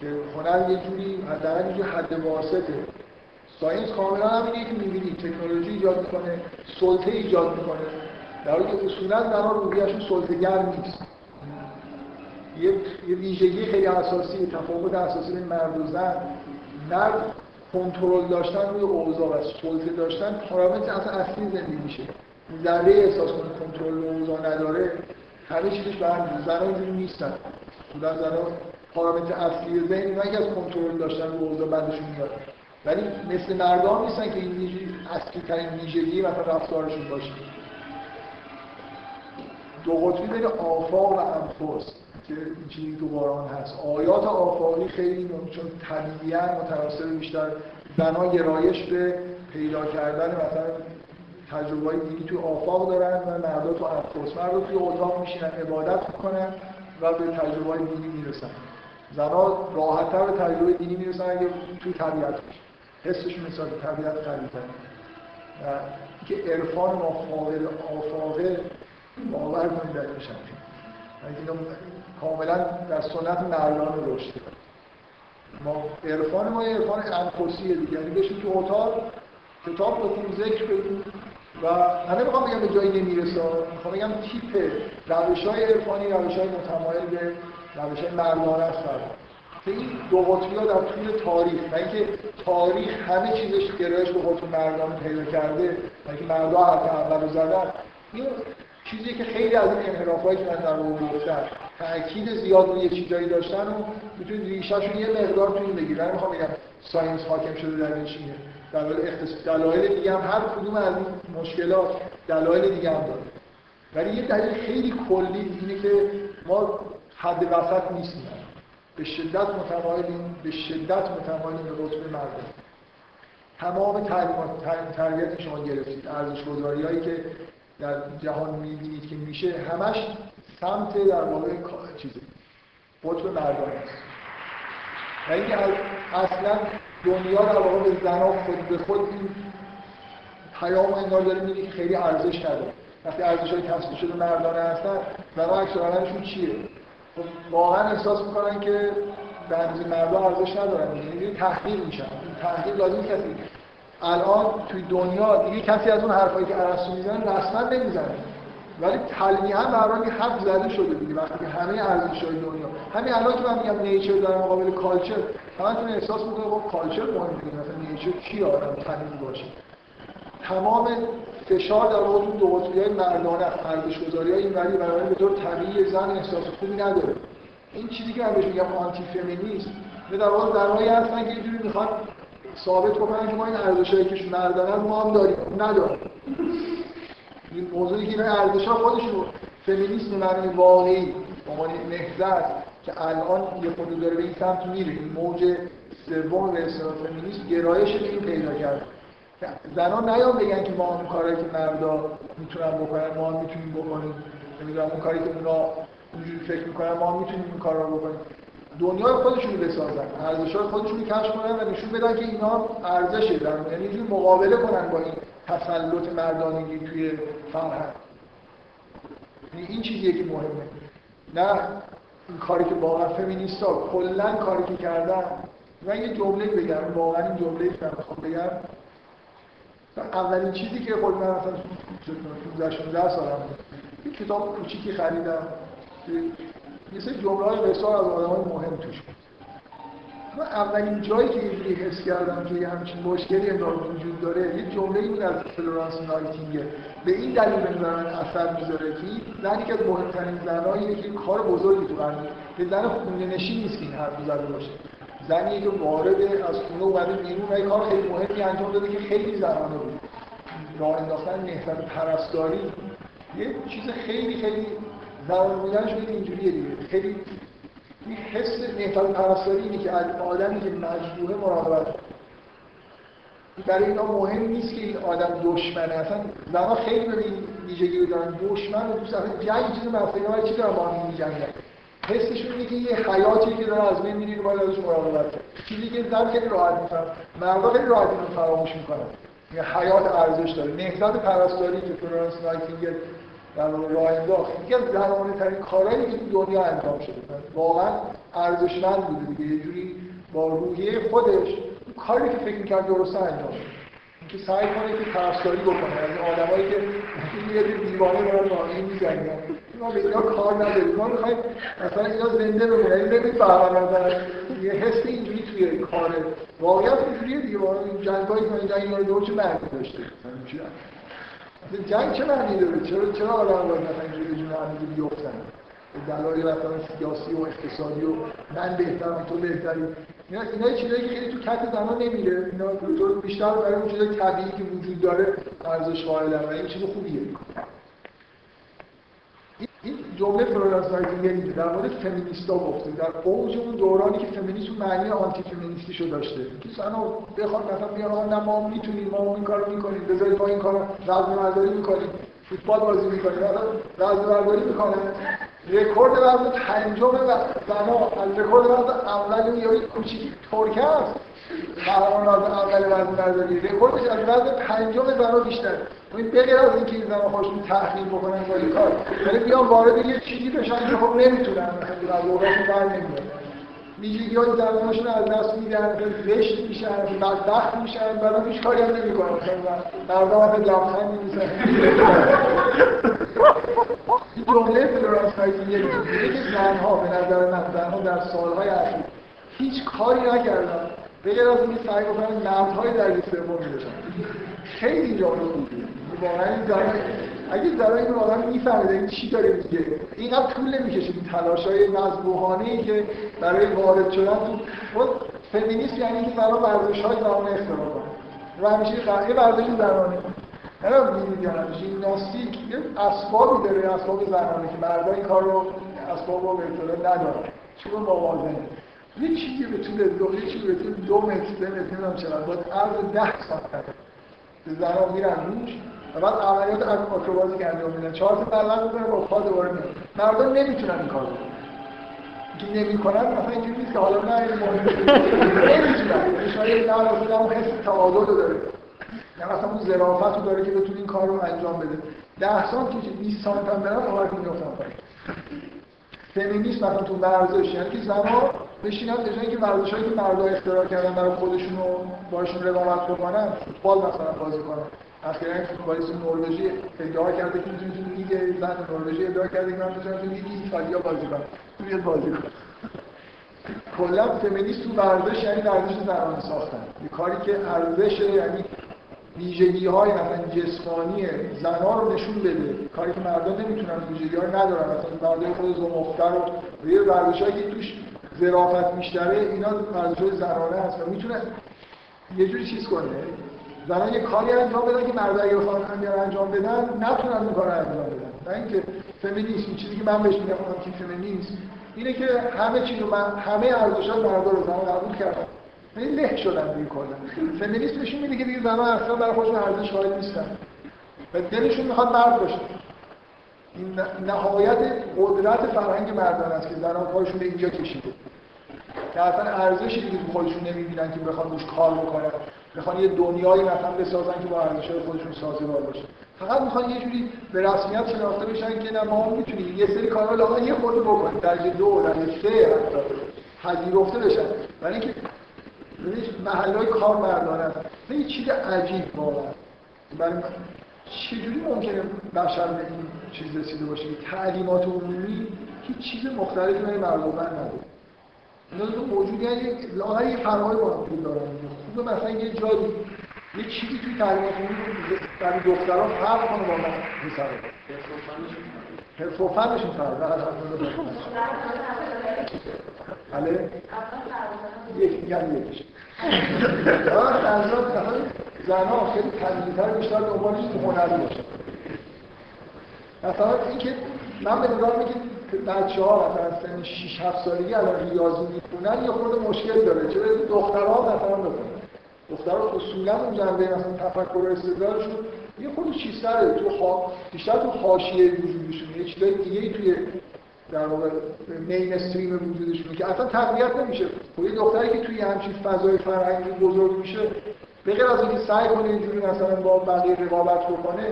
که هنر یه جوری در اینجور حد واسطه. ساینس کاملا همینه که میبینید، تکنولوژی ایجاد میکنه، سلطه ایجاد میکنه، در حالی که اصولا زنها روحیه‌شون سلطه‌گر نیست. یه ویژگی خیلی اساسی، تفاوت اساسی بین مرد و زن، مرد کنترل داشتن روی اوضاع و سلطه داشتن پارامتر اصلا اصلی زندگی میشه. ذره احساس کنه کنترل اوضاع نداره، همه چیزش برمی‌ریزه. زن‌ها اینجوری نیستن. اصولا زن‌ها پارامتر اصلی ذهن نه که از کنترل داشتن روی اوضاع بعدشون میاد، ولی مثل مردان نیستن که این اصلی ترین ویژگی مثلا رفتارشون باشه. دو قطبی بین آفاق و انفس. که این چیزی تو قرآن هست. آیات آفاقی خیلی چون طبیعیاً متأثر بیشتر بنا گرایش به پیدا کردن مثلا تجربه‌های دینی تو آفاق دارن و مردا تو افسوس مردا توی اتاق میشینن عبادت میکنن و به تجربه‌های دینی میرسن. زنا راحت‌تر به تجربه دینی میرسن اگه تو طبیعت باشه. حسشون مثل طبیعت قوی‌تره. که عرفان ما فاقد آفاقه باور کنید در این شکلی. اینو کاملا در سنت مردان رشد کرد. ما عرفان ما عرفان انفسیه دیگه، یعنی بشین تو اتاق کتاب بخونیم، ذکر بگیم و من نمیخوام بگم به جایی نمیرسه، میخوام بگم تیپ روش‌های عرفانی روش‌های متمایل به روش‌های مردانه است. این دو قطبی‌ها در طول تاریخ، نه اینکه تاریخ همه چیزش گرایش به قطب مردانه پیدا کرده، بلکه مردا حرف اولو زدن. این چیزی که خیلی از این انحرافایی که من در مورد گفتم تاکید زیاد روی چیزایی داشتن و میتونید ریشه‌شون یه مقدار تو این بگیرید. من میخوام بگم ساینس حاکم شده در این چیه. در واقع دلایل دیگه هم هر کدوم از این مشکلات دلایل دیگه هم داره. ولی یه دلیل خیلی کلی اینه که ما حد وسط نیستیم. به شدت متمایلیم به رتبه مردم. تمام تربیت شما گرفتید، ارزش‌گذاری‌هایی که در جهان می‌بینید که میشه همش سمت در واقع چیزی قطب مردانه است. و اینکه اصلا دنیا در واقع به زن‌ها خود به خود این پیام انگار داره میده که خیلی ارزش نداره. وقتی ارزش‌های کسب شده مردانه هستن، زن‌ها اکثرانشون چیه؟ خب واقعا احساس می‌کنن که بعضی مردا ارزش ندارن، یعنی تحقیر میشن. تحقیر لازم کسی الان توی دنیا دیگه کسی از اون حرفایی که ارسطو میزنه رسما نمیزنه، ولی تلمیحا برای اینکه حرف زده شده دیگه. وقتی که همه ارزش‌های دنیا همین الان که من میگم نیچر در مقابل کالچر، همتون احساس میکنه خب کالچر مهمه، مثلا نیچر چی آدم تنیز باشه. تمام فشار در واقع دو قطبی‌های مردانه ارزش‌گذاری‌های اینوری برای به طور طبیعی زن احساس خوبی نداره. این چیزی که من بهش میگم آنتی فمینیسم در واقع درایی هستن که اینجوری میخوان ثابت کنن که ما این ارزشایی که مردانه ما هم داریم نداریم. این موضوعی که این ارزشا خودشون فمینیسم معنی واقعی به معنی نهضت که الان یه خود داره به این سمت میره، این موج سوم به اصطلاح فمینیسم گرایش به این پیدا کرده. زنا نیام بگن که ما اون کارایی که مردا میتونن بکنن ما هم میتونیم بکنیم، نمیدونم اون کاری که اونا اونجوری فکر میکنن ما هم میتونیم این کارا رو بکنیم. دنیای خودشون رو بسازن، ارزش‌های خودشون رو کشف کنن و نشون بدن که اینا ارزشه دارن، یعنی اینجوری مقابله کنن با این تسلط مردانگی توی فرهنگ. این چیزیه که مهمه، نه این کاری که واقعا فمینیستا کلاً کاری که کردن. من یه جمله بگم، واقعا این جمله رو می‌خوام بگم. اولین چیزی که خود من مثلا 16 سالم بود، کتاب کوچیکی خریدم، یه سری جمله‌های بسیار از آدم‌های مهم توش بود. من اولین جایی که اینجوری حس کردم که یه همچین مشکلی امروز وجود داره، یه جمله‌ای بود از فلورانس نایتینگل. به این دلیل بنظرم اثر می‌ذاره که زنی که مهم‌ترین زنایی که کار بزرگی تو برمی، به زن خونه‌نشین نیست که این حرف زده باشه. زنی که وارد از خونه اومده بیرون و یه کار خیلی مهمی انجام داده که خیلی زنانه بود. راه انداختن نهضت پرستاری یه چیز خیلی خیلی زنانه بودنش به اینجوریه دیگه. خیلی این حس نهضت پرستاری اینه که آدمی که مجروحه مراقبت برای اینا مهم نیست که این آدم دشمنه. اصلا زنها خیلی به این ویژگی رو دارن، دشمن و دوست. اصلا جنگ چیز مفهومه، چی دارن با هم می‌جنگن. حسشون اینه که یه حیاتی که داره از بین میره که باید ازش مراقبت کنه. چیزی که زن خیلی راحت میفهمه، مردا خیلی راحت اینو فراموش میکنن. یه حیات ارزش داره. نهضت پرستاری که فلورانس نایتینگل در راه انداخت، یکی از زنانه‌ترین کارهایی که تو دنیا انجام شده. واقعا ارزشمند بوده دیگه، یه جوری با روحیه خودش کاری که فکر می‌کرد درسته انجام بده. اینکه سعی کنه که پرستاری بکنه. یعنی آدمایی که یه دیوانه دارن با این می‌جنگن. ما به اینا کار نداریم، ما میخواییم مثلا اینا زنده بمونه، این ببینید برقرار یه حس اینجوری توی کار واقعیت اینجوریه دیگه. واقعا این جنگایی که من اینا رو دور چه معنی داشته؟ مثلا جنگ چه معنی داره؟ چرا آدم باید مثلا اینجوری جون همدیگه بیفتن به دلایل مثلا سیاسی و اقتصادی و من بهترم تو بهتری؟ اینا چیزایی که خیلی تو کت زنا نمیره. اینا تو بیشتر برای اون چیزای طبیعی که وجود داره ارزش قائلن و این چیز خوبیه. جمله پروراسایتیگری که در مورد فمینیستا گفته در اوج اون دورانی که فمینیسم معنی آنتی فمینیستی شو داشته کسی اونو بخواد مثلا بیان آقا نه ما میتونیم ما این کارو میکنیم بذارید ما این کارو رزم‌برداری میکنیم فوتبال بازی میکنیم رزم‌برداری میکنه رکورد وزن پنجم زنا از رکورد وزن اول یا کوچیک ترکه است قهرمان اول وزن برداری رکوردش از وزن پنجم زنا بیشتر این بگیر از اینکه این زمان خودشون تحقیل بکنن باید کار ولی بیان وارد یه چیزی بشن که خب نمیتونن از لغتشون بر نمیدن میجیگی های زمانشون از دست میدن رشت میشن، بدبخت میشن برای هیچ کاری هم نمی کنن مردم هم به لبخند میمیزن این جمله فلورانسایتی یه چیزیه که زنها به نظر من زنها در سالهای اخیر هیچ کاری نکردن بگیر از اینکه سعی کنن مردهای درجه سوم بشن خیلی جالب بودید واقعا این زنان اگه زنان این آدم میفهمید این چی داره میگه اینقدر طول نمیکشه این تلاشای مذبوحانه‌ای که برای وارد شدن تو خود فمینیسم یعنی اینکه زنان ورزش‌های زنانه اختراع کنه و همیشه قضیه ورزش زنانه نه میگن ژیمناستیک یه اسبابی داره اسباب زنانه که مردا این کار رو اسبابو به اطلاع نداره چون موازنه یه چیزی به طول دو متر نمیدونم چرا باید عرض 10 سانتی زنان میرن روش و بعد عملیات از آکروبازی که انجام میدن 4 تا بلند میکنه با خواهد دوباره میدن مردم نمیتونن این کار رو که نمی کنن مثلا اینجوری نیست که حالا نه این مورد نمیتونن اشاره نه راسته اون حس تعادل رو داره نه مثلا اون ظرافت رو داره که بتون این کار رو انجام بده 10 سانتی که 20 سانتی هم برن آمار کنی افتن پایی فمینیسم مثلا تو ورزش یعنی که زنها بشینن به جایی که ورزشایی که مردا اختراع کردن برای خودشون رو باشون رقابت بکنن فوتبال مثلا بازی کنن اخیراً یک فوتبالیست نروژی ادعا کرده که میتونه تو لیگ زن نروژی ادعا کرده که میتونه تو لیگ ایتالیا بازی کنه میاد بازی کنه کلا فمینیسم تو ورزش یعنی ورزش زنانه ساختن یه کاری که ارزش یعنی ویژگی‌های مثلا جسمانی زن‌ها رو نشون بده کاری که مردا نمیتونن ویژگی‌ها رو ندارن مثلا مردای خود زمختر و یه ورزشایی که توش ظرافت بیشتره اینا ورزش‌های زنانه هست و میتونه یه جوری چیز کنه زنان یه کاری انجام بدن که مردا اگه بخوان انجام بدن نتونن اون کارو انجام بدن تا اینکه فمینیسم چیزی که من بهش میگم که فمینیسم اینه که همه چیزو همه ارزش‌ها مردا رو زنان قبول کردن این له شدن دیگه کلا فمینیسم نشون میده که دیگه زن‌ها اصلا برای خودشون ارزش قائل نیستن و دلشون میخواد مرد باشه این نهایت قدرت فرهنگ مردان است که زن‌ها خودشون به اینجا کشیده که اصلا ارزشی دیگه خودشون نمیبینن که بخوان روش کار بکنن بخوان یه دنیایی مثلا بسازن که با ارزش‌های خودشون سازگار باشه فقط میخوان یه جوری به رسمیت شناخته بشن که نه ما میتونیم یه سری کارا لااقل یه خورده بکنیم درجه 2 درجه 3 حتی پذیرفته بشن ولی اینکه محلهای کار مردانه است یه چیز عجیب واقعا برای چجوری ممکنه بشر به این چیز رسیده باشه تعلیمات عمومی هیچ چیز مختلفی برای مردم نداره اینا موجودی هست لااقل یه فرهای ماهی دارن خوبه مثلا یه جایی یه چیزی توی تعلیمات عمومی برای دختران فرق کنه با پسرها حرف و فنشون فرق داره بله یکی میگن یکیش زنها خیلی تنظیم‌تر بیشتر دنبالش تو هنری باشه مثلا این که من به نظر میاد که بچه‌ها مثلا سن 6-7 سالگی الان ریاضی میخونن یه خورده مشکل داره چرا دخترها مثلا بخونن دخترها اصولا اون جنبه مثلا تفکر و استدلالشون یه خورده چیزتره بیشتر تو حاشیه وجودشون یه چیزای دیگه توی در واقع مین استریم وجودشونه که اصلا تقویت نمیشه یه دختری که توی همچین فضای فرهنگی بزرگ میشه به غیر از اینکه سعی کنه اینجوری مثلا با بقیه رقابت بکنه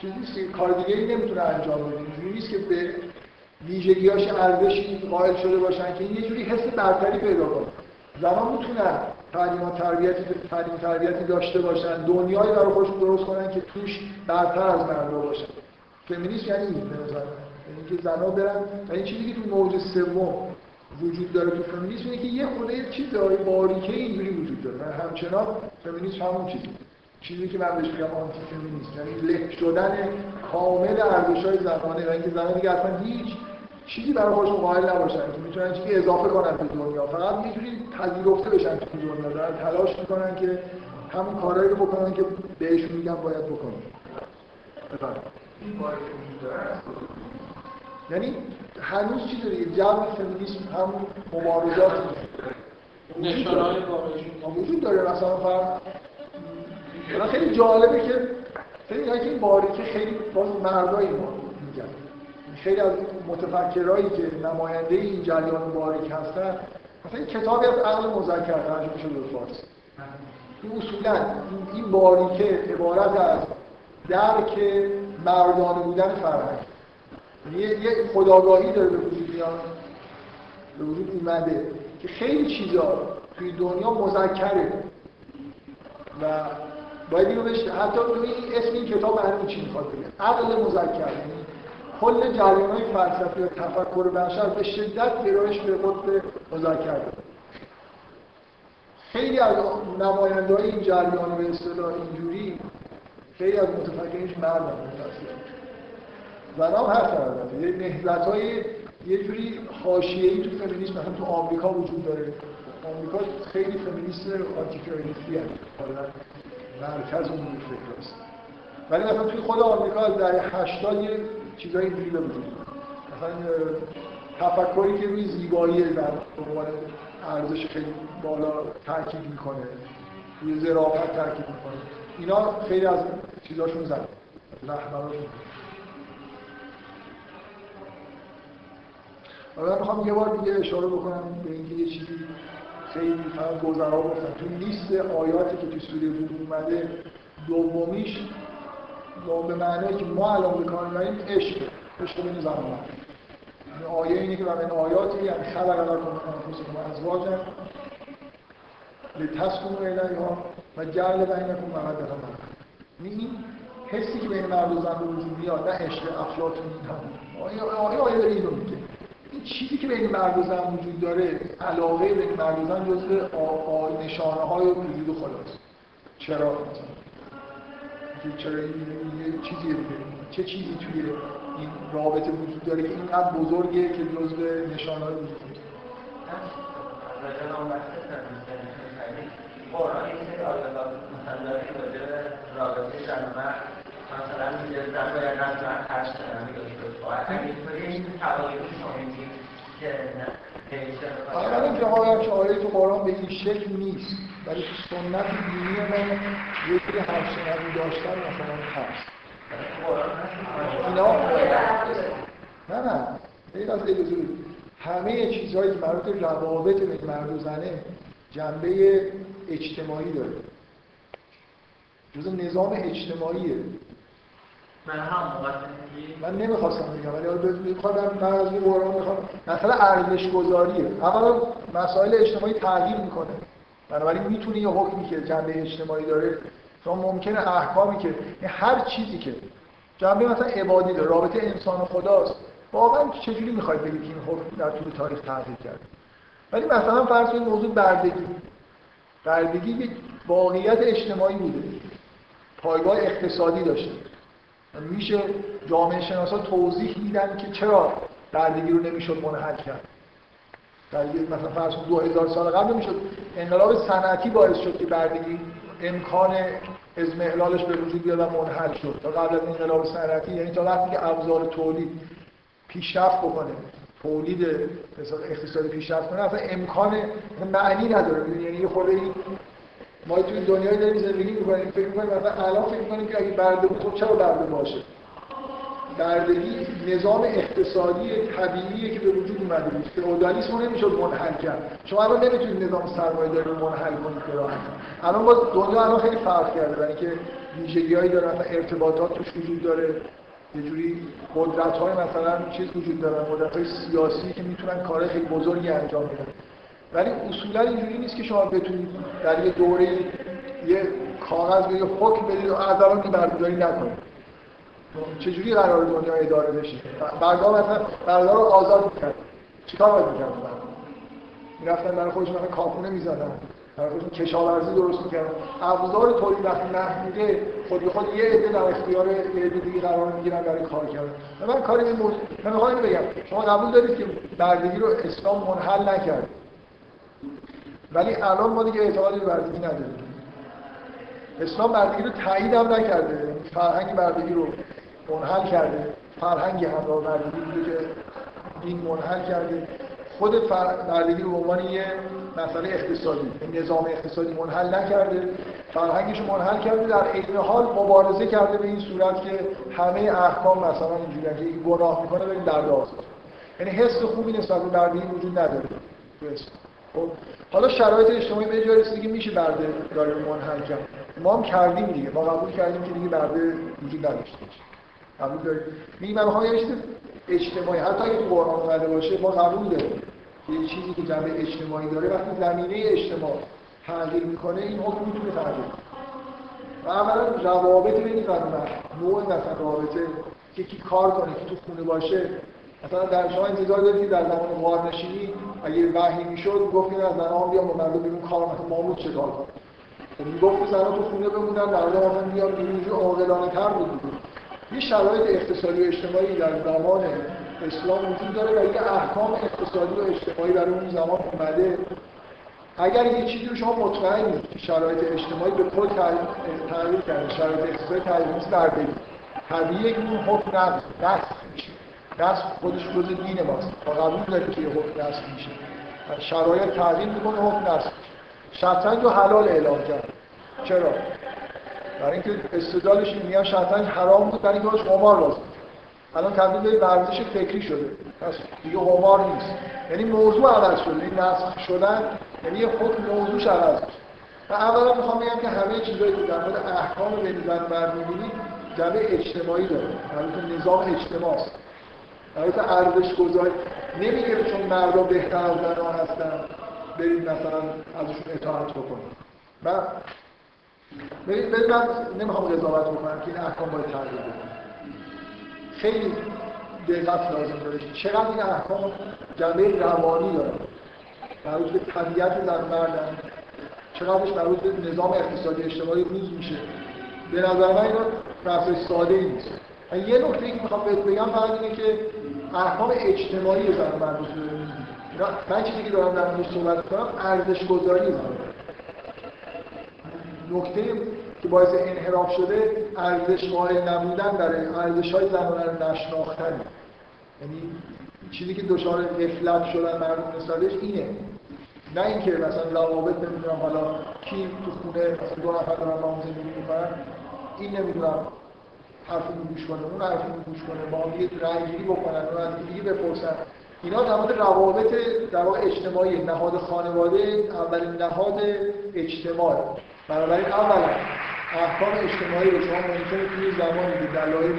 چیزی کار دیگه ای نمیتونه انجام بده اینجوری نیست که به ویژگیاش ارزشی قائل شده باشن که یه جوری حس برتری پیدا کنه زنان میتونن تعلیم و تربیتی داشته باشن دنیایی برای خودشون درست کنن که توش برتر از مردا باشن فمینیسم یعنی این که زنها برن و این چیزی که تو موج سوم وجود داره تو فمینیسم اینه که یه خورده یه چیز داره باریکه اینجوری وجود داره و همچنان فمینیسم همون چیزی که من بهش میگم آنتی فمینیسم یعنی له شدن کامل ارزش‌های زنانه و اینکه زنها دیگه اصلا هیچ چیزی برای خودشون قائل نباشن که میتونن چیزی اضافه کنن به دنیا فقط یه جوری پذیرفته بشن تو دنیا دارن تلاش میکنن که همون کارهایی رو بکنن که بهشون میگم باید بکنن بفرمایید یعنی هنوز چی داره؟ جمع فمینیسم هم مبارزات نشانه‌های واقعیشون وجود داره. مثلا فرض خیلی جالبه که این باریکه خیلی باز مردای ما میگن، خیلی از متفکرایی که نماینده این جریان باریک هستن، مثلا کتابی از عقل مذکر ترجمه شده به فارسی، این اصولاً این باریکه عبارت از درک مردانه بودن فرهنگ، یه خودآگاهی داره به وجود میاد، به وجود اومده که خیلی چیزا توی دنیا مذکره و باید اینو بشه. حتی این اسم این کتاب همین چی میخواد بگه؟ عقل مذکر. کل جریان‌های فلسفی و تفکر بشر به شدت گرایش به قطب مذکر داره. خیلی از نماینده‌های این جریان به اصطلاح اینجوری، خیلی از متفکرینش مردن متأسفانه. زنام هست البته، یه نهضت‌های یه جوری حاشیه‌ای تو فمینیسم مثلا تو آمریکا وجود داره. آمریکا خیلی فمینیست آنتی‌کلریکالیه. مرکز اون فکر است. ولی مثلا توی خود آمریکا از دهه 80 یه چیزای اینجوری به وجود میاد. مثلا تفکری که روی زیبایی در عنوان ارزش خیلی بالا تاکید میکنه، روی ظرافت تاکید میکنه. اینا خیلی از چیزاشون زد. لحناشون. حالا میخوام یه بار دیگه اشاره بکنم به اینکه یه چیزی خیلی فقط گذرا گفتم. تو لیست آیاتی که تو سوره بود اومده، دومیش به معنی که ما الان به کار می‌بریم عشق بین زن و مرد. این آیه اینه که و من آیاتی یعنی خلق لکم انفسکم ازواجا لتسکنوا الیها و جعل بینکم مودة و رحمة. این حسی که بین مرد و زن به وجود میاد، نه عشق افلاطونی هم. آیه داره اینو میگه. این چیزی که بین مرد و زن وجود داره، علاقه بین مرد و زن جزء نشانه‌های وجود خداست. چرا مثلا؟ چرا این چیزیه دیگه؟ چه چیزی توی این رابطه وجود داره که اینقدر بزرگه که جزء نشانه‌های وجود داره؟ رجالان بحث کردن قرآن این آیات متعلق به رابطه زن و مرد، مثلا میگه زن باید از مرد خرج کنه، اینطوری تغییرات شاملی که البته جواب شعاری تو قرآن به این شکل نیست، ولی سنت دینی ما یه سری حرف‌شناسی داشتن مثلا هست. نه این از دیگه همه چیزهایی که مربوط به روابط بین مرد و زنه جنبه اجتماعی داره، جزء نظام اجتماعیه. من نمیخواستم بگم، ولی میخوام من از این قرآن میخوام مثلا ارزش گذاریه. اولا مسائل اجتماعی تغییر میکنه، بنابراین میتونه یه حکمی که جنبه اجتماعی داره تا ممکنه احکامی که هر چیزی که جنبه مثلا عبادی داره، رابطه انسان و خداست، واقعا چجوری میخواید بگید این حکم در طول تاریخ تغییر کرده؟ ولی مثلا فرض کنید موضوع بردگی یک واقعیت اجتماعی بوده، پایگاه اقتصادی داشته، میشه جامعه شناسا توضیح میدن که چرا بردگی رو نمیشد منحل کرد. مثلا فرض کنید 2000 سال قبل نمیشد، انقلاب صنعتی باعث شد که بردگی امکان اضمحلالش به وجود بیاد و منحل شد. تا قبل از انقلاب صنعتی یعنی تا وقتی که ابزار تولید پیشرفت بکنه، تولید اقتصادی پیشرفت کنه، اصلا امکان معنی نداره. یعنی یه خورده ما توی دنیای داریم زندگی می‌کنیم، فکر می‌کنیم مثلا الان فکر می‌کنیم که اگه برده بود خب چرا برده باشه؟ بردگی نظام اقتصادی طبیعیه که به وجود اومده بود. فئودالیسم نمی‌شد منحل کرد. شما الان نمی‌تونید نظام سرمایه‌داری رو منحل کنید به راحتی. الان باز دنیا الان خیلی فرق کرده، یعنی که ویژگی‌هایی داره، مثلا ارتباطات توش وجود داره، یه جوری قدرت‌های مثلا چیز وجود داره، قدرت‌های سیاسی که می‌تونن کارهای خیلی بزرگی انجام بدن. ولی اصولا اینجوری نیست که شما بتونید در یه دوره یه کاغذ به یه حکم بدید و از الان بردگی نکنید. چجوری قرار دنیا اداره بشه؟ بردا مثلا بردا رو آزاد می‌کردن، چیکار باید می‌کردن؟ می‌رفتن برای خودشون مثلا کارخونه می‌زدن، برای خودشون کشاورزی درست می‌کردن. ابزار تولید وقتی محدوده، خود به خود یه عده در اختیار یه عده دیگه قرار می‌گیرن برای کار کردن. من کاری من می‌خوام بگم شما قبول دارید که بردگی رو اسلام منحل نکرد، ولی الان ما دیگه اعتقادی به بردگی نداریم. اسلام بردگی رو تایید هم نکرده، فرهنگ بردگی رو منحل کرده، فرهنگ همراه مردگی بوده که دین منحل کرده، خود مردگی به عنوان یه مسئله اقتصادی، نظام اقتصادی منحل نکرده، فرهنگش منحل کرده، در عین حال مبارزه کرده به این صورت که همه احکام مثلا اینجوریه که این گناه میکنه بریم در داغ. یعنی حس خوبی نسبت به مردگی وجود نداره. خب حالا شرایط اجتماعی به جایی رسیده که میشه برده داره منحل کرد. ما هم کردیم دیگه، ما قبول کردیم که دیگه برده وجود نداشته باشه. قبول داریم. میگم من میخوام یه چیز اجتماعی، حتی اگه تو قرآن اومده باشه ما قبول داریم. یه چیزی که جنبه اجتماعی داره وقتی زمینه اجتماع تغییر میکنه این حکم میتونه تغییر کنه. و اولا روابط بین فرد، نوع مثلا رابطه که کی کار کنه، کی تو خونه باشه. مثلا در شما انتظار دارید که در زمان غارنشینی اگه وحی میشد گفتین از زنان بیان با مردم بیرون کار مثلا مامود چکار کنه، یعنی گفت زنان تو خونه بمونن، مردم مثلا بیان بیرون، یه عاقلانه تر بود. یه شرایط اقتصادی و اجتماعی در زمان اسلام وجود داره و یه احکام اقتصادی و اجتماعی برای اون زمان اومده. اگر یه چیزی رو شما مطمئن نیست که شرایط اجتماعی به کل تغییر کرده، شرایط اقتصادی تغییر نیست، بردگی طبیعیه که اون حکم نسخ میشه. نسخ خودش جزء دین ماست، ما قبول داریم که حکم نسخ میشه، شرایط تغییر میکنه، حکم نسخ میشه. شطرنج رو حلال اعلام کرد. چرا؟ برای اینکه استدلالش میگه شطرنج حرام بود، برای اینکه باش قمار لازم. الان تبدیل به ورزش فکری شده، پس دیگه قمار نیست. یعنی موضوع عوض شده، این نسخ شدن یعنی خود موضوعش عوض شده. و اولا میخوام بگم که همه چیزایی که در مورد احکام بین الملل میبینید جنبه اجتماعی داره، یعنی نظام اجتماعی است. البته ارزش گذاری نمیگه چون مردا بهتر از زنان هستن برید مثلا ازشون اطاعت بکنید. من نمیخوام قضاوت بکنم که این احکام باید تغییر بکنه. خیلی دقت لازم داره چقدر این احکام جنبه روانی داره، مربوط به طبیعت زن مردن، چقدرش مربوط به نظام اقتصادی اجتماعی روز میشه. به نظر من اینا بحث ساده‌ای نیست. یه نکته که میخوام بهت بگم فقط اینه که احکام اجتماعی زن مربوط به اینا، من چیزی که دارم در موردش صحبت می‌کنم ارزش گذاری زنه. نکته که باعث انحراف شده ارزش قائل نبودن برای ارزش‌های زنانه رو نشناختنه. یعنی چیزی که دچار غفلت شدن مردم نسبتش اینه، نه اینکه مثلا روابط نمیدونم حالا کی تو خونه مثلا دو نفر دارن با هم زندگی می‌کنن، این نمیدونم حرفی گوش کنه، اون حرفی گوش کنه، با هم یه رأی‌گیری بکنن، اون از دیگه بپرسن. اینا در مورد روابط در واقع اجتماعی، نهاد خانواده اولین نهاد اجتماعی. بنابراین اولا احکام اجتماعی رو شما ممکنه توی زمانی به دلایل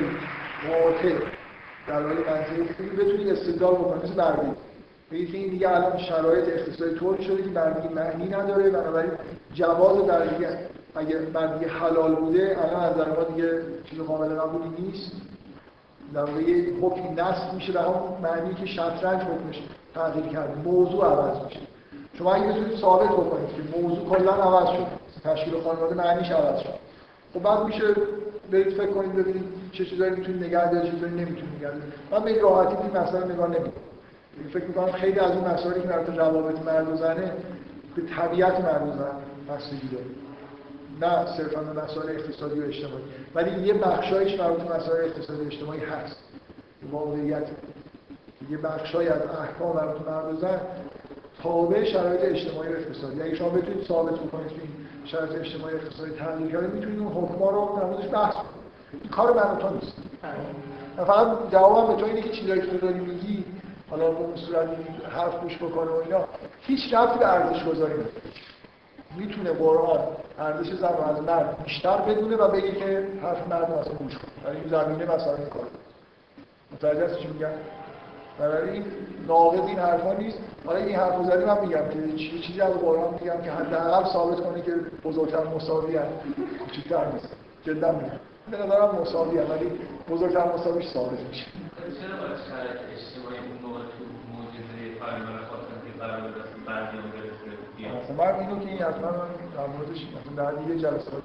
معاطل، دلایل منطقی بتونید استدلال بکنید، مثل بردگی. ببینید که این دیگه الان شرایط اقتصادی طوری شده که بردگی معنی نداره، بنابراین جواز بردگی اگر بردگی حلال بوده الان از نظر ما دیگه چیز قابل قبولی نیست. در واقع حکم نسخ میشه به همون معنی که شطرنج حکمش تغییر کرده، موضوع عوض میشه. شما اگه بتونید ثابت بکنید که موضوع کلا عوض شد، تشکیل خانواده معنیش عوض شد، خب بعد میشه برید فکر کنید ببینید چه چیزایی میتونید نگه دارید، چه چیزایی نمیتونید نگه دارید. من به این راحتی این مسئله نگاه نمیکنم. فکر میکنم خیلی از اون مسائلی که در مورد روابط مرد و زنه به طبیعت مرد و زن بستگی داره، نه صرفا به مسائل اقتصادی و اجتماعی، ولی یه بخشایش مربوط به مسائل اقتصادی و اجتماعی هست. واقعیت یه بخشای از احکام مربوط مرد و زن تابع شرایط اجتماعی و اقتصادی. اگه شما بتونید ثابت بکنید که شرایط اجتماعی و اقتصادی تغییر کرده، میتونید اون حکما رو در موردش بحث کنید. این کار برای تو نیست. فقط جوابم به تو اینه که چیزایی که تو داری میگی، حالا به اون صورت حرف گوش بکنه و اینا، هیچ ربطی به ارزش گذاری نداره. میتونه قرآن ارزش زن رو از مرد بیشتر بدونه و بگه که حرف مرد رو گوش کن. برای این زمینه مسائل کار. متوجه هستی چی میگم؟ برای این ناقض این حرفا نیست. حالا این حرفو زدیم من میگم که چیزی از قرآن میگم که حداقل ثابت کنه که بزرگتر مساوی است، کوچکتر نیست. جدا میگم. به نظرم مساوی است ولی بزرگتر مساویش ثابت میشه. چرا باید شرایط اجتماعی اون موقع تو موجب فایبر خاطر که قرار داشت بعدی اون برسه. ما اینو که این اصلا در موردش مثلا در یه جلسه بحث ان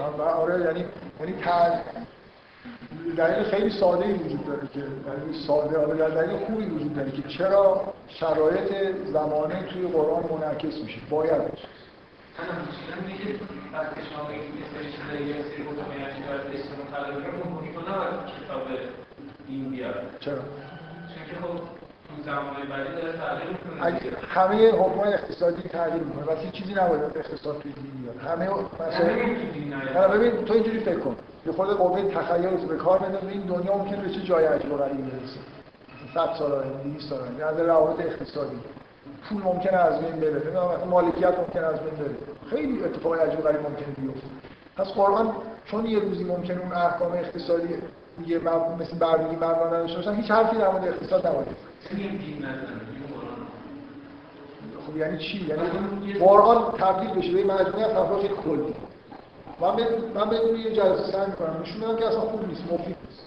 شاء الله. آره یعنی دلیل خیلی ساده‌ای وجود داره که دلیل ساده، حالا دلیل خوبی وجود داره که چرا شرایط زمانه توی قرآن منعکس میشه. باید تنم میشیدن میگه از کشنامه این مثل چیزایی یه سری بودمیانی باید دسته مطلبی رو ممکنی تو نباید کتاب این بیارد. چرا؟ چون که خب زمانه بعدی داره تغییر میکنه. همه حکمای اقتصادی تغییر میکنه و هیچ چیزی نباید اقتصاد توی دین بیاد. همه مسائل ببین تو اینجوری فکر کن. یه خود قوه تخیلت به کار بنداز این دنیا ممکنه به چه جای عجیب و غریبی برسه. 100 سال آینده 200 سال آینده از روابط اقتصادی پول ممکنه از بین بره، مالکیت ممکنه از بین بره. خیلی اتفاقی عجیب و غریب ممکنه بیفته. پس قرآن چون یه روزی ممکنه اون احکام اقتصادی یه مثل برمیگی برنامه نداشته باشن هیچ حرفی در مورد اقتصاد نباید. خب یعنی چی؟ یعنی قرآن تبدیل بشه به مجموعه از افراد خیلی کلی. من بدون یه جلسه سعی می‌کنم نشون بدم که اصلا خوب نیست، مفید نیست.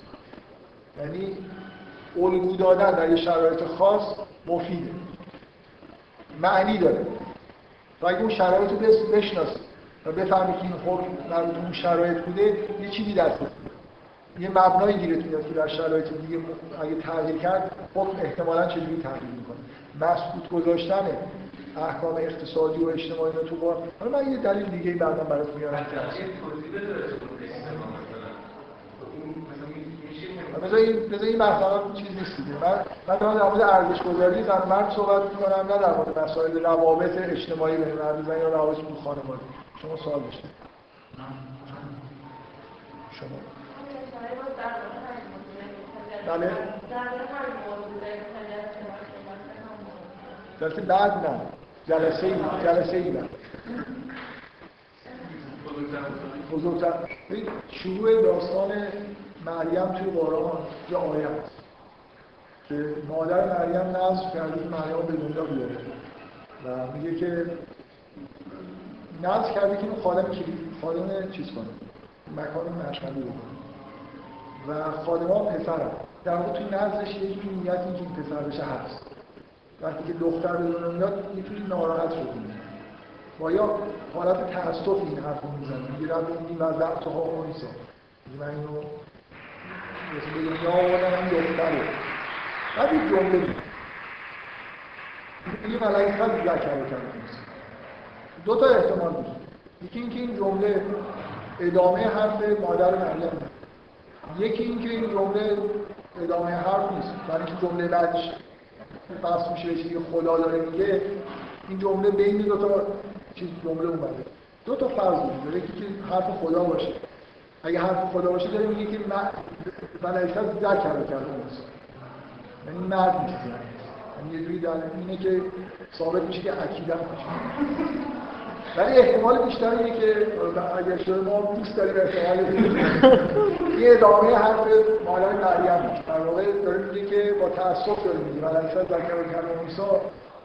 یعنی الگو دادن در یه شرایط خاص مفیده، معنی داره و اگه اون شرایط رو بشناسید و بفهمید که این حکم در اون شرایط بوده یه چیزی دستتون یه مبنایی گیرتون میاد که در شرایط دیگه اگه تغییر کرد حکم احتمالاً چجوری تغییر میکنه. مسکوت گذاشتن احکام اقتصادی و اجتماعی رو تو بار حالا من یه دلیل دیگه ای بعداً براتون میارم. یه توضیح بده بذار این محتوام چیز نیست دیگه. من دارم در مورد ارزش‌گذاری زن مرد صحبت می‌کنم نه در مورد مسائل روابط اجتماعی بین مرد و زن یا روابط تو خانواده. شما سوال داشتید؟ شما بله؟ جلسه بعد نه، جلسه ای بعد بزرگتر شروع داستان مریم توی قرآن یه آیه هست که مادر مریم نذر کرده که مریم به دنیا بیاره و میگه که نذر کرده که اون خادم چیز کنه مکان مشغله بکنه و خادم‌ها پسرن در واقع توی نذرش یه جوری نیت اینکه این پسر بشه هست. وقتی که دختر به دنیا میاد یه جوری ناراحت شده و یا حالت تأسف این حرف رو میزنه میگه رب این وضعت ها اونیسه من اینو مثل بگم یا آمدن هم دختره بعد یک جمعه بگیم یه ملک خد بلکه کرده دو تا احتمال بود. یکی اینکه این جمله ادامه حرف مادر مریم یکی اینکه این جمله ادامه حرف نیست برای اینکه جمله بعدش بس میشه چیزی خدا داره میگه این جمله بین دو تا چیز جمله اومده. دو تا فرض می‌ذاره یکی که حرف خدا باشه. اگه حرف خدا باشه داره میگه که ملائکه ذکر کرده باشه. یعنی مرد نیست. یعنی یه جوری داره اینه که ثابت میشه که عقیده باشه. ولی احتمال بیشتر اینه که اگر شده ما دوست داریم احتمال یه ادامه حرف مالای مریم باشه. در واقع داره میگه که با تأسف داره میگه ملائکه ذکر کرده موسی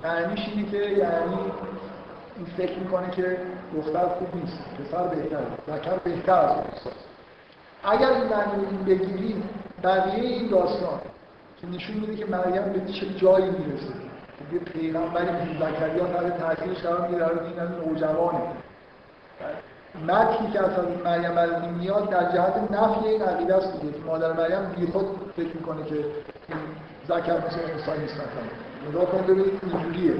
معنیش اینه که یعنی این فکر میکنه که دختر خوب نیست، پسر بهتره، ذکر بهتر از موسی. اگر این معنی رو بگیریم بقیه این داستان که نشون میده که مریم به چه جایی میرسه که پیغمبری مثل زکریا تحت تاثیرش قرار میگیره در این از نوجوانه متنی که اصلا مریم برای میاد در جهت نفی این عقیده است دیگه مادر مریم بیخود فکر میکنه که ذکر مثل انسان نیست. نگاه کنید ببینید اینجوریه.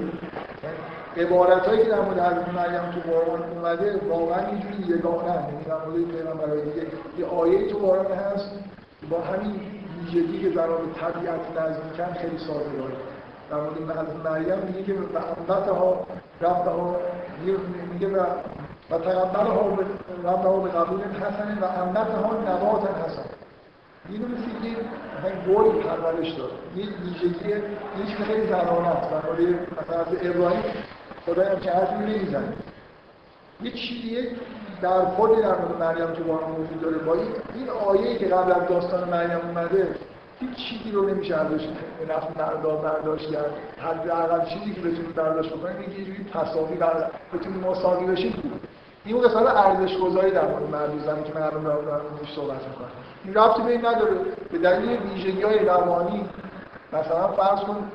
عبارتایی که در مورد حضرت مریم تو قرآن اومده واقعا اینجوری یگانه هست. یعنی در مورد پیغمبرای دیگه یه آیه تو قرآن هست با همین ویژگی که زنان به طبیعت نزدیکن خیلی سازگاره. در مورد حضرت مریم میگه که به انبتها ربها میگه و تقبلها ربها به قبول حسن و انبتها نباتا حسن. اینو مثل یه گل پرورش داره. یه ویژگیه هیچ خیلی زنانه است. برای مثلا از ابراهیم خدای هم که حرفی نمیزنه. یه چیزیه در خود در مورد مریم تو قرآن وجود داره. با این آیه‌ای که قبل از داستان مریم اومده هیچ چیزی رو نمیشه ازش به نفع برداشت کرد. حداقل چیزی که بتونید برداشت بکنید یه جوری تساوی بتونید مساوی بشید. این اون قسمت ارزش‌گذاری در مورد مریم زمین که مردم دارن روش صحبت می‌کنن. این رابطه به این نداره به دلیل ویژگی‌های روانی مثلا فرض کن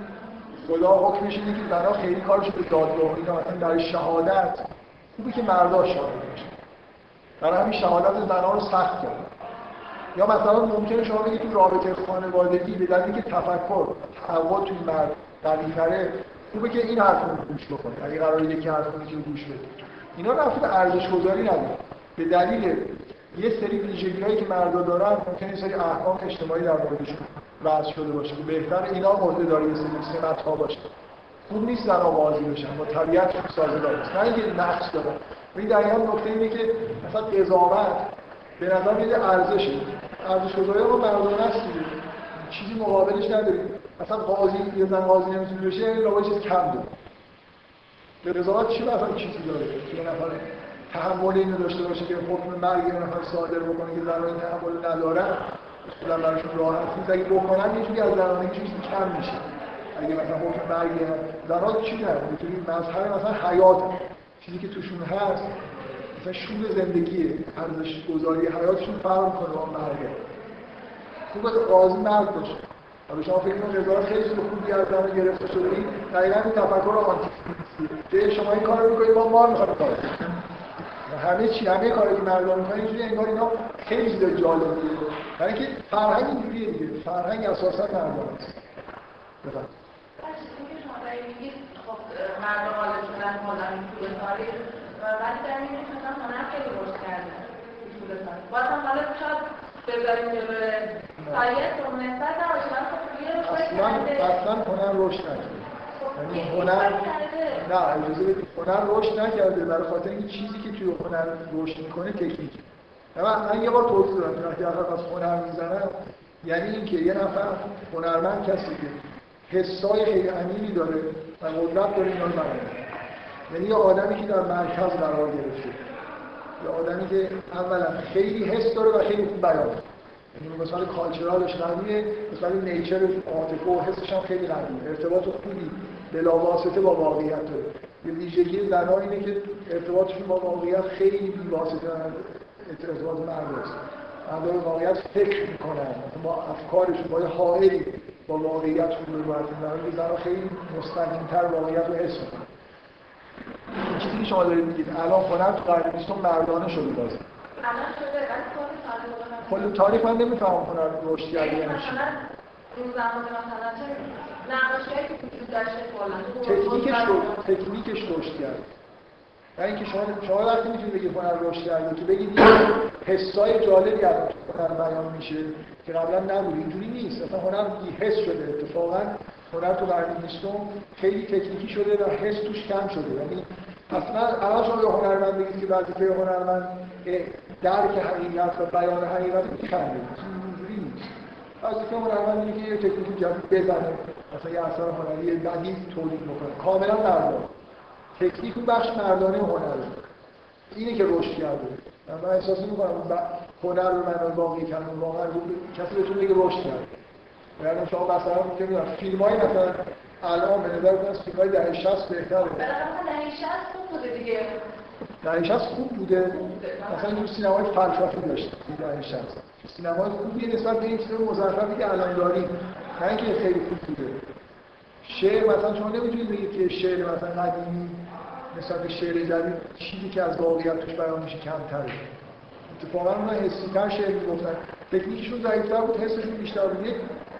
خدا حکمش اینه که زن‌ها خیلی کارش به دادگاه اینا مثلا در شهادت خوبه که مردا شاهد باشن. برای همین شهادت زن‌ها رو سخت کرده. یا مثلا ممکنه شما بگید تو رابطه خانوادگی به دلیل که تفکر تفاوت توی مرد در این خوبه که این حرفو گوش بکنه. اگه قراره یکی حرفو گوش بده اینا رفت به ارزش گذاری نداره. به دلیل یه سری ویژگی‌هایی که مردا دارن ممکنه یه سری احکام اجتماعی در موردشون وضع شده باشه که بهتر اینا عرضه داره یه سری سمت‌ها باشه. خوب نیست زن‌ها بازی بشن با طبیعت سازگار نیست. نه اینکه نقص داره. ولی در این نکته اینه که مثلا قضاوت به نظر میاد ارزشه. ارزش گذاری رو مردانه است. چیزی مقابلش نداریم. مثلا قاضی یه زن قاضی نمی‌تونه بشه، لابد چیز کم داره. به قضاوت چی مثلا چیزی داره که نفره تحمل اینو داشته باشه که حکم مرگ یه نفر صادر بکنه که زنان تحمل ندارن اصولا براشون راحت نیست، اگه بکنن یه جوری از زنانگیشون کم میشه. اگه مثلا حکم مرگ زنان چی دارن میتونید مذهب مثلا حیات چیزی که توشون هست مثلا شور زندگیه، ارزش گذاری حیاتشون فرق کنه با مرگ. خوب از قاضی مرگ باشه. حالا شما فکر کنید قضاوت خیلی خوبی از زنان گرفته شده، دقیقاً این تفکر آنتیکریستی شما این کارو می‌کنید ما می‌خواد کار همه چی همه کاری که مردان میکنن اینجوری انگار اینا خیلی چیزا جالبه، برای اینکه فرهنگ اینجوریه دیگه. فرهنگ اساسا مردان است. بفرمایید. باشه دیگه شما دارید میگید خب مردان حال شدن مادر طول تاریخ ولی در این مثلا هنر خیلی رشد کرده طول تاریخ واسه حالا شاید بذاریم که سایه تو نسبت باشه اصلا هنر رشد کرده. یعنی هنر نه اجازه بدید هنر رشد نکرده برای خاطر اینکه چیزی که توی هنر رشد میکنه تکنیکه. من یه بار توضیح دادم وقتی از هنر میزنم یعنی اینکه یه نفر هنرمند کسی که حسای خیلی عمیقی داره و قدرت داره اینا رو بیان کنه. یعنی یه آدمی که در مرکز قرار گرفته، یه آدمی که اولا خیلی حس داره و خیلی خوب بیان میکنه، یعنی مثلا کالچرالش قویه، مثلا نیچر عاطفه و حسش هم خیلی قویه، ارتباط خوبی بلا واسطه با واقعیت داره. یه ویژگی زنان اینه که ارتباطشون با واقعیت خیلی بی واسطه ارتباط مرد است. مردان واقعیت فکر میکنن با افکارشون با یه حائلی با واقعیت رو برطیم دارن که زنان خیلی مستقیم‌تر واقعیت رو حس میکنن. این چیزی که شما دارید میگید الان خونم تو قرن 20 مردانه شده بازه الان شده کل تاریخ من نمی‌فهمم هنر رشد کرده یعنی چی. اون زمان مثلا چه نقاشیایی که وجود داشته فعلا تکنیکش رشد کرده. یعنی اینکه شما وقتی میتونید بگید هنر رشد کرده تو بگید حسای جالبی از هنر بیان میشه که قبلا نبود. اینجوری نیست. اصلا هنر بی حس شده. اتفاقا هنر تو قرن 20 خیلی تکنیکی شده و حس توش کم شده. یعنی اصلا الان شما هنرمند بگید که وظیفه هنرمند درک حقیقت و بیان حقیقت میخنده اینجوری نیست. از این که هنرمند اینه که یه تکنیکی جدید بزنه مثلا یه اثر هنری بدی تولید بکنه کاملا مردانه. تکنیک اون بخش مردانه هنره اینه که رشد کرده. من احساس میکنم هنر به معنای واقعی کردن واقعا کسی بهتون بگه رشد کرده. یعنی شما مثلا میتونید فیلم های مثلا الان به نظر میاد فیلم های دهه 60 بهتره. دهه 60 خوب بوده. مثلا تو سینمای فلسفی داشت دهه 60 سینمای خوبیه نسبت به این سینمای مزخرفی که الان داریم. نه اینکه خیلی خوب بوده. شعر مثلا شما نمیتونید بگید که شعر مثلا قدیمی نسبت به شعر جدید چیزی که از واقعیت توش بیان میشه کمتره. اتفاقا اونا حسی‌تر شعر میگفتن. تکنیکشون ضعیف‌تر بود، حسشون بیشتر بود.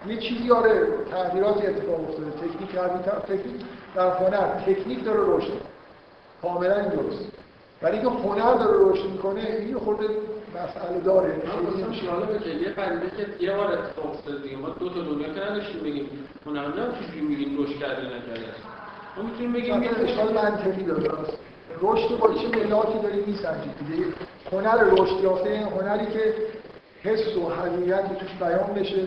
یه چیزی آره تغییراتی اتفاق افتاده. تکنیک قوی‌تر، تکنیک در هنر، تکنیک داره رشد. کاملاً درست. ولی که هنر داره رشد میکنه این خورده مسئله داره. این شواله بده یه پرده که یه بار اتفاق افتاده دیگه. ما دو تا دنیا کردیم بگیم هنر نه چیزی میگیم رشد کرده نکرده. ما میتونیم بگیم یه اشکال منطقی داره. رشد با چه ملاکی داری میسنجید دیگه؟ هنر رشد یافته هنری که حس و حقیقت توش بیان بشه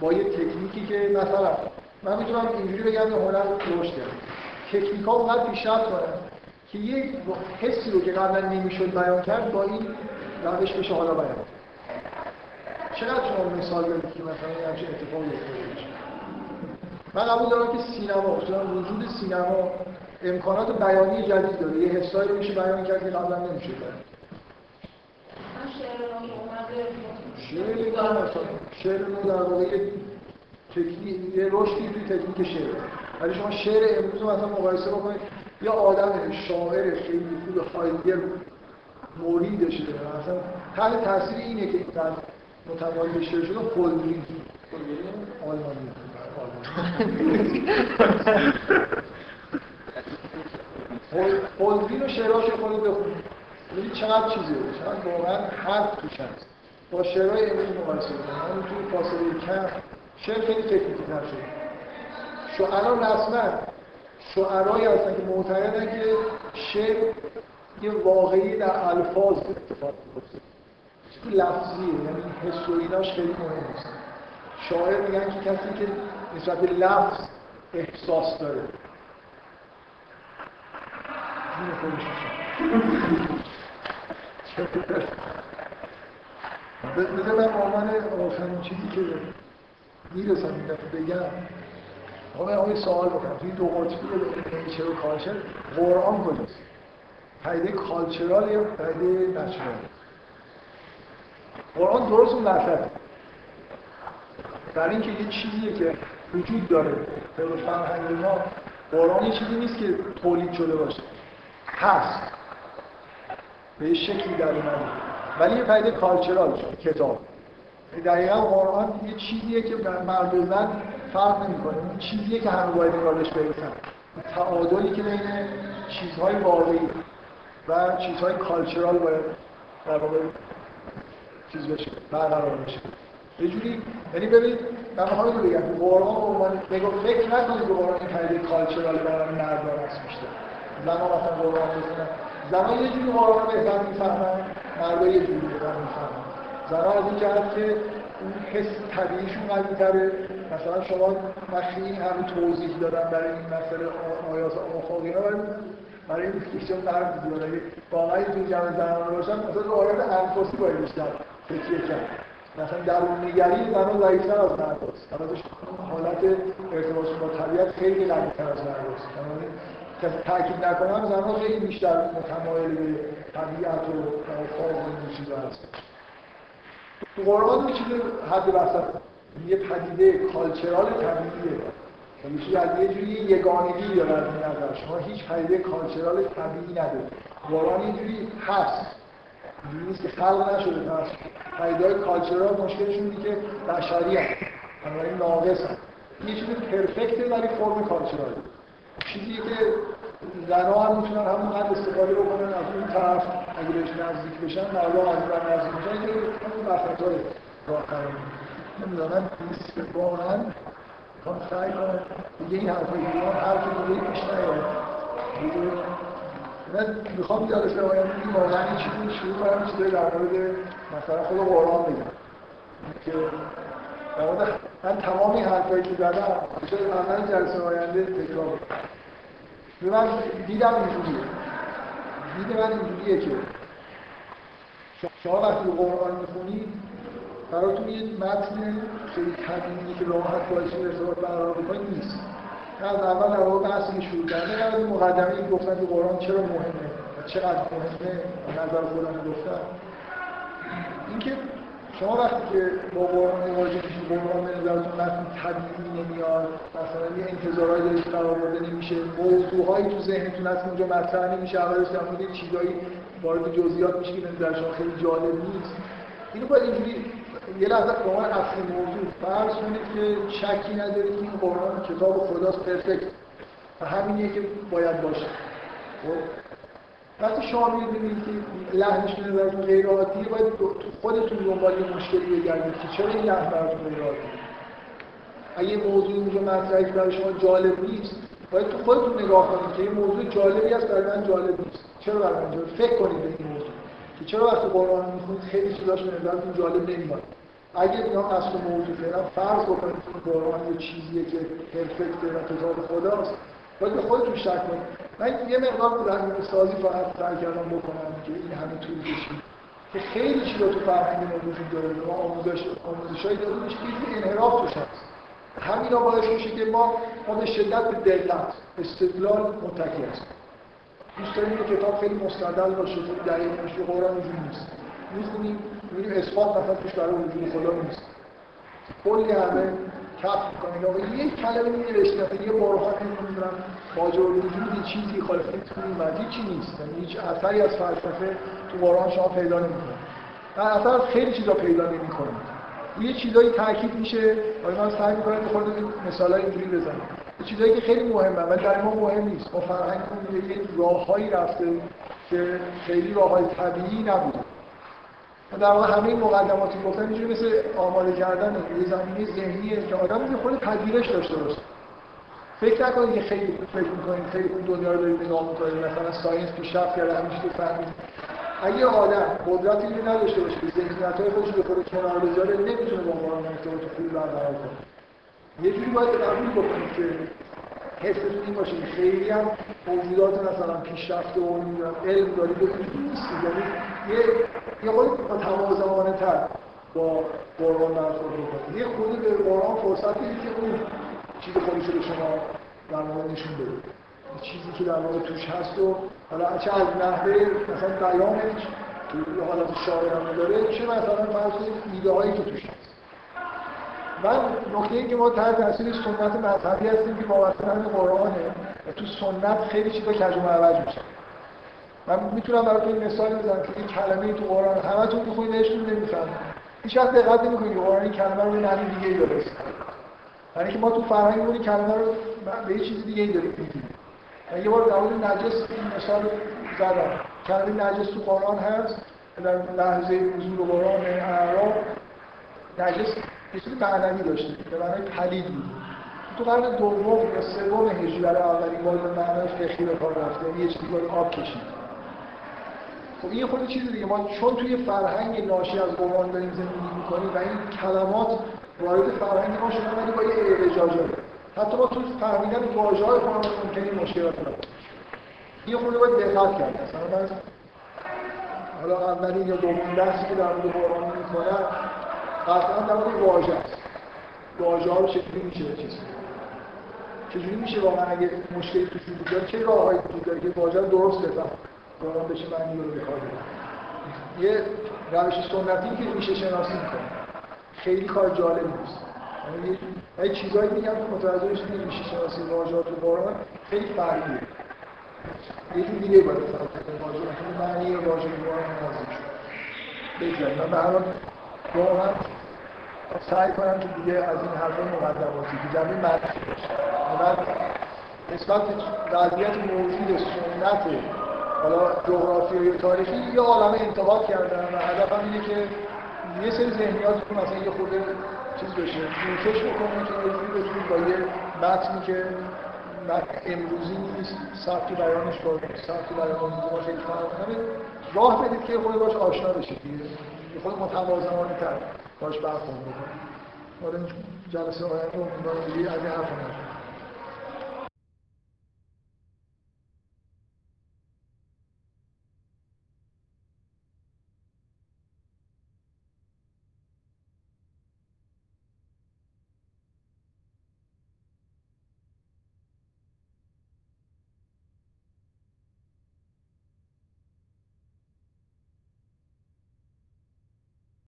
با یه تکنیکی که مثلا من میتونم اینجوری بگم هنر رشد کرده. تکنیک‌ها اونقدر پیشرفت کردن که یک حسی رو که قبلا نمیشد بیان کرد با این روش بشه حالا بیان. چقدر شما مثال دارید که مثلا یه همچین اتفاقی افتاده بشه؟ من قبول دارم که سینما وجود سینما امکانات بیانی جدید داره. یه حسایی رو میشه بیان کرد که قبلا نمیشد بیان. شعر نو در واقع تکنیک یه رشدی توی تکنیک شعر. ولی شما شعر امروز مثلا مقایسه بکنید یا آدم شاعر خیلی خوب هایدگر موریدشه مثلا تحت تاثیر اینه که در متمایل شعر شده فولدرینگ آلمانی آلمانی قلدرین و شعرهاش خودت بخونید، ببینید چقدر چیزیه، چقدر واقعا حرف توش هست. با شعرهای امروز مقایسه کنید، همینطور فاصله کم شعر خیلی تکنیکی تر شده. شعرا رسما شعرایی هستن که معتقدن که شعر یه واقعی در الفاظ اتفاق میفته. تو لفظیه، یعنی حس و ایناش خیلی مهم است. شاعر میگن که کسی که نسبت به لفظ احساس داره. بذار من آمان آخرین چیزی که میرسم این دفعه بگم، آقای سوال بکنم توی دو قطبی نیچر و کالچر قرآن کجاست؟ پدیده کالچرال یا پدیده نچرال؟ قرآن درست اون وسطه، برای اینکه یه چیزیه که وجود داره طبق فرهنگ ما. قرآن یه چیزی نیست که تولید شده باشه، هست به شکلی در اومده، ولی یه پدیده کالچرال شده کتاب. دقیقا قرآن یه چیزیه که مرد و زن فرق نمی‌کنه، این چیزیه که همه باید نگارش برسن، تعادلی که بین چیزهای واقعی و چیزهای کالچرال باید در واقع چیز بشه، برقرار بشه. یه جوری یعنی ببینید من می‌خوام اینو بگم قرآن بگو فکر نکنید که قرآن این پدیده کالچرال برای مرد و رسم میشه. زن‌ها مثلا قرآن بخونن، زن‌ها یه جوری قرآن رو بهتر می‌فهمن، مردا یه جوری بهتر می‌فهمن. زن‌ها از این جهت که اون حس طبیعیشون قوی‌تره. مثلا شما من خیلی همه توضیح دادم برای این مسئله آیات آخوانی ها، برای این فکرشون درم میدونه باقعی توی جمع زنان روشن مثلا آیات انفاسی باید بیشتر فکر کرد. مثلا درون نگری زنان ضعیفتر از مرد هست، مثلا حالت ارتباطشون با طبیعت خیلی قوی‌تر از مرد هست. کسی تأکید نکنم زنان خیلی بیشتر متمایل به طبیعت و خواب این چیزا هست. قرآن میشه حد وسط، یه پدیده کالچرال طبیعیه، یعنی از یه جوری یگانگی داره از این نظر، شما هیچ پدیده کالچرال طبیعی نداره. قرآن یه جوری هست، اینجوری نیست که خلق نشده. پدیده‌های کالچرال مشکلشون اینه که بشری هست، بنابراین ناقص هست. یه چیزی پرفکته ولی فرم کالچراله، چیزی که زن‌ها هم میتونن همونقدر استفاده بکنن از اون طرف اگه بهش نزدیک بشن، مردها از اون نزدیک میشن که اون وسط‌ها راه قرار می‌گیره. نمیدانم نیست واقعا میخوام سعی کنم دیگه این حرفای ایران حرف دیگه پیش نیاد. من میخوام یادش بگم این واقعا این چیزی شروع کنم چیزایی در مورد مثلا خود قرآن بگم که در مورد من تمام این حرفایی که زدم شاید مثلا جلسه آینده تکرار کنم. من دیدم اینجوریه، دید من اینجوریه که شما وقتی قرآن میخونید براتون یه متن خیلی طبیعی که راحت باعث ارتباط برقرار بکنید نیست. از اول در واقع بحثی که شروع کردم از مقدمه این گفتن که قرآن چرا مهمه و چقدر مهمه نظر خودم گفتم. اینکه شما وقتی که با قرآن مواجه میشید، قرآن به نظرتون متن طبیعی نمیاد، مثلا یه انتظارهایی دارید قرار برده نمیشه، موضوعهایی تو ذهنتون هست که اونجا مطرح نمیشه، اولش در مورد چیزایی وارد جزئیات میشید که به نظر شما خیلی جالب نیست. اینو باید اینجوری یه لحظه قرآن اصلی موضوع فرض کنید که شکی ندارید که این قرآن کتاب خداست، پرفکت و همینیه که باید باشه. وقتی شما می‌بینید که لحنش به نظرتون غیر عادیه، باید خودتون دنبال یه مشکلی بگردید که چرا این لحن براتون غیر عادیه. اگه موضوعی اونجا مطرحه برای شما جالب نیست، باید تو خودتون نگاه کنید که این موضوع جالبی است برای من جالب نیست، چرا برای من جالب؟ فکر کنید به این موضوع که چرا وقتی قرآن میخونید خیلی چیزاش به نظرتون جالب نمیاد. اگه اینا اصل موضوع فعلا فرض بکنید که قرآن یه چیزیه که پرفکت و کتاب خداست، باید به خودتون شک کنید. من یه مقدار در سازی فقط سعی کردم بکنم که این همه طول کشید که خیلی چیزا تو فرهنگ ما وجود داره، ما آموزش‌های دادیمش که انحراف توش هست. همینا باعث میشه که ما به شدت به دلت استدلال متکی هستیم. دوست داریم که کتاب خیلی مستدل باشه، خیلی دقیق باشه. قرآن اینجوری نیست. می‌خونیم می‌بینیم اثبات مثلا توش برای وجود خدا نیست. کلی همه کف می‌کنه آقا یک کلمه می‌نویسه که یه بارها می‌خونم واجب وجود چیزی خالص نیست، ولی چیزی نیست. یعنی هیچ اثری از فلسفه تو قرآن شما پیدا نمی‌کنه. در اثر خیلی چیزا پیدا نمی‌کنه. روی چیزایی تاکید میشه. حالا من سعی می‌کنم یه خورده مثالا اینجوری بزنم. چیزایی که خیلی مهمه ولی در ما مهم نیست. ما فرهنگمون یه راههایی رفته که خیلی راههای طبیعی نبوده. در واقع همه این مقدماتی گفتن اینجوری مثل آماده کردن یه زمینه ذهنیه که آدم یه خورده تدبیرش داشته باشه. فکر نکنید که خیلی فکر می‌کنید خیلی اون دنیا رو دارید نگاه می‌کنید مثلا ساینس پیشرفت کرده همیشه تو فهمید. اگه آدم قدرتی نداشته باشه که ذهنیت‌های خودش رو به کنار بذاره نمی‌تونه با اون ارتباط خوبی برقرار کنه. یه جوری باید قبول بکنید که حستون این باشه خیلی هم موجودات مثلا پیشرفته و علم داری بکنید نیستید، یعنی یه خود متوازمانه تر با قرآن برخورد بکنید. یه خودی به قرآن فرصت بدید که اون چیز خودش رو شما در واقع نشون بدید، چیزی که در واقع توش هست و حالا چه از نحوه مثلا بیانش که حالت شاعرانه داره چه مثلا فرض ایده هایی که توش هست. من نکته این که ما تحت تاثیر سنت مذهبی هستیم که وابسته به قرآنه و تو سنت خیلی چیزا کج و معوج میشه. من میتونم براتون مثال بزنم که این کلمه تو قرآن همتون میخونید بهشون نمیفهمید. هیچ وقت دقت نمیکنید که قرآن این کلمه رو معنی دیگه‌ای داره. یعنی که ما تو فرهنگمون این کلمه رو به یه چیز دیگه‌ای داریم میگیم. من یه بار در مورد نجس این مثال زدم. کلمه نجس تو قرآن هست. در لحظه نزول قرآن اعراف نجس یه چیزی معنوی داشته به معنای پلید بود. تو قرن دوم یا سوم هجری برای اولین بار به معنای فقهی به کار رفته، یه چیزی که آب کشید. خب این خود چیز دیگه، ما چون توی فرهنگ ناشی از قرآن داریم زندگی می‌کنیم و این کلمات وارد فرهنگ ما شدن ولی با یه اعوجاجی حتی ما تو فهمیدن واژه‌های قرآن ممکنه مشکلات داشته باشه. یه خورده باید دقت کرد. مثلا حالا اولین یا دومین درسی که در مورد قرآن می‌خونم قطعاً در مورد واژه است. واژه ها رو چجوری میشه بچسبیم؟ چجوری میشه واقعاً اگه مشکلی توش وجود داره چه راههایی وجود داره که واژه رو درست بفهمیم؟ قرآن بشه معنی رو بخواد. یه روش سنتی که میشه شناسی کنه. خیلی کار جالبی نیست. یعنی چیزایی میگم که متوجه بشید میشه شناسی واژه‌ها تو قرآن خیلی فرقیه. یه جور دیگه باید فهمید واژه معنی واژه قرآن نازش. بگذارید من الان واقعا سعی کنم که دیگه از این حرفای مقدماتی که زمین منطقی باشه. من نسبت وضعیت موجود سنت حالا جغرافیایی و تاریخی یه عالمه انتقاد کردم و هدفم اینه که یه سری ذهنیاتتون مثلا یه خورده چیز بشه نوکش بکنم که بتونید با یه متنی که امروزی نیست سبک بیانش با سبک بیان ما خیلی فرق کنه راه بدید که خود باش آشنا بشید، خود متوازنانه تر باش برخورد بکنید. حالا این جلسه آینده امیدوارم دیگه از این حرفا نکنید.